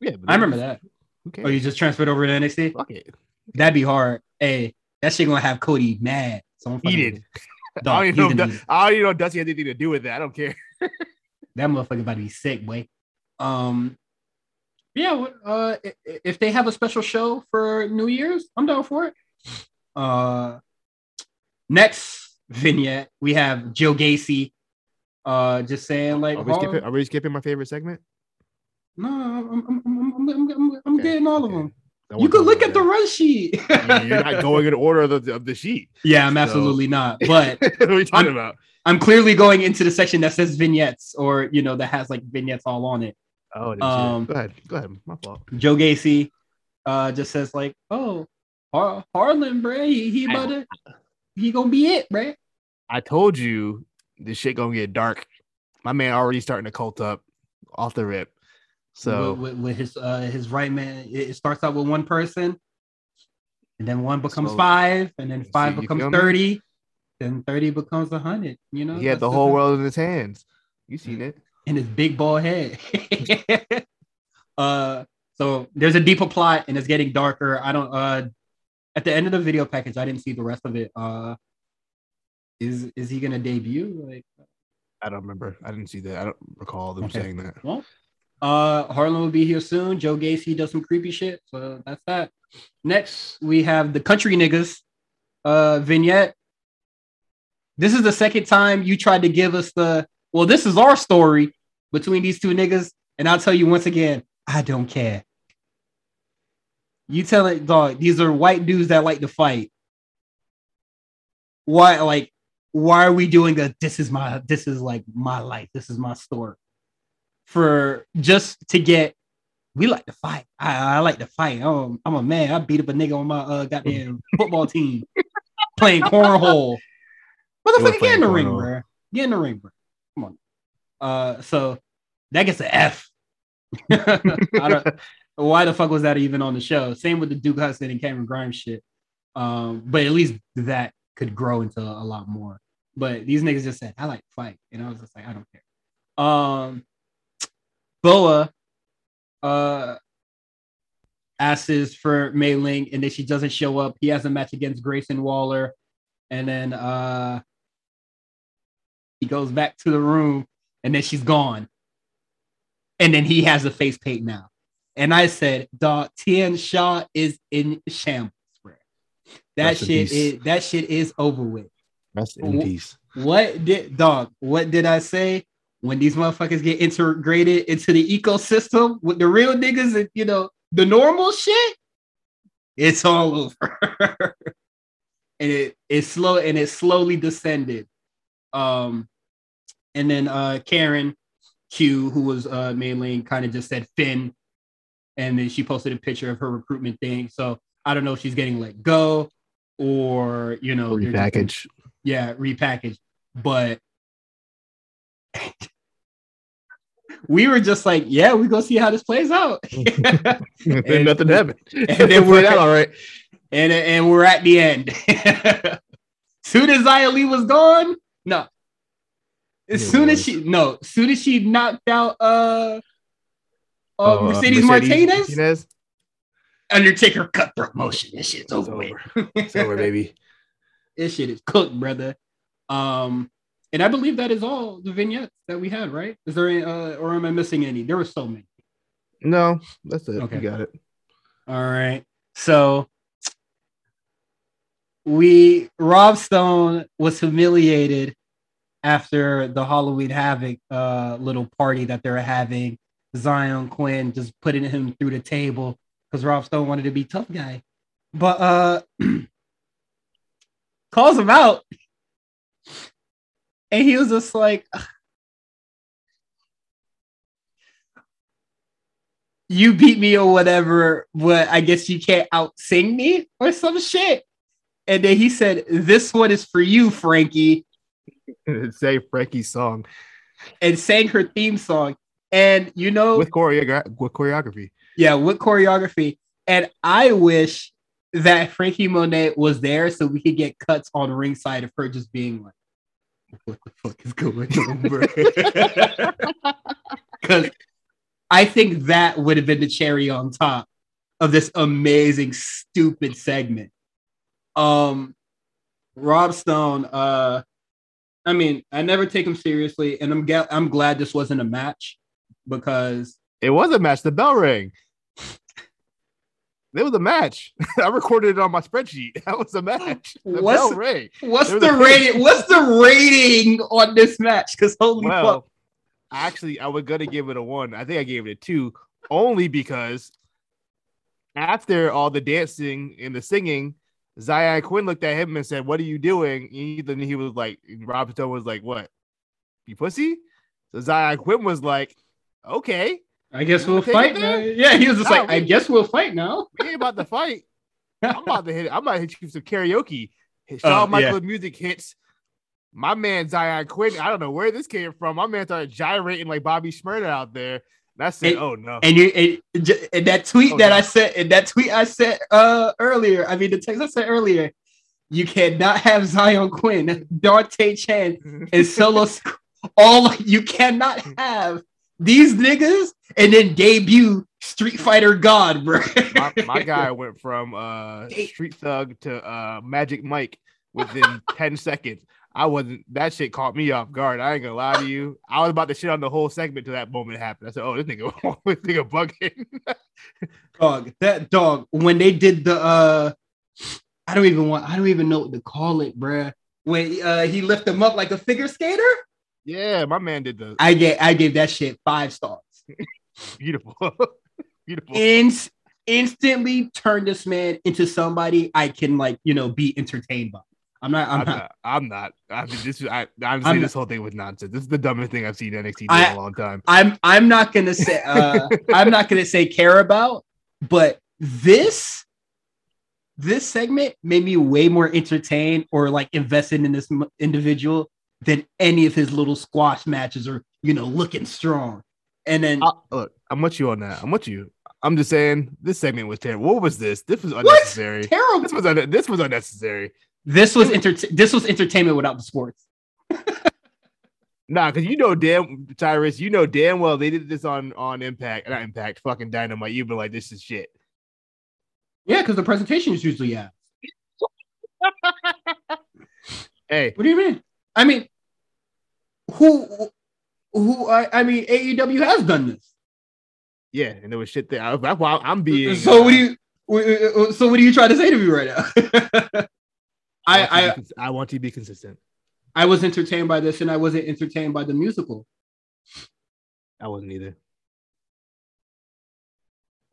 Yeah, I remember that. Okay. Oh, you just transferred over to N X T? Fuck it. That'd be hard. Hey, that shit gonna have Cody mad. So heated. Dog, I don't even know. I don't even know if Dusty has anything to do with that. I don't care. That motherfucker about to be sick, boy. Um, yeah. Uh, if they have a special show for New Year's, I'm down for it. Uh, next vignette, we have Joe Gacy uh just saying like, are we, skipping, are we skipping my favorite segment? No, I'm I'm I'm I'm, I'm, I'm okay. getting all okay. of them. You could look at that. The run sheet. I mean, you're not going in order of the, of the sheet. Yeah, I'm so. Absolutely not. But what are we talking I'm, about? I'm clearly going into the section that says vignettes, or you know, that has like vignettes all on it. Oh, um, go ahead, go ahead. My fault. Joe Gacy uh just says like, oh, Har- Harlan, bro, he he about to he gonna be it, bro. I told you this shit gonna get dark. My man already starting to cult up off the rip. So with, with, with his uh, his right man, it starts out with one person, and then one becomes so, five, and then five so becomes thirty, me? Then thirty becomes a hundred. You know, he had the whole the, world in his hands. You seen it in his big bald head. uh, so there's a deeper plot, and it's getting darker. I don't. Uh, At the end of the video package, I didn't see the rest of it. Uh, is is he gonna debut? Like, I don't remember. I didn't see that. I don't recall them okay. saying that. Well, uh, Harlan will be here soon. Joe Gacy does some creepy shit, so that's that. Next, we have the Country Niggas uh, vignette. This is the second time you tried to give us the well. This is our story between these two niggas, and I'll tell you once again, I don't care. You tell it, dog, these are white dudes that like to fight. Why, like, why are we doing a, this is my, this is like my life. This is my story. For just to get, we like to fight. I, I like to fight. Oh, I'm a man. I beat up a nigga on my uh, goddamn football team playing cornhole. Motherfucker, get in the ring, cornhole. bro. Get in the ring, bro. Come on. Uh, so that gets an F. I don't Why the fuck was that even on the show? Same with the Duke Hudson and Cameron Grimes shit. Um, but at least that could grow into a lot more. But these niggas just said, I like to fight. And I was just like, I don't care. Um, Boa uh, asks for Mei Ling, and then she doesn't show up. He has a match against Grayson Waller. And then uh, he goes back to the room, and then she's gone. And then he has a face paint now. And I said, dog, Tian Shaw is in shambles, bro. That Rest shit is that shit is over with. Rest in what, peace. What did dog? What did I say? When these motherfuckers get integrated into the ecosystem with the real niggas and you know the normal shit, it's all over. And it it's slow and it slowly descended. Um, and then uh, Karen Q, who was uh, mainly kind of just said Finn. And then she posted a picture of her recruitment thing. So I don't know if she's getting let go or, you know, repackage. Yeah, repackage. But we were just like, yeah, we're going to see how this plays out. and, nothing happened. And then we're out, all right. And, and we're at the end. Soon as Xia Li was gone, no. As soon as she, no, soon as she knocked out, uh, Uh, oh, Mercedes, uh, Mercedes Martinez? Martinez, Undertaker cutthroat motion. This shit's over. It's over, it's over baby. This shit is cooked, brother. Um, and I believe that is all the vignettes that we had, right? Is there any, uh, or am I missing any? There were so many. No, that's it. Okay. You got it. All right. So we Rob Stone was humiliated after the Halloween Havoc uh, little party that they're having. Zion Quinn, just putting him through the table because Rob Stone wanted to be tough guy. But uh, calls him out. And he was just like, you beat me or whatever, but I guess you can't out-sing me or some shit. And then he said, this one is for you, Frankie. Say Frankie's song. And sang her theme song. And, you know. With, choreogra- with choreography. Yeah, with choreography. And I wish that Frankie Monet was there so we could get cuts on ringside of her just being like, what the fuck is going on, bro? Because I think that would have been the cherry on top of this amazing, stupid segment. Um, Rob Stone, uh, I mean, I never take him seriously, and I'm ga- I'm glad this wasn't a match because... It was a match. The bell rang. It was a match. I recorded it on my spreadsheet. That was a match. The what's, bell rang. What's the rating? What's the rating on this match? Because holy well, fuck. Actually, I was going to give it a one. I think I gave it a two, only because after all the dancing and the singing, Zion Quinn looked at him and said, what are you doing? And then he was like, Rob Stone was like, what? You pussy? So Zion Quinn was like, okay. I guess we'll fight now. Yeah, he was just nah, like, we, I guess we'll fight now. We ain't about to fight. I'm about to hit it. I might hit you with some karaoke. Shawn uh, Michaels yeah. music hits. My man Zion Quinn, I don't know where this came from. My man started gyrating like Bobby Shmurda out there. That's it. Oh no! And you and, and that tweet oh, that no. I said, and that tweet I said uh, earlier. I mean, the text I said earlier. You cannot have Zion Quinn, Dante Chan, and Solos. all you cannot have these niggas, and then debut Street Fighter God, bro. my, my guy went from uh, Street Thug to uh, Magic Mike within ten seconds. I wasn't, that shit caught me off guard. I ain't gonna lie to you. I was about to shit on the whole segment till that moment happened. I said, oh, this nigga, this nigga bugging. Dog, that dog, when they did the, uh, I don't even want, I don't even know what to call it, bruh. When uh, he lifted him up like a figure skater? Yeah, my man did the. I gave, I gave that shit five stars. Beautiful. Beautiful. In- instantly turned this man into somebody I can, like, you know, be entertained by. I'm not. I'm, I'm not, not. I'm not. I mean, this. I honestly, I'm this not, whole thing was nonsense. This is the dumbest thing I've seen N X T do I, in a long time. I'm. I'm not gonna say. Uh, I'm not gonna say care about. But this, this segment made me way more entertained or like invested in this individual than any of his little squash matches or you know looking strong. And then I, look, I'm with you on that. I'm with you. I'm just saying this segment was terrible. What was this? This was unnecessary. What? Terrible. This was. Un- this was unnecessary. This was enter- This was entertainment without the sports. Nah, because you know damn Tyrus, you know damn well they did this on on Impact, not Impact, fucking Dynamite. You've been like, this is shit. Yeah, because the presentation is usually yeah. Hey, what do you mean? I mean, who, who? I, I mean, A E W has done this. Yeah, and there was shit there. That's why I'm being. So uh, what do you? So what are you trying to say to me right now? I, I, I want to be consistent. I was entertained by this, and I wasn't entertained by the musical. I wasn't either.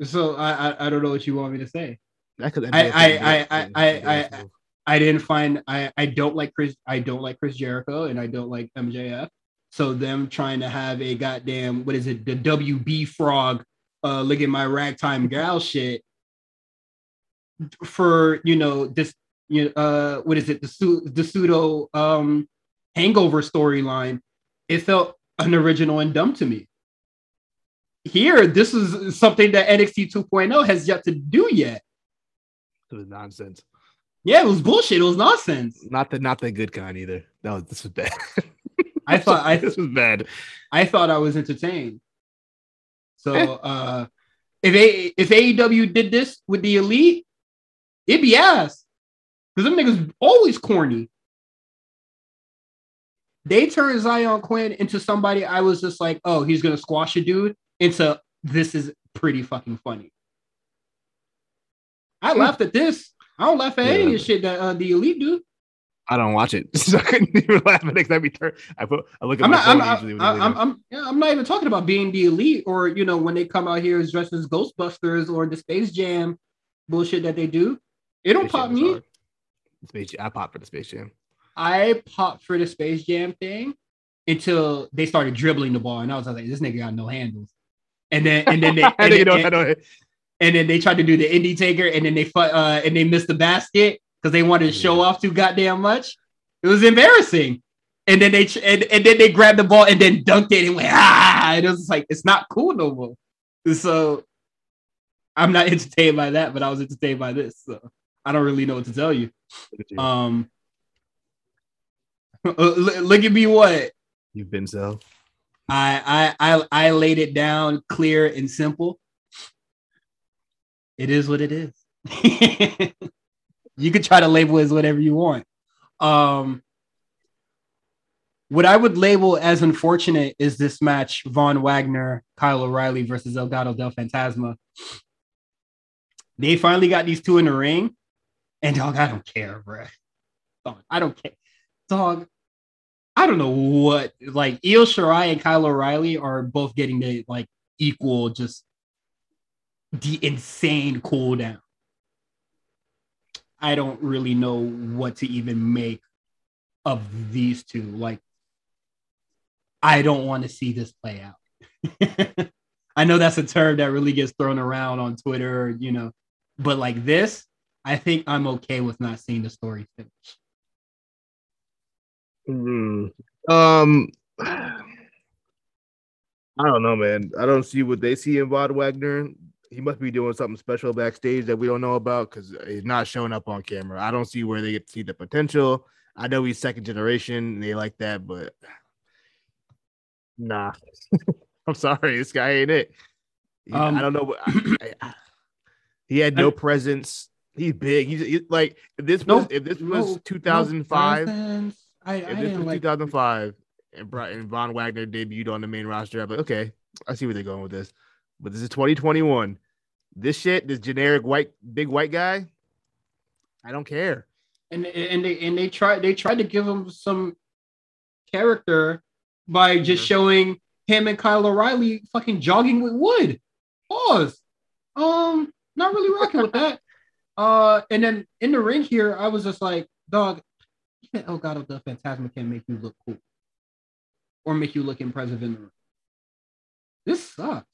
So I, I, I don't know what you want me to say. I, I, I, I, I, I, I didn't find. I, I don't like Chris. I don't like Chris Jericho, and I don't like M J F. So them trying to have a goddamn what is it? The W B Frog, uh, look at my ragtime gal shit. For you know this. You uh, what is it? The, su- the pseudo um, hangover storyline. It felt unoriginal and dumb to me. Here, this is something that N X T two point oh has yet to do yet. It was nonsense. Yeah, it was bullshit. It was nonsense. Not the not the good kind either. No, this was bad. I thought I this was bad. I thought I was entertained. So uh, if a- if A E W did this with the Elite, it'd be ass. Because them niggas always corny. They turned Zion Quinn into somebody I was just like, oh, he's going to squash a dude into this is pretty fucking funny. I laughed at this. I don't laugh at yeah. any of the shit that uh, the Elite do. I don't watch it, so I couldn't even laugh at it. That'd be ter- I put. I look at. I'm my not, I'm, not, I'm, I'm, I'm, yeah, I'm not even talking about being the elite, or you know, when they come out here as dressed as Ghostbusters or the Space Jam bullshit that they do. It don't Space pop Jam me. Space, I popped for the Space Jam. I popped for the Space Jam thing until they started dribbling the ball, and I was like, "This nigga got no handles." And then, and then they, and, then, know, and, and then they tried to do the indie taker, and then they uh, and they missed the basket. Because they wanted to show off too goddamn much. It was embarrassing. And then they and, and then they grabbed the ball and then dunked it and went, ah! And it was like, it's not cool no more. So I'm not entertained by that, but I was entertained by this. So I don't really know what to tell you. Um, look at me what? You've been so. I, I, I, I laid it down clear and simple. It is what it is. You could try to label it as whatever you want. Um, what I would label as unfortunate is this match, Von Wagner, Kyle O'Reilly versus Elgato del Fantasma. They finally got these two in the ring. And, dog, I don't care, bro. Dog, I don't care. Dog, I don't know what. Like, Io Shirai and Kyle O'Reilly are both getting the, like, equal, just the insane cooldown. I don't really know what to even make of these two. Like, I don't want to see this play out. I know that's a term that really gets thrown around on Twitter, you know, but like this, I think I'm okay with not seeing the story finish. Mm, um, I don't know, man. I don't see what they see in Von Wagner. He must be doing something special backstage that we don't know about because he's not showing up on camera. I don't see where they get to see the potential. I know he's second generation and they like that, but nah. I'm sorry, this guy ain't it. Um, I don't know. I, I, I, he had no I, presence. He's big. He's he, like if this was no, if this was no, two thousand five. No I, if I this didn't was like two thousand five, and, and Von Wagner debuted on the main roster, I'm like, okay, I see where they're going with this. But this is twenty twenty-one. This shit, this generic white, big white guy, I don't care. And and they and they tried they tried to give him some character by just showing him and Kyle O'Reilly fucking jogging with wood. Pause. Um, not really rocking with that. Uh, and then in the ring here, I was just like, dog, even Elgato del Fantasma can't make you look cool or make you look impressive in the ring. This sucks.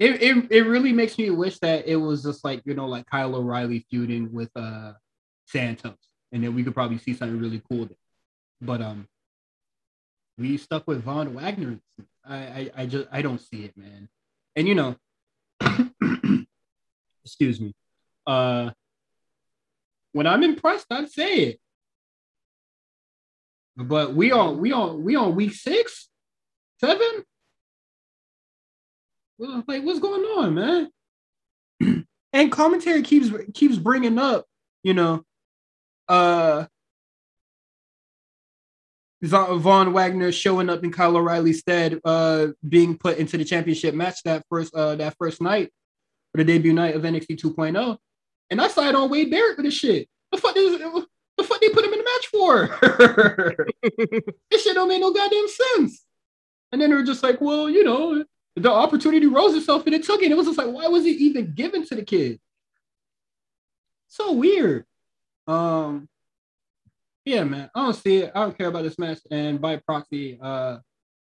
It, it it really makes me wish that it was just like, you know, like Kyle O'Reilly feuding with uh, Santos. And then we could probably see something really cool there. But um, we stuck with Von Wagner. I, I, I just, I don't see it, man. And, you know, excuse me. Uh, when I'm impressed, I'd say it. But we on, we on, we on week six, seven. Like, what's going on, man? And commentary keeps keeps bringing up, you know, uh, Von Wagner showing up in Kyle O'Reilly's stead, uh, being put into the championship match that first uh, that first night, or the debut night of N X T two point oh. And I side on Wade Barrett for this shit. The fuck is the fuck they put him in the match for? This shit don't make no goddamn sense. And then they're just like, well, you know. The opportunity rose itself and it took it. It was just like, why was it even given to the kid? So weird. Um, yeah, man. I don't see it. I don't care about this match. And by proxy, uh,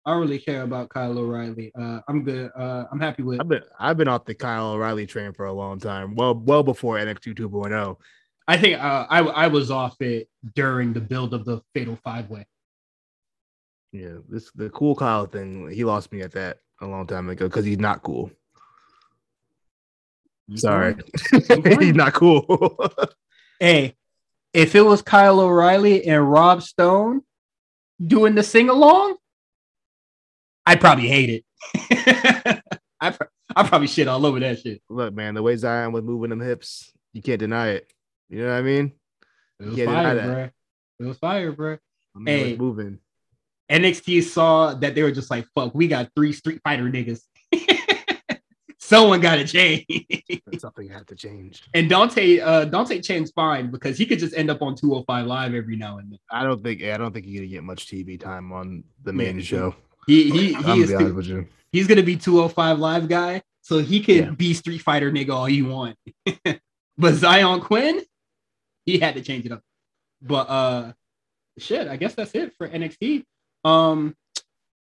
I don't really care about Kyle O'Reilly. Uh, I'm good. Uh, I'm happy with. I've been I've been off the Kyle O'Reilly train for a long time. Well, well before N X T two point oh. I think uh, I I was off it during the build of the Fatal Five Way. Yeah, this the cool Kyle thing. He lost me at that. A long time ago, because he's not cool. You Sorry, he's not cool. Hey, if it was Kyle O'Reilly and Rob Stone doing the sing along, I'd probably hate it. I pro- I probably shit all over that shit. Look, man, the way Zion was moving them hips, you can't deny it. You know what I mean? It was fire, bro. It was fire, bro. I mean, hey, it was moving. N X T saw that they were just like, fuck, we got three Street Fighter niggas. someone got to change. Something had to change. And Dante, uh, Dante changed fine because he could just end up on two oh five Live every now and then. I don't think, I don't think he's gonna get much T V time on the main yeah. show. He, he, he is. Too, with you. He's gonna be two oh five Live guy, so he could yeah. be Street Fighter nigga all you want. But Zion Quinn, he had to change it up. But uh, shit, I guess that's it for N X T. Um.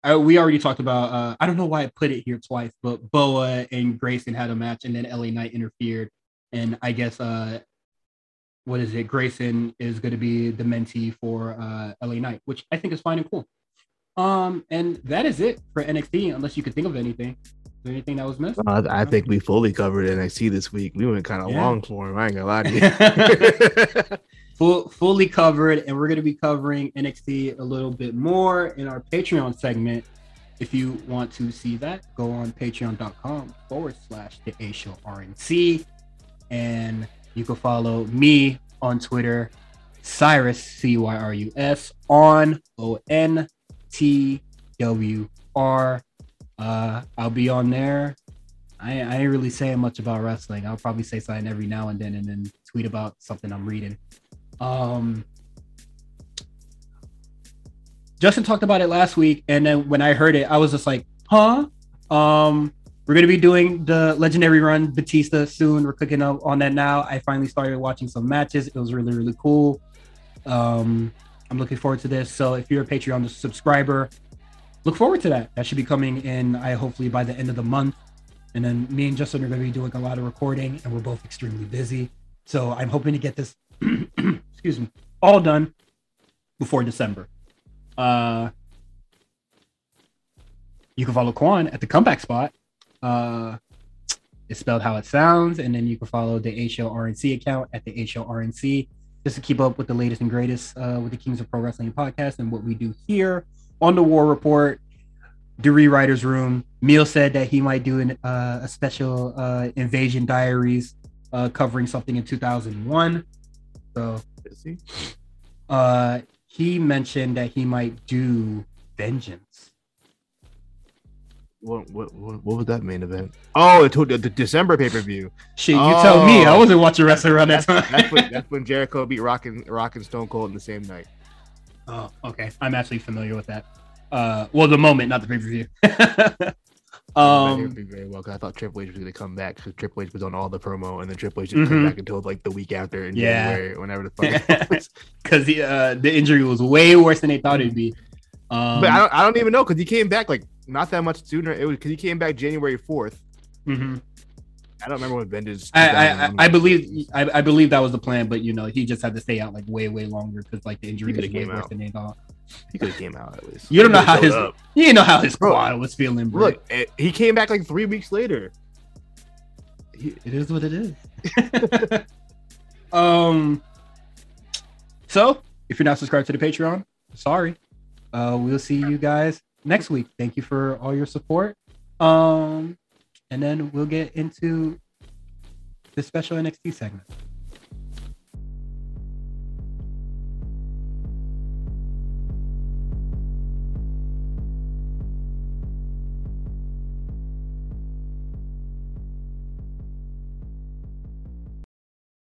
I, we already talked about, uh, I don't know why I put it here twice, but Boa and Grayson had a match and then L A Knight interfered. And I guess, uh, what is it? Grayson is going to be the mentee for uh, L A Knight, which I think is fine and cool. Um, and that is it for N X T, unless you could think of anything. Is there anything that was missed? Uh, I think we fully covered N X T this week. We went kind of yeah. long for him. I ain't going to lie to you. Full, fully covered, and we're going to be covering N X T a little bit more in our Patreon segment. If you want to see that, go on patreon.com forward slash the A Show R N C, and you can follow me on Twitter, Cyrus, C Y R U S, on O N T W R. Uh, I'll be on there. I, I ain't really saying much about wrestling. I'll probably say something every now and then, and then tweet about something I'm reading. Um, Justin talked about it last week, and then when I heard it, I was just like, huh? Um, we're going to be doing the Legendary Run Batista soon. We're cooking up on that now. I finally started watching some matches. It was really, really cool. Um, I'm looking forward to this. So if you're a Patreon subscriber, look forward to that. That should be coming in, I hopefully, by the end of the month. And then me and Justin are going to be doing a lot of recording, and we're both extremely busy. So I'm hoping to get this excuse me, all done before December. Uh, you can follow Quan at the Comeback Spot. Uh, it's spelled how it sounds. And then you can follow the A-Show R N C account at the A-Show R N C, just to keep up with the latest and greatest uh, with the Kings of Pro Wrestling podcast and what we do here on the War Report, the Rewriters Room. Miel said that he might do an, uh, a special uh, Invasion Diaries uh, covering something in two thousand one. So, uh, he mentioned that he might do Vengeance. What what what, what was that main event? Oh, it told the, the December pay per view. Shit, you oh. tell me. I wasn't watching wrestling around that time. That's when, that's when Jericho beat Rock and, Rock and Stone Cold in the same night. Oh, okay. I'm actually familiar with that. Uh, well, the moment, not the pay per view. Um, very well, because I thought Triple H was going to come back because Triple H was on all the promo, and then Triple H didn't mm-hmm. come back until like the week after in yeah. January, whenever the fuck. Because the uh, the injury was way worse than they thought it'd be. Um, but I don't, I don't even know because he came back like not that much sooner. It was because he came back January fourth. Mm-hmm. I don't remember when Vengeance. I I, I, I believe I, I believe that was the plan, but you know he just had to stay out like way way longer because like the injury was way worse out. Than they thought. He could have came out at least. You don't know how his up. You didn't know how his quad was feeling. Bro. Look, it, he came back like three weeks later. He, it is what it is. um. So, if you're not subscribed to the Patreon, sorry. Uh, we'll see you guys next week. Thank you for all your support. Um, and then we'll get into the special N X T segment.